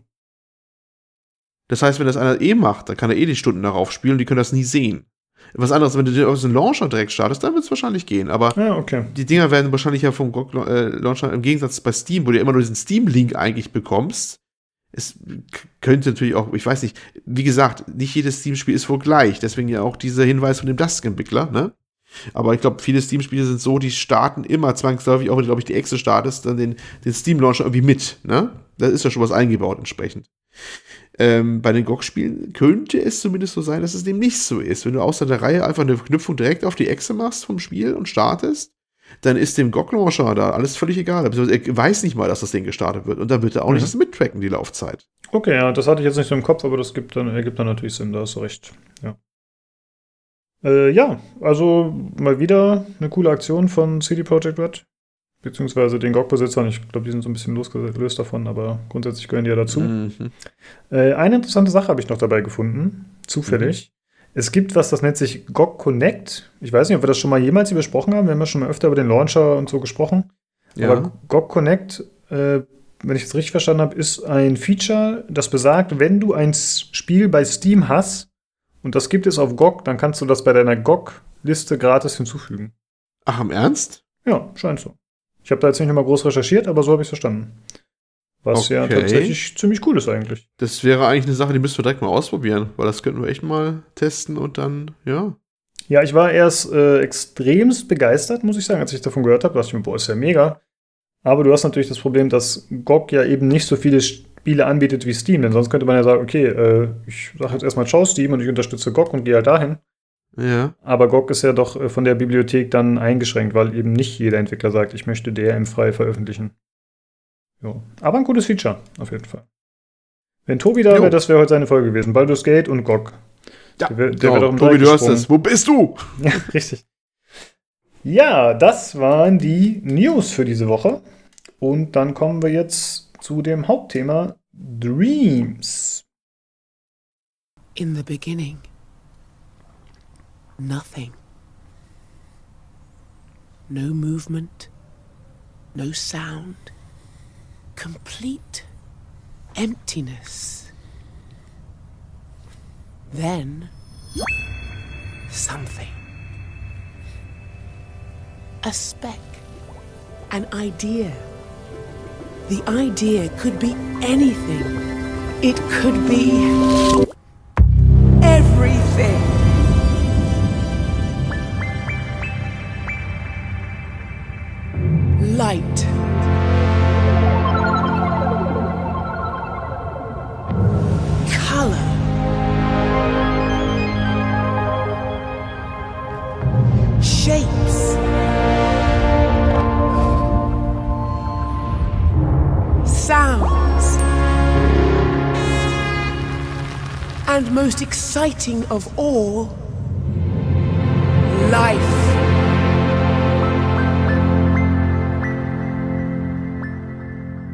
Das heißt, wenn das einer eh macht, dann kann er eh die Stunden darauf spielen und die können das nie sehen. Was anderes, wenn du aus dem Launcher direkt startest, dann wird es wahrscheinlich gehen. Aber ja, okay. Die Dinger werden wahrscheinlich ja vom G O G-Launcher, im Gegensatz bei Steam, wo du ja immer nur diesen Steam-Link eigentlich bekommst. Es könnte natürlich auch, ich weiß nicht, wie gesagt, nicht jedes Steam-Spiel ist wohl gleich. Deswegen ja auch dieser Hinweis von dem Dusk-Entwickler, ne? Aber ich glaube, viele Steam-Spiele sind so, die starten immer zwangsläufig, auch wenn du, glaube ich, die Exe startest, dann den, den Steam-Launcher irgendwie mit, ne? Da ist ja schon was eingebaut entsprechend. Ähm, bei den G O G-Spielen könnte es zumindest so sein, dass es dem nicht so ist. Wenn du außer der Reihe einfach eine Verknüpfung direkt auf die Echse machst vom Spiel und startest, dann ist dem G O G-Launcher da alles völlig egal. Er weiß nicht mal, dass das Ding gestartet wird. Und dann wird er auch mhm. nicht das mittracken, die Laufzeit. Okay, ja, das hatte ich jetzt nicht so im Kopf, aber das gibt dann, ergibt dann natürlich Sinn, da hast du recht. Ja. Äh, ja, also mal wieder eine coole Aktion von C D Projekt Red. Beziehungsweise den G O G-Besitzern. Ich glaube, die sind so ein bisschen losgelöst davon, aber grundsätzlich gehören die ja dazu. Mhm. Äh, eine interessante Sache habe ich noch dabei gefunden, zufällig. Mhm. Es gibt was, das nennt sich G O G Connect. Ich weiß nicht, ob wir das schon mal jemals hier besprochen haben. Wir haben ja schon mal öfter über den Launcher und so gesprochen. Ja. Aber G O G Connect, äh, wenn ich es richtig verstanden habe, ist ein Feature, das besagt, wenn du ein Spiel bei Steam hast und das gibt es auf G O G, dann kannst du das bei deiner G O G-Liste gratis hinzufügen. Ach, im Ernst? Ja, scheint so. Ich habe da jetzt nicht nochmal groß recherchiert, aber so habe ich es verstanden. Was okay. ja tatsächlich ziemlich cool ist eigentlich. Das wäre eigentlich eine Sache, die müssten wir direkt mal ausprobieren, weil das könnten wir echt mal testen und dann, ja. Ja, ich war erst äh, extremst begeistert, muss ich sagen, als ich davon gehört habe. Da dachte ich mir, boah, ist ja mega. Aber du hast natürlich das Problem, dass G O G ja eben nicht so viele Spiele anbietet wie Steam. Denn sonst könnte man ja sagen, okay, äh, ich sage jetzt erstmal Ciao Steam und ich unterstütze G O G und gehe halt dahin. Ja. Aber G O G ist ja doch von der Bibliothek dann eingeschränkt, weil eben nicht jeder Entwickler sagt, ich möchte D R M frei veröffentlichen. Jo. Aber ein gutes Feature, auf jeden Fall. Wenn Tobi da jo. wäre, das wäre heute seine Folge gewesen. Baldur's Gate und G O G. Ja, der, der genau. wäre doch im Tobi, du hörst es. Wo bist du? Ja, richtig. Ja, das waren die News für diese Woche. Und dann kommen wir jetzt zu dem Hauptthema Dreams. In the beginning. Nothing. No movement. No sound. Complete emptiness. Then, something. A speck. An idea. The idea could be anything. It could be everything. Light. Color. Shapes. Sounds. And most exciting of all, life.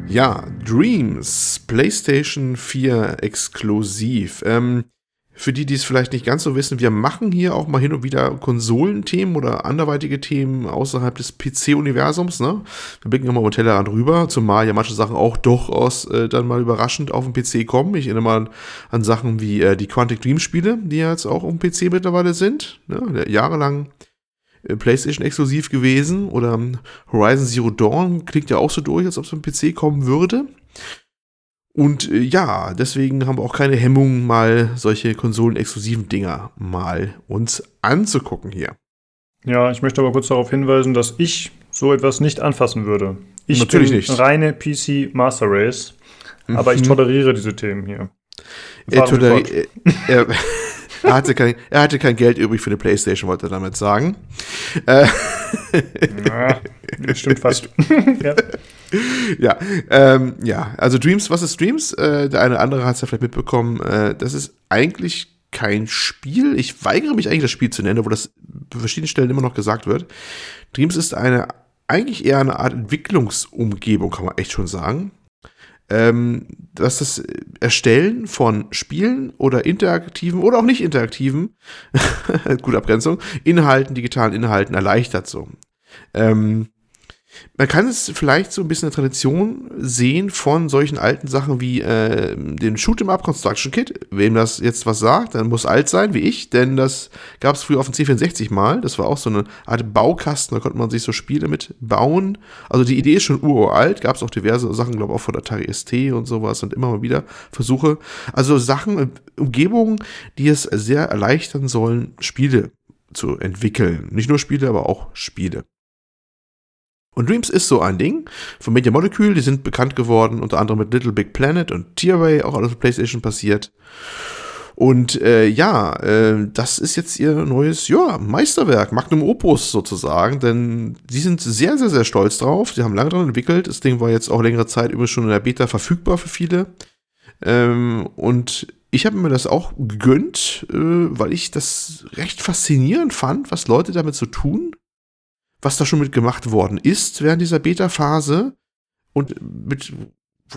Ja, Dreams, PlayStation vier exklusiv. Ähm, für die, die es vielleicht nicht ganz so wissen, wir machen hier auch mal hin und wieder Konsolenthemen oder anderweitige Themen außerhalb des P C-Universums, ne? Wir blicken immer über den Tellerrand rüber, zumal ja manche Sachen auch durchaus äh, dann mal überraschend auf den P C kommen. Ich erinnere mal an, an Sachen wie äh, die Quantic Dream-Spiele, die ja jetzt auch auf dem P C mittlerweile sind, ne? Jahrelang PlayStation exklusiv gewesen, oder Horizon Zero Dawn klingt ja auch so durch, als ob es vom P C kommen würde. Und äh, ja, deswegen haben wir auch keine Hemmungen, mal solche konsolenexklusiven Dinger mal uns anzugucken hier. Ja, ich möchte aber kurz darauf hinweisen, dass ich so etwas nicht anfassen würde. Ich Natürlich bin nicht. reine P C Master Race, mhm. aber ich toleriere diese Themen hier. Er toleriert. Er hatte, kein, er hatte kein Geld übrig für eine PlayStation, wollte er damit sagen. Äh, ja, stimmt fast. ja, ja, ähm, ja, also Dreams, was ist Dreams? Äh, der eine oder andere hat es ja vielleicht mitbekommen. Äh, das ist eigentlich kein Spiel. Ich weigere mich eigentlich, das Spiel zu nennen, obwohl das an verschiedenen Stellen immer noch gesagt wird. Dreams ist eine eigentlich eher eine Art Entwicklungsumgebung, kann man echt schon sagen. ähm, dass das Erstellen von Spielen oder interaktiven oder auch nicht interaktiven, gute Abgrenzung, Inhalten, digitalen Inhalten erleichtert so. Ähm, man kann es vielleicht so ein bisschen eine Tradition sehen von solchen alten Sachen wie äh, dem Shoot'em-Up Construction Kit. Wem das jetzt was sagt, dann muss alt sein wie ich, denn das gab es früher auf dem C vierundsechzig mal. Das war auch so eine Art Baukasten, da konnte man sich so Spiele mit bauen. Also die Idee ist schon uralt, gab es auch diverse Sachen, glaube ich, auch von Atari S T und sowas und immer mal wieder Versuche. Also Sachen, Umgebungen, die es sehr erleichtern sollen, Spiele zu entwickeln. Nicht nur Spiele, aber auch Spiele. Und Dreams ist so ein Ding von Media Molecule, die sind bekannt geworden, unter anderem mit Little Big Planet und Tearaway, auch alles auf PlayStation passiert. Und äh, ja, äh, das ist jetzt ihr neues ja, Meisterwerk, Magnum Opus sozusagen, denn sie sind sehr, sehr, sehr stolz drauf, sie haben lange dran entwickelt, das Ding war jetzt auch längere Zeit übrigens schon in der Beta verfügbar für viele. Ähm, und ich habe mir das auch gegönnt, äh, weil ich das recht faszinierend fand, was Leute damit so tun. Was da schon mit gemacht worden ist während dieser Beta-Phase und mit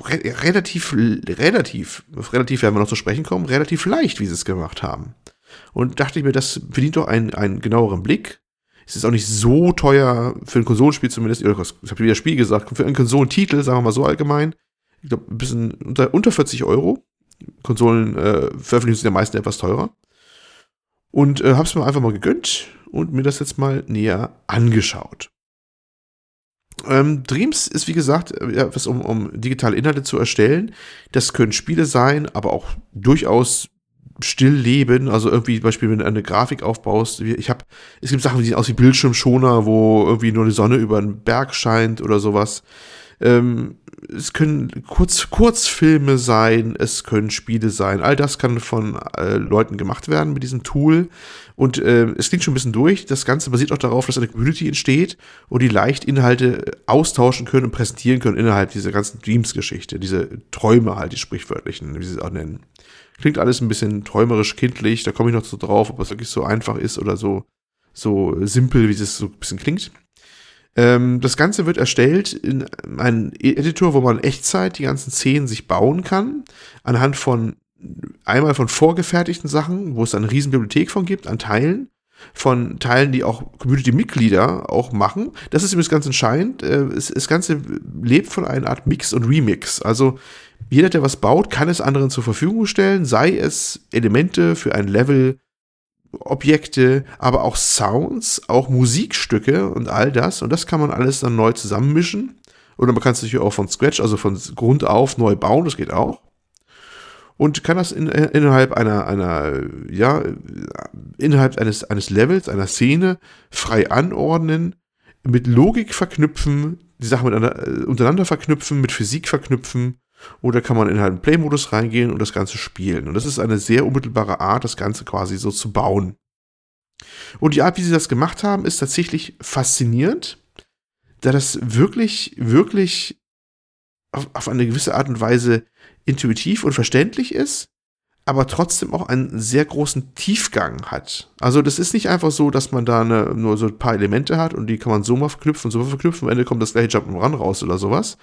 re- relativ, relativ, relativ werden wir noch zu sprechen kommen, relativ leicht, wie sie es gemacht haben. Und dachte ich mir, das verdient doch einen, einen genaueren Blick. Es ist auch nicht so teuer für ein Konsolenspiel zumindest, ich habe wieder Spiel gesagt, für einen Konsolentitel, sagen wir mal so allgemein, ich glaube, ein bisschen unter, unter vierzig Euro. Konsolen äh, veröffentlichen sind ja meistens etwas teurer. Und äh, habe es mir einfach mal gegönnt und mir das jetzt mal näher angeschaut. Ähm, Dreams ist, wie gesagt, ja, was um, um digitale Inhalte zu erstellen. Das können Spiele sein, aber auch durchaus Stillleben. Also irgendwie, zum Beispiel, wenn du eine Grafik aufbaust. Ich hab, es gibt Sachen, die sehen aus wie Bildschirmschoner, wo irgendwie nur die Sonne über einen Berg scheint oder sowas. Ähm, es können Kurz, Kurzfilme sein, es können Spiele sein. All das kann von äh, Leuten gemacht werden mit diesem Tool. Und äh, es klingt schon ein bisschen durch. Das Ganze basiert auch darauf, dass eine Community entsteht und die leicht Inhalte austauschen können und präsentieren können innerhalb dieser ganzen Dreams-Geschichte. Diese Träume halt, die sprichwörtlichen, wie sie es auch nennen. Klingt alles ein bisschen träumerisch, kindlich. Da komme ich noch so drauf, ob es wirklich so einfach ist oder so, so simpel, wie es so ein bisschen klingt. Das Ganze wird erstellt in einem Editor, wo man in Echtzeit die ganzen Szenen sich bauen kann, anhand von, einmal von vorgefertigten Sachen, wo es eine riesen Bibliothek von gibt, an Teilen, von Teilen, die auch Community-Mitglieder auch machen. Das ist übrigens ganz entscheidend. Das Ganze lebt von einer Art Mix und Remix. Also jeder, der was baut, kann es anderen zur Verfügung stellen, sei es Elemente für ein Level, Objekte, aber auch Sounds, auch Musikstücke und all das. Und das kann man alles dann neu zusammenmischen. Oder man kann es natürlich auch von Scratch, also von Grund auf neu bauen, das geht auch. Und kann das in, innerhalb einer, einer, ja, innerhalb eines, eines Levels, einer Szene frei anordnen, mit Logik verknüpfen, die Sachen miteinander, untereinander verknüpfen, mit Physik verknüpfen. Oder kann man in halt einen Play-Modus reingehen und das Ganze spielen. Und das ist eine sehr unmittelbare Art, das Ganze quasi so zu bauen. Und die Art, wie sie das gemacht haben, ist tatsächlich faszinierend, da das wirklich, wirklich auf, auf eine gewisse Art und Weise intuitiv und verständlich ist, aber trotzdem auch einen sehr großen Tiefgang hat. Also das ist nicht einfach so, dass man da eine, nur so ein paar Elemente hat und die kann man so mal verknüpfen, so mal verknüpfen, am Ende kommt das gleiche Jump'n'Run raus oder sowas,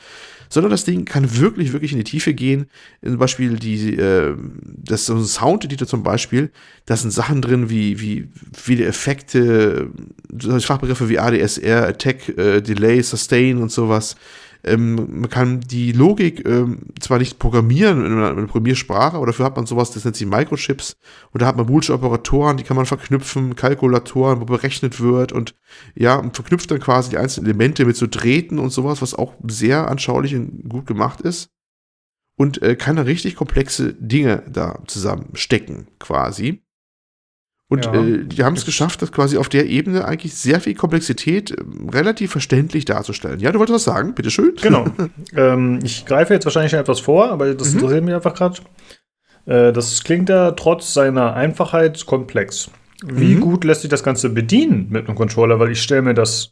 sondern das Ding kann wirklich, wirklich in die Tiefe gehen. Zum Beispiel die, äh, das ist so ein Sound-Editor zum Beispiel, da sind Sachen drin wie, wie, wie die Effekte, Fachbegriffe wie A D S R, Attack, äh, Delay, Sustain und sowas. Ähm, man kann die Logik ähm, zwar nicht programmieren in einer, in einer Programmiersprache, aber dafür hat man sowas, das nennt sich Microchips, und da hat man boolische Operatoren, die kann man verknüpfen, Kalkulatoren, wo berechnet wird und ja, und verknüpft dann quasi die einzelnen Elemente mit so Drähten und sowas, was auch sehr anschaulich und gut gemacht ist und äh, kann da richtig komplexe Dinge da zusammenstecken quasi. Und ja. äh, die haben es geschafft, das quasi auf der Ebene eigentlich sehr viel Komplexität äh, relativ verständlich darzustellen. Ja, du wolltest was sagen, bitteschön. Genau. ähm, ich greife jetzt wahrscheinlich schon etwas vor, aber das mhm. interessiert mich einfach gerade. Äh, das klingt ja trotz seiner Einfachheit komplex. Wie mhm. gut lässt sich das Ganze bedienen mit einem Controller? Weil ich stelle mir das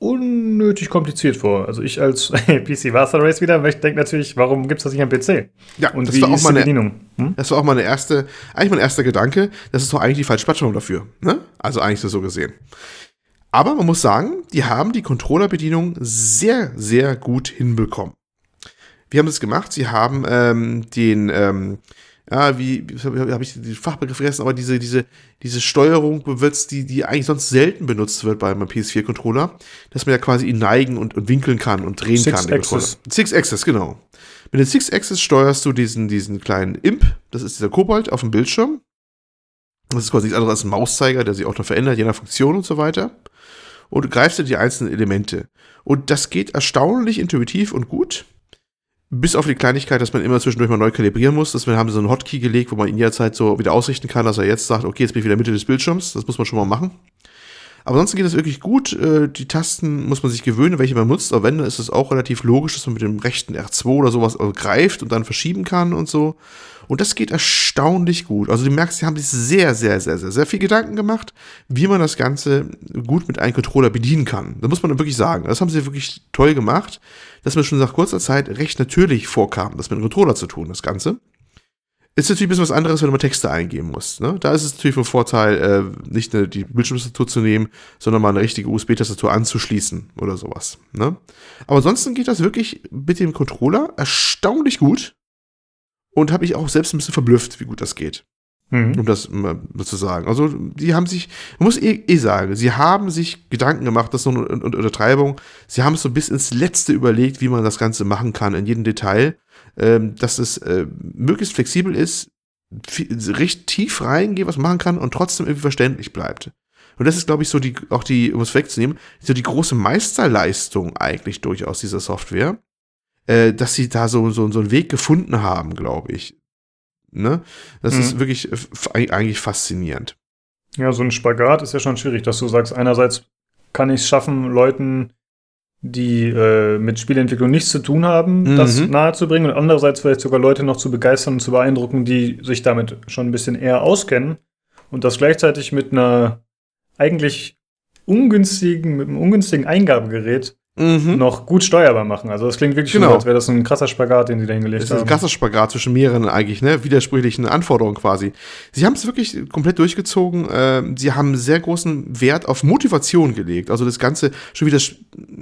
unnötig kompliziert vor. Also ich als P C Master Race wieder, weil ich denke natürlich, warum gibt es das nicht am P C? Ja, und das war auch meine Bedienung. Hm? Das war auch meine erste, eigentlich mein erster Gedanke, das ist doch eigentlich die falsche Plattform dafür. Ne? Also eigentlich so gesehen. Aber man muss sagen, die haben die Controller-Bedienung sehr, sehr gut hinbekommen. Wie haben sie es gemacht? Sie haben ähm, den, ähm, ja, wie, habe hab ich den Fachbegriff vergessen, aber diese, diese, diese Steuerung wird's, die, die eigentlich sonst selten benutzt wird beim P S vier Controller, dass man ja quasi ihn neigen und, und winkeln kann und drehen Six kann. Six-Axis. Six-Axis, genau. Mit den Six-Axis steuerst du diesen, diesen kleinen Imp, das ist dieser Kobold, auf dem Bildschirm. Das ist quasi nichts anderes als ein Mauszeiger, der sich auch noch verändert, je nach Funktion und so weiter. Und du greifst dir die einzelnen Elemente. Und das geht erstaunlich intuitiv und gut. Bis auf die Kleinigkeit, dass man immer zwischendurch mal neu kalibrieren muss. Deswegen haben sie so einen Hotkey gelegt, wo man ihn jederzeit so wieder ausrichten kann, dass er jetzt sagt, okay, jetzt bin ich wieder in der Mitte des Bildschirms. Das muss man schon mal machen. Aber ansonsten geht das wirklich gut. Die Tasten muss man sich gewöhnen, welche man nutzt. Aber wenn, dann ist es auch relativ logisch, dass man mit dem rechten R zwei oder sowas greift und dann verschieben kann und so. Und das geht erstaunlich gut. Also du merkst, die haben sich sehr, sehr, sehr, sehr, sehr viel Gedanken gemacht, wie man das Ganze gut mit einem Controller bedienen kann. Da muss man wirklich sagen, das haben sie wirklich toll gemacht, dass man schon nach kurzer Zeit recht natürlich vorkam, das mit einem Controller zu tun, das Ganze. Ist natürlich ein bisschen was anderes, wenn man Texte eingeben muss. Ne? Da ist es natürlich vom Vorteil, äh, nicht eine, die Bildschirmtastatur zu nehmen, sondern mal eine richtige U S B-Tastatur anzuschließen oder sowas. Ne? Aber ansonsten geht das wirklich mit dem Controller erstaunlich gut. Und habe ich auch selbst ein bisschen verblüfft, wie gut das geht. Mhm. Um das mal zu sagen. Also, die haben sich, man muss eh, eh sagen, sie haben sich Gedanken gemacht, das ist so eine Untertreibung. Sie haben es so bis ins Letzte überlegt, wie man das Ganze machen kann, in jedem Detail. Ähm, dass es äh, möglichst flexibel ist, viel, recht tief reingeht, was man machen kann und trotzdem irgendwie verständlich bleibt. Und das ist, glaube ich, so die, auch die, um es wegzunehmen, so die große Meisterleistung eigentlich durchaus dieser Software. Dass sie da so, so, so einen Weg gefunden haben, glaube ich. Ne? Das mhm. ist wirklich f- eigentlich faszinierend. Ja, so ein Spagat ist ja schon schwierig, dass du sagst, einerseits kann ich es schaffen, Leuten, die äh, mit Spieleentwicklung nichts zu tun haben, mhm. das nahezubringen und andererseits vielleicht sogar Leute noch zu begeistern und zu beeindrucken, die sich damit schon ein bisschen eher auskennen und das gleichzeitig mit einer eigentlich ungünstigen, mit einem ungünstigen Eingabegerät Mhm. noch gut steuerbar machen. Also das klingt wirklich genau. so, als wäre das ein krasser Spagat, den sie da hingelegt haben. Das ist ein haben. krasser Spagat zwischen mehreren eigentlich, ne, widersprüchlichen Anforderungen quasi. Sie haben es wirklich komplett durchgezogen. Ähm, sie haben sehr großen Wert auf Motivation gelegt. Also das Ganze schon wieder,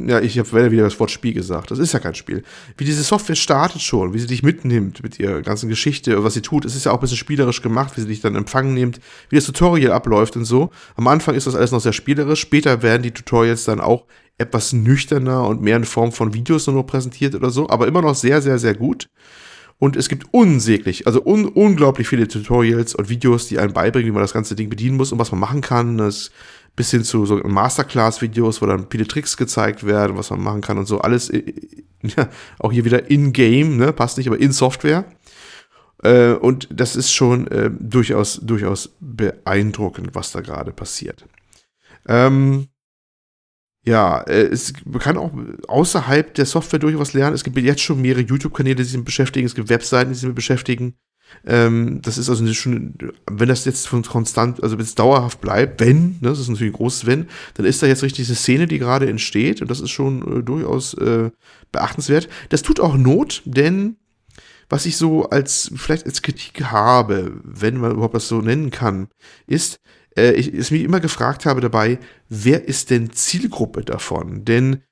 ja, ich habe wieder das Wort Spiel gesagt. Das ist ja kein Spiel. Wie diese Software startet schon, wie sie dich mitnimmt mit ihrer ganzen Geschichte, was sie tut. Es ist ja auch ein bisschen spielerisch gemacht, wie sie dich dann in Empfang nimmt, wie das Tutorial abläuft und so. Am Anfang ist das alles noch sehr spielerisch. Später werden die Tutorials dann auch etwas nüchterner und mehr in Form von Videos nur noch präsentiert oder so, aber immer noch sehr, sehr, sehr gut. Und es gibt unsäglich, also un- unglaublich viele Tutorials und Videos, die einem beibringen, wie man das ganze Ding bedienen muss und was man machen kann. Das bis hin zu so Masterclass-Videos, wo dann viele Tricks gezeigt werden, was man machen kann und so. Alles, ja, auch hier wieder in-game, ne? Passt nicht, aber in Software. Äh, und das ist schon äh, durchaus, durchaus beeindruckend, was da gerade passiert. Ähm, Ja, es, man kann auch außerhalb der Software durchaus lernen. Es gibt jetzt schon mehrere YouTube-Kanäle, die sich damit beschäftigen. Es gibt Webseiten, die sich damit beschäftigen. Ähm, das ist also schon, wenn das jetzt von konstant, also wenn es dauerhaft bleibt, wenn, ne, das ist natürlich ein großes Wenn, dann ist da jetzt richtig diese Szene, die gerade entsteht. Und das ist schon äh, durchaus äh, beachtenswert. Das tut auch Not, denn was ich so als, vielleicht als Kritik habe, wenn man überhaupt das so nennen kann, ist, ich es mich immer gefragt habe dabei, wer ist denn Zielgruppe davon? Denn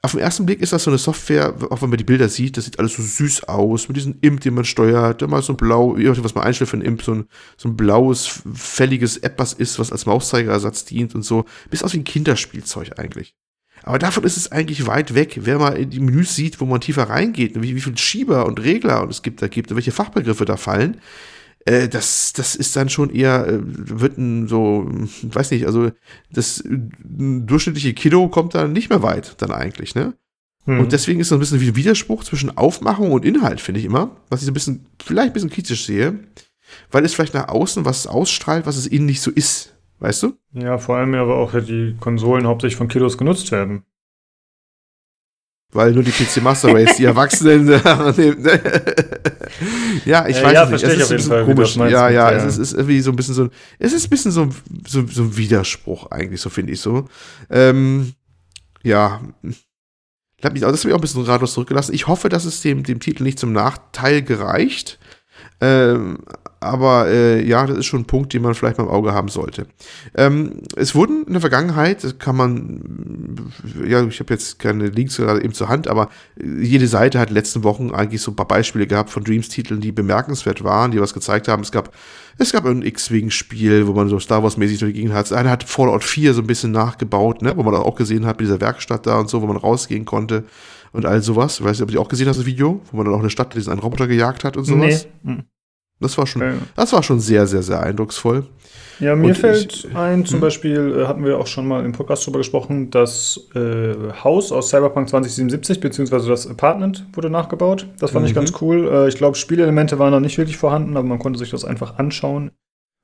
auf den ersten Blick ist das so eine Software, auch wenn man die Bilder sieht, das sieht alles so süß aus, mit diesem Imp, den man steuert, dann mal so ein blau, was man einstellt für einen Imp, so ein, so ein blaues, fälliges etwas ist, was als Mauszeigerersatz dient und so. Bis aus wie ein Kinderspielzeug eigentlich. Aber davon ist es eigentlich weit weg, wer mal in die Menüs sieht, wo man tiefer reingeht, wie, wie viele Schieber und Regler und es gibt, da gibt, welche Fachbegriffe da fallen. Das, das ist dann schon eher, wird ein so, weiß nicht, also das durchschnittliche Kiddo kommt dann nicht mehr weit, dann eigentlich, ne? Mhm. Und deswegen ist so ein bisschen wie ein Widerspruch zwischen Aufmachung und Inhalt, finde ich immer, was ich so ein bisschen, vielleicht ein bisschen kritisch sehe, weil es vielleicht nach außen was ausstrahlt, was es innen nicht so ist, weißt du? Ja, vor allem aber auch, dass die Konsolen hauptsächlich von Kiddos genutzt werden. Weil nur die P C Master Race, die Erwachsenen. ja, ich äh, weiß ja, es nicht. Es ist ein bisschen Fall, komisch. Ja, ja, ja, es ist, ist irgendwie so ein bisschen so ein, es ist ein bisschen so, so, so ein Widerspruch eigentlich, so finde ich so. Ähm, ja. Das hat mich auch ein bisschen ratlos zurückgelassen. Ich hoffe, dass es dem, dem Titel nicht zum Nachteil gereicht. Ähm, aber äh, ja, das ist schon ein Punkt, den man vielleicht mal im Auge haben sollte. Ähm, es wurden in der Vergangenheit, das kann man, ja, ich habe jetzt keine Links gerade eben zur Hand, aber jede Seite hat in den letzten Wochen eigentlich so ein paar Beispiele gehabt von Dreams-Titeln, die bemerkenswert waren, die was gezeigt haben. Es gab es gab ein X-Wing-Spiel, wo man so Star Wars-mäßig durch die Gegend hat. Einer hat Fallout vier so ein bisschen nachgebaut, ne, wo man das auch gesehen hat, mit dieser Werkstatt da und so, wo man rausgehen konnte. Und all sowas. Ich weiß nicht, ob du auch gesehen hast, das Video, wo man dann auch eine Stadt diesen einen Roboter gejagt hat und sowas. Nee. Das war schon, ähm. das war schon sehr, sehr, sehr eindrucksvoll. Ja, mir und fällt ich, ein, zum hm. Beispiel äh, hatten wir auch schon mal im Podcast drüber gesprochen, das äh, Haus aus Cyberpunk zwanzig siebenundsiebzig, beziehungsweise das Apartment wurde nachgebaut. Das fand mhm. ich ganz cool. Äh, ich glaube, Spielelemente waren noch nicht wirklich vorhanden, aber man konnte sich das einfach anschauen.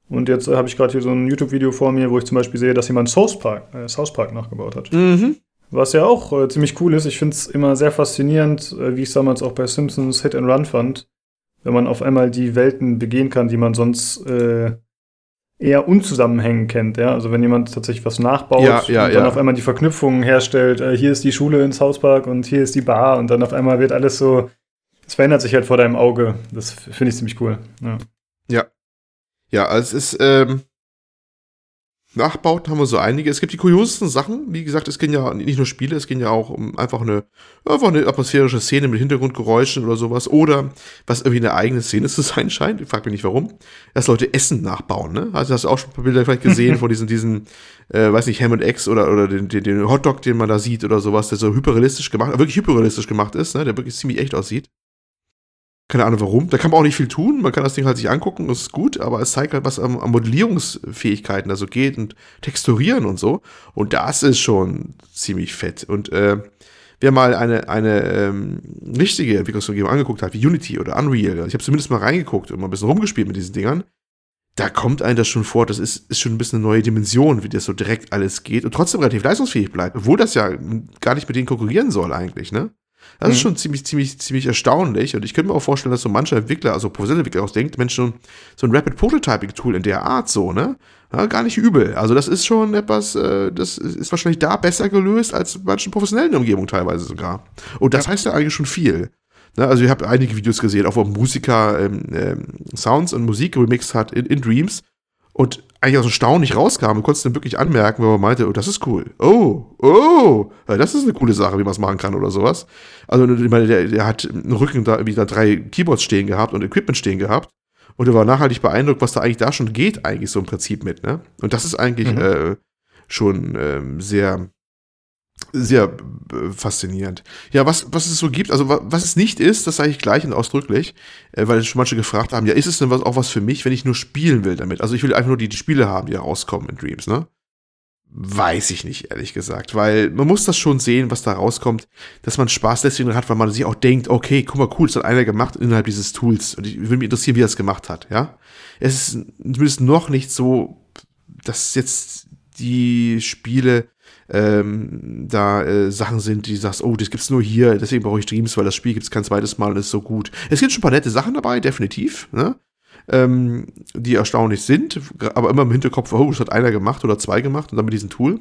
Und jetzt äh, habe ich gerade hier so ein YouTube-Video vor mir, wo ich zum Beispiel sehe, dass jemand South Park, äh, South Park nachgebaut hat. Mhm. Was ja auch äh, ziemlich cool ist. Ich finde es immer sehr faszinierend, äh, wie ich es damals auch bei Simpsons Hit and Run fand, wenn man auf einmal die Welten begehen kann, die man sonst äh, eher unzusammenhängend kennt. Ja? Also wenn jemand tatsächlich was nachbaut ja, ja, und dann ja. auf einmal die Verknüpfungen herstellt, äh, hier ist die Schule in South Park und hier ist die Bar und dann auf einmal wird alles so, es verändert sich halt vor deinem Auge. Das finde ich ziemlich cool. Ja, ja, ja also es ist... Ähm Nachbauten haben wir so einige. Es gibt die kuriosesten Sachen. Wie gesagt, es gehen ja nicht nur Spiele, es gehen ja auch um einfach eine, einfach eine atmosphärische Szene mit Hintergrundgeräuschen oder sowas. Oder was irgendwie eine eigene Szene zu sein scheint. Ich frage mich nicht, warum. Dass Leute Essen nachbauen, ne? Also hast du auch schon ein paar Bilder vielleicht gesehen von diesen, diesen äh, weiß nicht, Ham and Eggs oder, oder den, den, den Hotdog, den man da sieht oder sowas, der so hyperrealistisch gemacht, wirklich hyperrealistisch gemacht ist, ne? Der wirklich ziemlich echt aussieht. Keine Ahnung warum. Da kann man auch nicht viel tun. Man kann das Ding halt sich angucken, das ist gut, aber es zeigt halt, was an, an Modellierungsfähigkeiten da so geht und Texturieren und so. Und das ist schon ziemlich fett. Und äh, wer mal eine, eine ähm, richtige Entwicklungsumgebung angeguckt hat, wie Unity oder Unreal, ich habe zumindest mal reingeguckt und mal ein bisschen rumgespielt mit diesen Dingern, da kommt einem das schon vor, das ist, ist schon ein bisschen eine neue Dimension, wie das so direkt alles geht und trotzdem relativ leistungsfähig bleibt, obwohl das ja gar nicht mit denen konkurrieren soll eigentlich, ne? Das mhm. ist schon ziemlich, ziemlich, ziemlich erstaunlich. Und ich könnte mir auch vorstellen, dass so mancher Entwickler, also professionelle Entwickler auch denkt, Mensch, so ein Rapid Prototyping-Tool in der Art so, ne? Ja, gar nicht übel. Also das ist schon etwas, äh, das ist wahrscheinlich da besser gelöst als in manchen professionellen Umgebungen teilweise sogar. Und das ja. heißt ja eigentlich schon viel. Ne? Also ich habe einige Videos gesehen, auch wo Musiker ähm, ähm, Sounds und Musik remixed hat in, in Dreams und eigentlich aus dem Staunen nicht rauskam und konntest dann wirklich anmerken, wenn man meinte, oh, das ist cool. Oh, oh, das ist eine coole Sache, wie man es machen kann oder sowas. Also ich meine, der, der hat im Rücken da irgendwie da drei Keyboards stehen gehabt und Equipment stehen gehabt und er war nachhaltig beeindruckt, was da eigentlich da schon geht, eigentlich so im Prinzip mit, ne? Und das ist eigentlich mhm. äh, schon äh, sehr, sehr äh, faszinierend. Ja, was, was es so gibt, also was es nicht ist, das sage ich gleich und ausdrücklich, äh, weil schon manche gefragt haben, ja, ist es denn was, auch was für mich, wenn ich nur spielen will damit? Also ich will einfach nur die, die Spiele haben, die da rauskommen in Dreams, ne? Weiß ich nicht, ehrlich gesagt, weil man muss das schon sehen, was da rauskommt, dass man Spaß deswegen hat, weil man sich auch denkt, okay, guck mal, cool, das hat einer gemacht innerhalb dieses Tools und ich würde mich interessieren, wie er es gemacht hat, ja? Es ist zumindest noch nicht so, dass jetzt die Spiele Ähm, da äh, Sachen sind, die sagst, oh, das gibt's nur hier, deswegen brauche ich Dreams, weil das Spiel gibt's kein zweites Mal und ist so gut. Es gibt schon ein paar nette Sachen dabei, definitiv, ne? Ähm, die erstaunlich sind, aber immer im Hinterkopf, oh, das hat einer gemacht oder zwei gemacht und dann mit diesem Tool.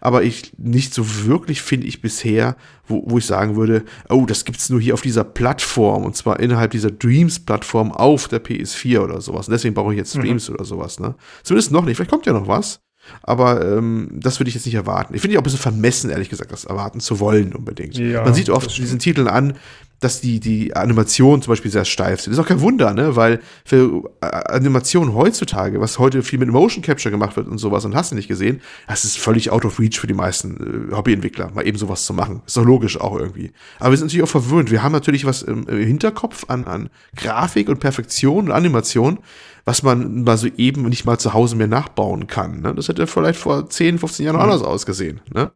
Aber ich nicht so wirklich finde ich bisher, wo, wo ich sagen würde, oh, das gibt's nur hier auf dieser Plattform und zwar innerhalb dieser Dreams-Plattform auf der P S vier oder sowas. Und deswegen brauche ich jetzt Dreams mhm. oder sowas, ne? Zumindest noch nicht, vielleicht kommt ja noch was. Aber ähm, das würde ich jetzt nicht erwarten. Ich finde ja auch ein bisschen vermessen, ehrlich gesagt, das erwarten zu wollen unbedingt. Ja, man sieht oft diesen Titeln an, dass die, die Animationen zum Beispiel sehr steif sind. Ist auch kein Wunder, ne? Weil für Animationen heutzutage, was heute viel mit Motion Capture gemacht wird und sowas und hast du nicht gesehen, das ist völlig out of reach für die meisten äh, Hobbyentwickler, mal eben sowas zu machen. Ist doch logisch auch irgendwie. Aber wir sind natürlich auch verwöhnt. Wir haben natürlich was im, im Hinterkopf an, an Grafik und Perfektion und Animation, was man mal so eben nicht mal zu Hause mehr nachbauen kann. Ne? Das hätte vielleicht vor zehn, fünfzehn Jahren mhm. anders ausgesehen, ne?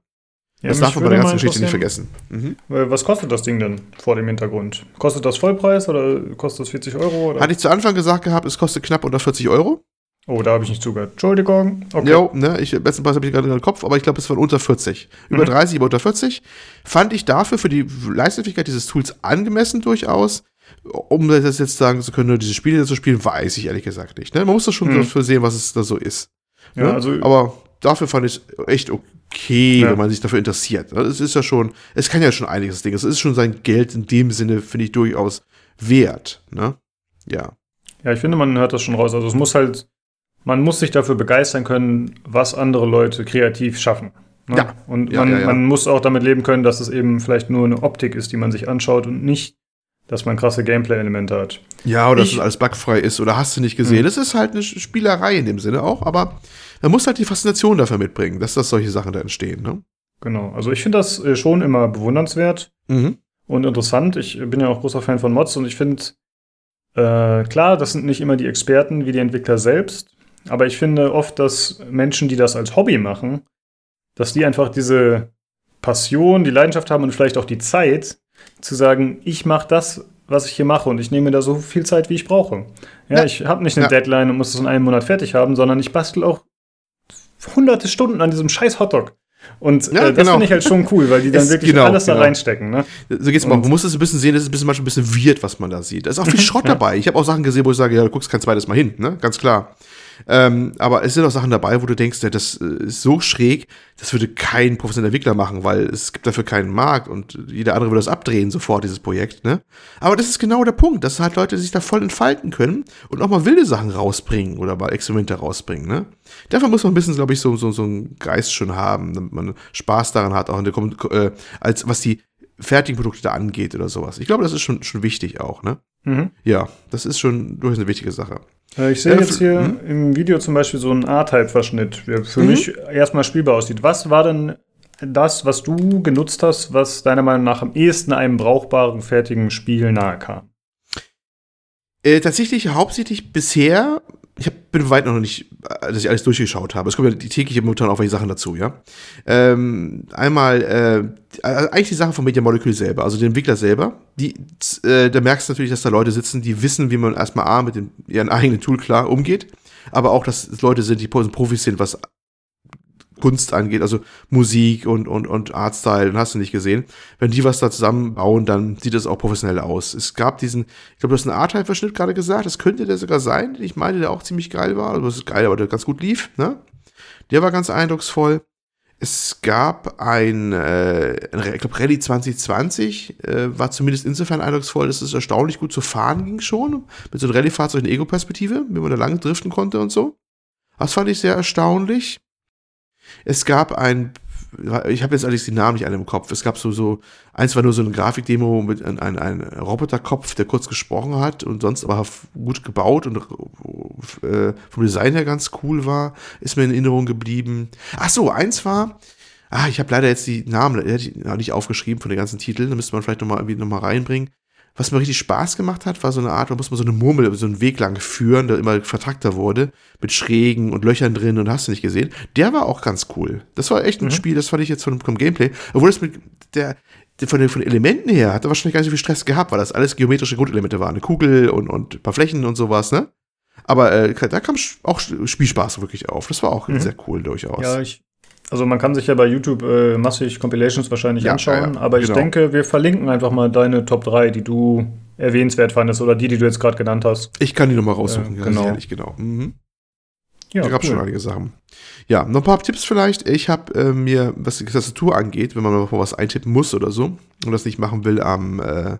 Ja, das darf man bei der ganzen Geschichte nicht vergessen. Mhm. Was kostet das Ding denn vor dem Hintergrund? Kostet das Vollpreis oder kostet das vierzig Euro? Oder? Hatte ich zu Anfang gesagt gehabt, es kostet knapp unter vierzig Euro. Oh, da habe ich nicht zugehört. Entschuldigung. Okay. Jo, ne, ich, besten Preis habe ich gerade in den Kopf, aber ich glaube, es waren unter vierzig. Über mhm. dreißig, aber unter vierzig. Fand ich dafür für die Leistungsfähigkeit dieses Tools angemessen durchaus. Um das jetzt sagen zu können, diese Spiele zu spielen, weiß ich ehrlich gesagt nicht. Ne? Man muss das schon mhm. dafür sehen, was es da so ist. Ja, ne? Also aber dafür fand ich es echt okay, ja. wenn man sich dafür interessiert. Es ist ja schon, es kann ja schon einiges Ding. Es ist schon sein Geld in dem Sinne, finde ich, durchaus wert. Ne? Ja. Ja, ich finde, man hört das schon raus. Also es muss halt, man muss sich dafür begeistern können, was andere Leute kreativ schaffen. Ne? Ja. Und ja, man, ja, ja. man muss auch damit leben können, dass es eben vielleicht nur eine Optik ist, die man sich anschaut und nicht, dass man krasse Gameplay-Elemente hat. Ja, oder ich, dass es alles bugfrei ist oder hast du nicht gesehen. Mh. Das ist halt eine Spielerei in dem Sinne auch, aber man muss halt die Faszination dafür mitbringen, dass, dass solche Sachen da entstehen. Ne? Genau, also ich finde das schon immer bewundernswert mhm. und interessant. Ich bin ja auch großer Fan von Mods und ich finde, äh, klar, das sind nicht immer die Experten wie die Entwickler selbst, aber ich finde oft, dass Menschen, die das als Hobby machen, dass die einfach diese Passion, die Leidenschaft haben und vielleicht auch die Zeit, zu sagen, ich mache das, was ich hier mache und ich nehme mir da so viel Zeit, wie ich brauche. Ja, ja. Ich habe nicht eine ja. Deadline und muss das in einem Monat fertig haben, sondern ich bastel auch hunderte Stunden an diesem scheiß Hotdog. Und ja, äh, das genau. finde ich halt schon cool, weil die dann es, wirklich genau, alles genau. da reinstecken. Ne? So geht's mal. Man muss es ein bisschen sehen, das ist ein bisschen, manchmal ein bisschen weird, was man da sieht. Da ist auch viel Schrott dabei. Ich habe auch Sachen gesehen, wo ich sage, ja, du guckst kein zweites Mal hin, ne? Ganz klar. Ähm, aber es sind auch Sachen dabei, wo du denkst, ja, das ist so schräg, das würde kein professioneller Entwickler machen, weil es gibt dafür keinen Markt und jeder andere würde das abdrehen sofort, dieses Projekt, ne? Aber das ist genau der Punkt, dass halt Leute sich da voll entfalten können und auch mal wilde Sachen rausbringen oder mal Experimente rausbringen, ne? Dafür muss man ein bisschen, glaube ich, so, so, so einen Geist schon haben, damit man Spaß daran hat, auch in der Kom- äh, als was die fertigen Produkte da angeht oder sowas. Ich glaube, das ist schon, schon wichtig auch, ne? Mhm. Ja, das ist schon durchaus eine wichtige Sache. Ich sehe jetzt hier mhm. im Video zum Beispiel so einen A-Type-Verschnitt, der für mhm. mich erstmal spielbar aussieht. Was war denn das, was du genutzt hast, was deiner Meinung nach am ehesten einem brauchbaren, fertigen Spiel nahe kam? Äh, tatsächlich hauptsächlich bisher, ich hab, bin weit noch nicht, dass ich alles durchgeschaut habe. Es kommt ja die tägliche momentan auch welche Sachen dazu, ja. Ähm, einmal, äh, eigentlich die Sachen von Media Molecule selber, also den Entwickler selber. Die, äh, da merkst du natürlich, dass da Leute sitzen, die wissen, wie man erstmal A, mit dem, ihren eigenen Tool klar umgeht, aber auch, dass es Leute sind, die Profis sind, was Kunst angeht, also Musik und, und, und Artstyle, hast du nicht gesehen. Wenn die was da zusammenbauen, dann sieht das auch professionell aus. Es gab diesen, ich glaube, du hast einen Artstyle-Verschnitt gerade gesagt, das könnte der sogar sein, ich meine, der auch ziemlich geil war, also das ist geil, aber der ganz gut lief, ne? Der war ganz eindrucksvoll. Es gab ein, äh, ich glaube, Rallye zwanzig zwanzig, äh, war zumindest insofern eindrucksvoll, dass es erstaunlich gut zu fahren ging schon, mit so einem Rallye-Fahrzeug in Ego-Perspektive, wie man da lang driften konnte und so. Das fand ich sehr erstaunlich. Es gab ein, ich habe jetzt allerdings die Namen nicht alle im Kopf, es gab so, so eins war nur so eine Grafikdemo mit einem ein, ein Roboterkopf, der kurz gesprochen hat und sonst aber gut gebaut und äh, vom Design her ganz cool war, ist mir in Erinnerung geblieben. Ach so, eins war, ah, ich habe leider jetzt die Namen nicht aufgeschrieben von den ganzen Titeln, da müsste man vielleicht nochmal irgendwie nochmal reinbringen. Was mir richtig Spaß gemacht hat, war so eine Art, da muss man so eine Murmel, so einen Weg lang führen, der immer vertrackter wurde, mit Schrägen und Löchern drin und hast du nicht gesehen. Der war auch ganz cool. Das war echt ein mhm. Spiel, das fand ich jetzt vom, vom Gameplay. Obwohl das mit der, der von den von Elementen her, hat er wahrscheinlich gar nicht so viel Stress gehabt, weil das alles geometrische Grundelemente waren. Eine Kugel und, und ein paar Flächen und sowas, ne? Aber äh, da kam auch Spielspaß wirklich auf. Das war auch mhm. sehr cool durchaus. Ja, ich Also man kann sich ja bei YouTube äh, massig Compilations wahrscheinlich ja, anschauen, ja, aber ich genau. denke, wir verlinken einfach mal deine Top drei, die du erwähnenswert fandest oder die, die du jetzt gerade genannt hast. Ich kann die nochmal raussuchen, äh, ganz genau. ehrlich, genau. Mhm. Ja, ich habe cool. schon einige Sachen. Ja, noch ein paar Tipps vielleicht. Ich habe äh, mir, was die Tastatur angeht, wenn man mal was eintippen muss oder so und das nicht machen will am äh,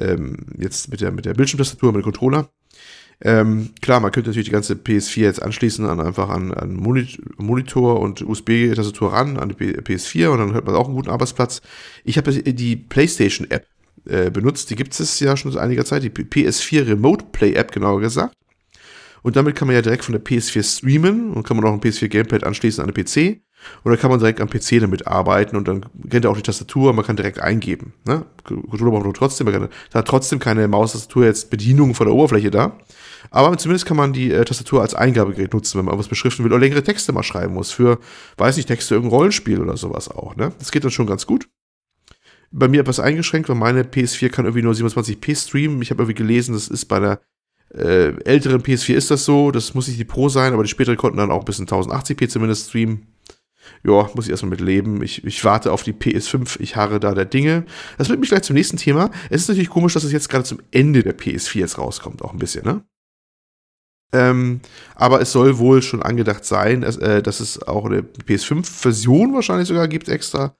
ähm, jetzt mit der, mit der Bildschirmtastatur, mit dem Controller. Ähm, klar, man könnte natürlich die ganze P S vier jetzt anschließen an einfach an, an Monitor und U S B-Tastatur ran, an die P S vier und dann hat man auch einen guten Arbeitsplatz. Ich habe die PlayStation-App äh, benutzt, die gibt es ja schon seit einiger Zeit, die P S vier Remote Play-App genauer gesagt. Und damit kann man ja direkt von der P S vier streamen und kann man auch ein P S vier Gamepad anschließen an den P C. Oder kann man direkt am P C damit arbeiten und dann kennt er auch die Tastatur, man kann direkt eingeben. Ne? Controller braucht trotzdem, man kann, da hat trotzdem keine Maustastatur jetzt Bedienung von der Oberfläche da. Aber zumindest kann man die äh, Tastatur als Eingabegerät nutzen, wenn man was beschriften will oder längere Texte mal schreiben muss für, weiß nicht, Texte irgendein Rollenspiel oder sowas auch. Ne? Das geht dann schon ganz gut. Bei mir etwas eingeschränkt, weil meine P S vier kann irgendwie nur siebenundzwanzig p streamen. Ich habe irgendwie gelesen, das ist bei der äh, älteren P S vier ist das so, das muss nicht die Pro sein, aber die späteren konnten dann auch bis in tausendachtzig p zumindest streamen. Ja, muss ich erstmal mit leben. Ich, ich warte auf die P S fünf, ich harre da der Dinge. Das bringt mich gleich zum nächsten Thema. Es ist natürlich komisch, dass es jetzt gerade zum Ende der P S vier jetzt rauskommt, auch ein bisschen, ne? Ähm, aber es soll wohl schon angedacht sein, dass, äh, dass es auch eine P S fünf Version wahrscheinlich sogar gibt extra.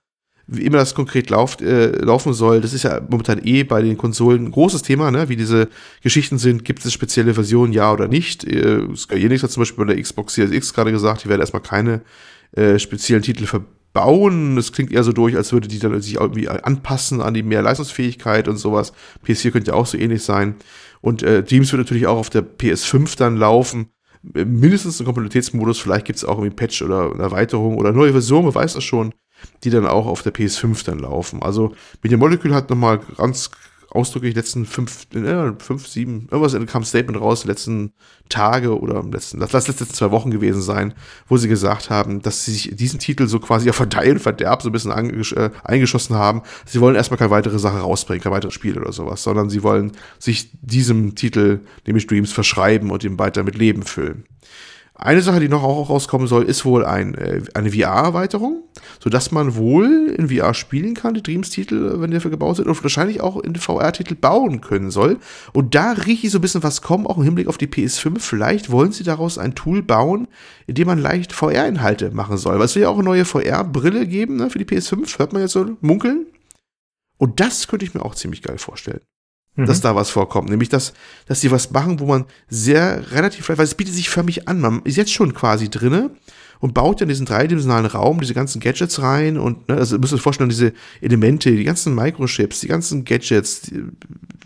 wie immer das konkret lauft, äh, laufen soll. Das ist ja momentan eh bei den Konsolen ein großes Thema, ne? Wie diese Geschichten sind, gibt es spezielle Versionen, ja oder nicht? Äh, Square Enix hat zum Beispiel bei der Xbox Series X gerade gesagt, die werden erstmal keine äh, speziellen Titel verbauen. Das klingt eher so durch, als würde die dann sich irgendwie anpassen an die mehr Leistungsfähigkeit und sowas. P S vier könnte ja auch so ähnlich sein. Und äh, Dreams wird natürlich auch auf der P S fünf dann laufen. Mindestens im Kompatibilitätsmodus, vielleicht gibt es auch irgendwie Patch oder eine Erweiterung oder neue Version, man weiß das schon, die dann auch auf der P S fünf dann laufen. Also Media Molecule hat nochmal ganz ausdrücklich letzten fünf, äh, fünf, sieben, irgendwas kam Statement raus, die letzten Tage oder letzten, das letzten zwei Wochen gewesen sein, wo sie gesagt haben, dass sie sich diesen Titel so quasi auf Verteil und Verderb so ein bisschen angesch- äh, eingeschossen haben. Sie wollen erstmal keine weitere Sache rausbringen, kein weiteres Spiel oder sowas, sondern sie wollen sich diesem Titel, nämlich Dreams, verschreiben und ihn weiter mit Leben füllen. Eine Sache, die noch auch rauskommen soll, ist wohl ein, äh, eine V R-Erweiterung, sodass man wohl in V R spielen kann, die Dreams-Titel, wenn die dafür gebaut sind, und wahrscheinlich auch in V R-Titel bauen können soll. Und da rieche ich so ein bisschen was kommen, auch im Hinblick auf die P S fünf. Vielleicht wollen sie daraus ein Tool bauen, in dem man leicht V R-Inhalte machen soll. Weil es will ja auch eine neue V R-Brille geben, ne, für die P S fünf, hört man jetzt so munkeln. Und das könnte ich mir auch ziemlich geil vorstellen. Dass mhm. da was vorkommt, nämlich dass dass sie was machen, wo man sehr relativ, weil es bietet sich förmlich an, man ist jetzt schon quasi drinne und baut dann diesen dreidimensionalen Raum, diese ganzen Gadgets rein und, ne, also ihr müsst euch vorstellen, diese Elemente, die ganzen Microchips, die ganzen Gadgets, die,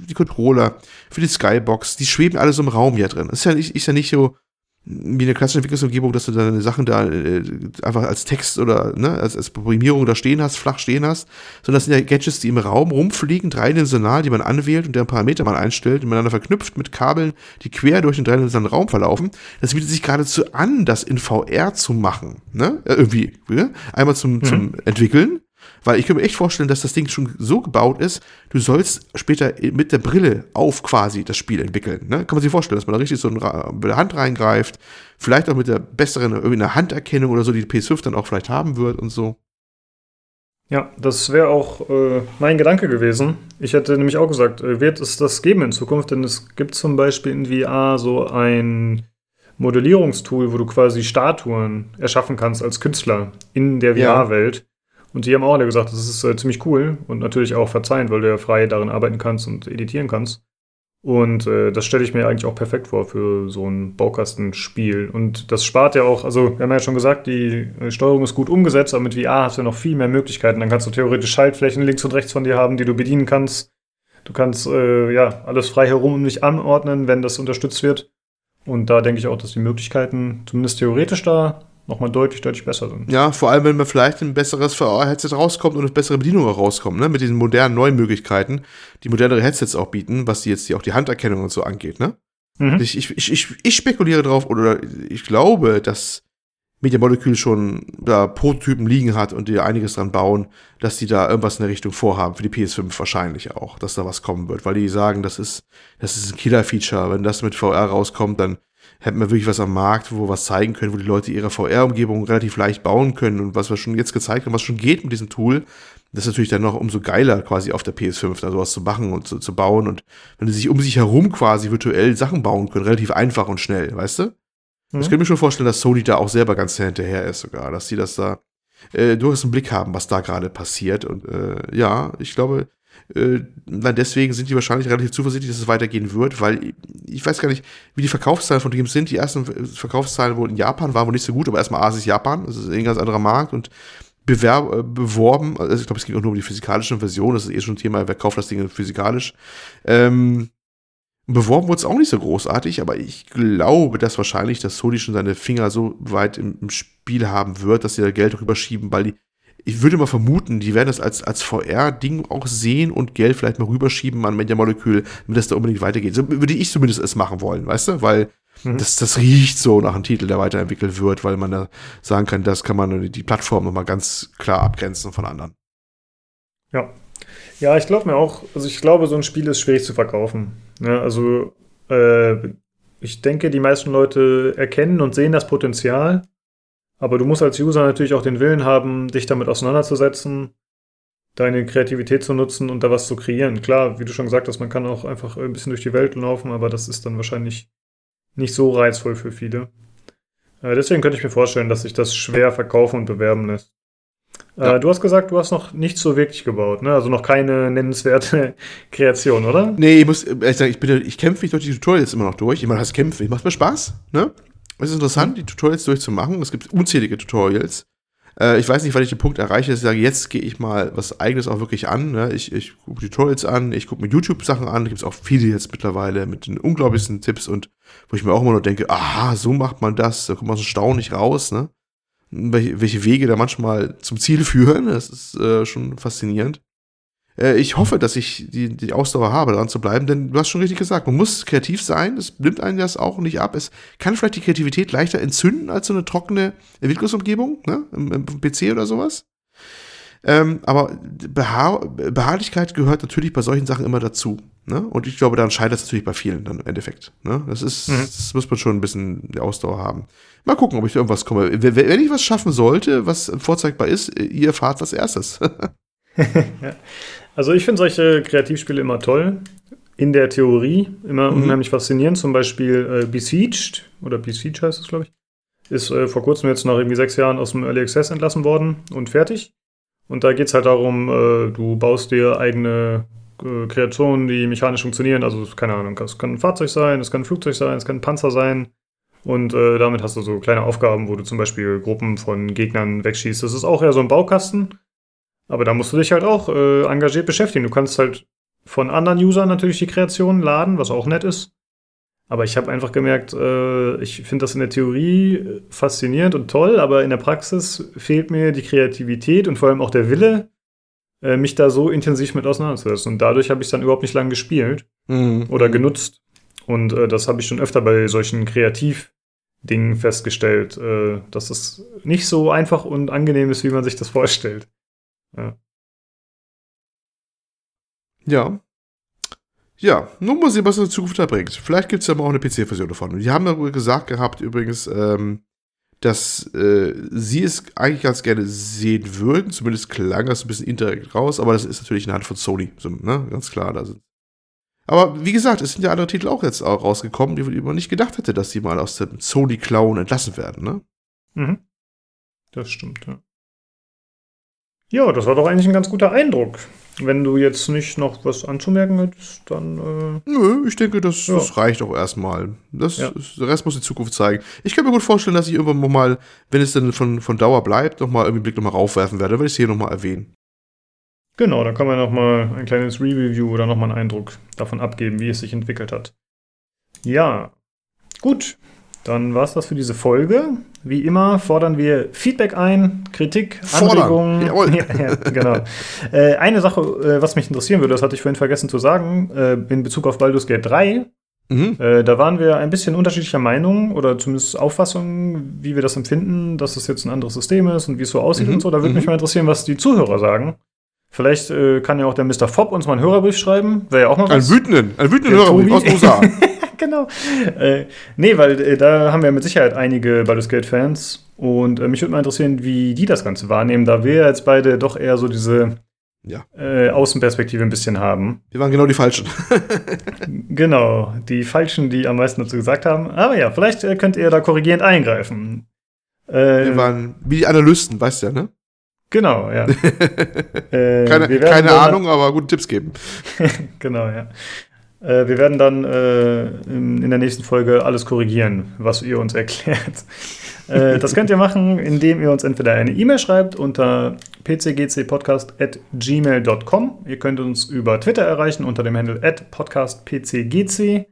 die Controller für die Skybox, die schweben alles im Raum ja drin. Das ist ja nicht, ist ja nicht so wie eine klassische Entwicklungsumgebung, dass du deine Sachen da äh, einfach als Text oder, ne, als, als Programmierung da stehen hast, flach stehen hast, sondern das sind ja Gadgets, die im Raum rumfliegen, dreidimensional, die man anwählt und deren Parameter man einstellt, die miteinander verknüpft mit Kabeln, die quer durch den dreidimensionalen Raum verlaufen. Das bietet sich geradezu an, das in V R zu machen, ne, äh, irgendwie, ne? Einmal zum, mhm. zum Entwickeln, weil ich könnte mir echt vorstellen, dass das Ding schon so gebaut ist, du sollst später mit der Brille auf quasi das Spiel entwickeln. Ne? Kann man sich vorstellen, dass man da richtig so Ra- mit der Hand reingreift, vielleicht auch mit der besseren irgendwie einer Handerkennung oder so, die, die P S fünf dann auch vielleicht haben wird und so. Ja, das wäre auch äh, mein Gedanke gewesen. Ich hätte nämlich auch gesagt, wird es das geben in Zukunft? Denn es gibt zum Beispiel in V R so ein Modellierungstool, wo du quasi Statuen erschaffen kannst als Künstler in der ja. V R-Welt. Und die haben auch alle gesagt, das ist äh, ziemlich cool und natürlich auch verzeihend, weil du ja frei darin arbeiten kannst und editieren kannst. Und äh, das stelle ich mir eigentlich auch perfekt vor für so ein Baukastenspiel. Und das spart ja auch, also wir haben ja schon gesagt, die äh, Steuerung ist gut umgesetzt, aber mit V R hast du ja noch viel mehr Möglichkeiten. Dann kannst du theoretisch Schaltflächen links und rechts von dir haben, die du bedienen kannst. Du kannst äh, ja alles frei herum um dich anordnen, wenn das unterstützt wird. Und da denke ich auch, dass die Möglichkeiten zumindest theoretisch da nochmal deutlich, deutlich besser sind. Ja, vor allem, wenn man vielleicht ein besseres V R-Headset rauskommt und eine bessere Bedienung auch rauskommt, ne? Mit diesen modernen neuen Möglichkeiten, die modernere Headsets auch bieten, was die jetzt die, auch die Handerkennung und so angeht, ne? Mhm. Ich, ich, ich, ich, ich spekuliere drauf, oder ich glaube, dass Media Molecule schon da Prototypen liegen hat und die einiges dran bauen, dass die da irgendwas in der Richtung vorhaben, für die P S fünf wahrscheinlich auch, dass da was kommen wird, weil die sagen, das ist, das ist ein Killer-Feature, wenn das mit V R rauskommt, dann hätten wir wirklich was am Markt, wo wir was zeigen können, wo die Leute ihre V R-Umgebung relativ leicht bauen können und was wir schon jetzt gezeigt haben, was schon geht mit diesem Tool, das ist natürlich dann noch umso geiler quasi auf der P S fünf, da sowas zu machen und zu, zu bauen und wenn sie sich um sich herum quasi virtuell Sachen bauen können, relativ einfach und schnell, weißt du? Mhm. Ich könnte mir schon vorstellen, dass Sony da auch selber ganz hinterher ist sogar, dass sie das da äh, durchaus einen Blick haben, was da gerade passiert und äh, ja, ich glaube, deswegen sind die wahrscheinlich relativ zuversichtlich, dass es weitergehen wird, weil ich weiß gar nicht, wie die Verkaufszahlen von Dreams sind. Die ersten Verkaufszahlen wohl in Japan waren wohl nicht so gut, aber erstmal Asien ist Japan, das ist ein ganz anderer Markt und bewerb, beworben, also ich glaube, es geht auch nur um die physikalischen Versionen, das ist eh schon ein Thema, wer kauft das Ding physikalisch. Ähm, beworben wurde es auch nicht so großartig, aber ich glaube, dass wahrscheinlich, dass Sony schon seine Finger so weit im, im Spiel haben wird, dass sie da Geld rüberschieben, weil die ich würde mal vermuten, die werden das als, als V R-Ding auch sehen und Geld vielleicht mal rüberschieben an Media Molecule, damit das da unbedingt weitergeht. So würde ich zumindest es machen wollen, weißt du? Weil mhm. das, das riecht so nach einem Titel, der weiterentwickelt wird, weil man da sagen kann, das kann man die Plattform nochmal ganz klar abgrenzen von anderen. Ja. Ja, ich glaube mir auch, also ich glaube, so ein Spiel ist schwierig zu verkaufen. Ja, also äh, ich denke, die meisten Leute erkennen und sehen das Potenzial. Aber du musst als User natürlich auch den Willen haben, dich damit auseinanderzusetzen, deine Kreativität zu nutzen und da was zu kreieren. Klar, wie du schon gesagt hast, man kann auch einfach ein bisschen durch die Welt laufen, aber das ist dann wahrscheinlich nicht so reizvoll für viele. Deswegen könnte ich mir vorstellen, dass sich das schwer verkaufen und bewerben lässt. Ja. Äh, du hast gesagt, du hast noch nichts so wirklich gebaut, ne? Also noch keine nennenswerte Kreation, oder? Nee, ich muss ehrlich sagen, ich, bin, ich kämpfe mich durch die Tutorials immer noch durch. Ich meine, das Kämpfen macht mir Spaß, ne? Es ist interessant, die Tutorials durchzumachen. Es gibt unzählige Tutorials. Äh, ich weiß nicht, wann ich den Punkt erreiche, dass ich sage, jetzt gehe ich mal was Eigenes auch wirklich an. Ne? Ich, ich gucke Tutorials an, ich gucke mir YouTube-Sachen an. Da gibt es auch viele jetzt mittlerweile mit den unglaublichsten Tipps und wo ich mir auch immer noch denke, aha, so macht man das. Da kommt man so staunig raus, ne? Welche, welche Wege da manchmal zum Ziel führen. Das ist äh, schon faszinierend. Äh, ich hoffe, dass ich die, die Ausdauer habe, daran zu bleiben, denn du hast schon richtig gesagt, man muss kreativ sein, das nimmt einen das auch nicht ab. Es kann vielleicht die Kreativität leichter entzünden als so eine trockene Entwicklungsumgebung, ne? Im, im P C oder sowas. Ähm, aber Beharr- Beharrlichkeit gehört natürlich bei solchen Sachen immer dazu. Ne? Und ich glaube, daran scheitert es natürlich bei vielen dann im Endeffekt. Ne? Das ist, mhm. das muss man schon ein bisschen die Ausdauer haben. Mal gucken, ob ich irgendwas komme. Wenn ich was schaffen sollte, was vorzeigbar ist, ihr erfahrt als erstes. Ja. Also ich finde solche Kreativspiele immer toll. In der Theorie immer mhm. unheimlich faszinierend. Zum Beispiel äh, Besieged, oder Besieged heißt es, glaube ich, ist äh, vor kurzem jetzt nach irgendwie sechs Jahren aus dem Early Access entlassen worden und fertig. Und da geht es halt darum, äh, du baust dir eigene äh, Kreationen, die mechanisch funktionieren. Also, keine Ahnung, es kann ein Fahrzeug sein, es kann ein Flugzeug sein, es kann ein Panzer sein. Und äh, damit hast du so kleine Aufgaben, wo du zum Beispiel Gruppen von Gegnern wegschießt. Das ist auch eher so ein Baukasten. Aber da musst du dich halt auch äh, engagiert beschäftigen. Du kannst halt von anderen Usern natürlich die Kreationen laden, was auch nett ist. Aber ich habe einfach gemerkt, äh, ich finde das in der Theorie faszinierend und toll, aber in der Praxis fehlt mir die Kreativität und vor allem auch der Wille, äh, mich da so intensiv mit auseinanderzusetzen. Und dadurch habe ich es dann überhaupt nicht lange gespielt mhm. oder genutzt. Und äh, das habe ich schon öfter bei solchen Kreativdingen festgestellt, äh, dass das nicht so einfach und angenehm ist, wie man sich das vorstellt. Ja. Ja. Ja, nun mal sehen, was in der Zukunft da bringt. Vielleicht gibt es ja mal auch eine P C-Version davon. Die haben ja gesagt gehabt übrigens, ähm, dass äh, sie es eigentlich ganz gerne sehen würden. Zumindest klang das ein bisschen indirekt raus, aber das ist natürlich in der Hand von Sony. So, ne? Ganz klar. Also. Aber wie gesagt, es sind ja andere Titel auch jetzt auch rausgekommen, die man nicht gedacht hätte, dass die mal aus dem Sony-Clown entlassen werden. Ne? Mhm. Das stimmt, ja. Ja, das war doch eigentlich ein ganz guter Eindruck. Wenn du jetzt nicht noch was anzumerken hättest, dann... Äh Nö, ich denke, das, ja. das reicht auch erstmal. Das, ja. Der Rest muss die Zukunft zeigen. Ich kann mir gut vorstellen, dass ich irgendwann mal, wenn es dann von, von Dauer bleibt, nochmal irgendwie einen Blick nochmal raufwerfen werde. Dann werde ich es hier nochmal erwähnen. Genau, dann kann man nochmal ein kleines Review oder nochmal einen Eindruck davon abgeben, wie es sich entwickelt hat. Ja, gut. Dann war's das für diese Folge. Wie immer fordern wir Feedback ein, Kritik, Anregungen. Fordern. Ja, ja, genau. äh, eine Sache, äh, was mich interessieren würde, das hatte ich vorhin vergessen zu sagen, äh, in Bezug auf Baldur's Gate drei. Mhm. Äh, da waren wir ein bisschen unterschiedlicher Meinung oder zumindest Auffassung, wie wir das empfinden, dass es jetzt ein anderes System ist und wie es so aussieht mhm. und so. Da würde mhm. mich mal interessieren, was die Zuhörer sagen. Vielleicht äh, kann ja auch der Mister Fopp uns mal einen Hörerbrief schreiben. Wäre ja auch mal was. Einen wütenden, einen wütenden Hörerbrief aus U S A. Genau. Äh, nee, weil äh, da haben wir mit Sicherheit einige Baldur's Gate-Fans. Und äh, mich würde mal interessieren, wie die das Ganze wahrnehmen, da wir jetzt beide doch eher so diese ja. äh, Außenperspektive ein bisschen haben. Wir waren genau die Falschen. Genau, die Falschen, die am meisten dazu gesagt haben. Aber ja, vielleicht äh, könnt ihr da korrigierend eingreifen. Äh, wir waren wie die Analysten, weißt du ja, ne? Genau, ja. äh, keine keine dann, Ahnung, aber gute Tipps geben. Genau, ja. Wir werden dann äh, in der nächsten Folge alles korrigieren, was ihr uns erklärt. äh, das könnt ihr machen, indem ihr uns entweder eine E-Mail schreibt unter p c g c podcast at gmail dot com. Ihr könnt uns über Twitter erreichen unter dem Handle at podcastpcgc.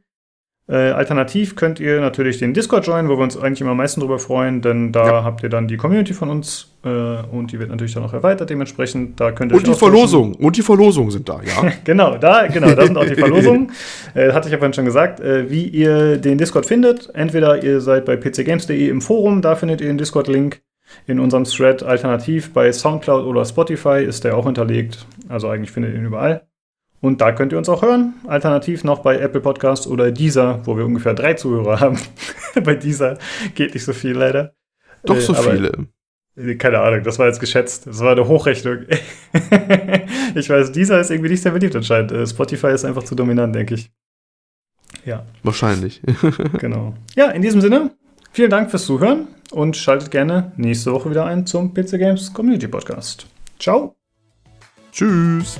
Äh, alternativ könnt ihr natürlich den Discord joinen, wo wir uns eigentlich immer am meisten drüber freuen, denn da ja. habt ihr dann die Community von uns äh, und die wird natürlich dann auch erweitert dementsprechend. Da könnt ihr und die Verlosung, und die Verlosungen sind da, ja. genau, da genau, da sind auch die Verlosungen. Äh, hatte ich ja vorhin schon gesagt, äh, wie ihr den Discord findet. Entweder ihr seid bei p c games dot d e im Forum, da findet ihr den Discord-Link in unserem Thread. Alternativ bei Soundcloud oder Spotify ist der auch hinterlegt, also eigentlich findet ihr ihn überall. Und da könnt ihr uns auch hören. Alternativ noch bei Apple Podcasts oder Deezer, wo wir ungefähr drei Zuhörer haben. Bei Deezer geht nicht so viel, leider. Doch so äh, viele. Keine Ahnung, das war jetzt geschätzt. Das war eine Hochrechnung. Ich weiß, Deezer ist irgendwie nicht sehr beliebt anscheinend. Spotify ist einfach zu dominant, denke ich. Ja. Wahrscheinlich. Genau. Ja, in diesem Sinne, Vielen Dank fürs Zuhören und schaltet gerne nächste Woche wieder ein zum P C Games Community Podcast. Ciao. Tschüss.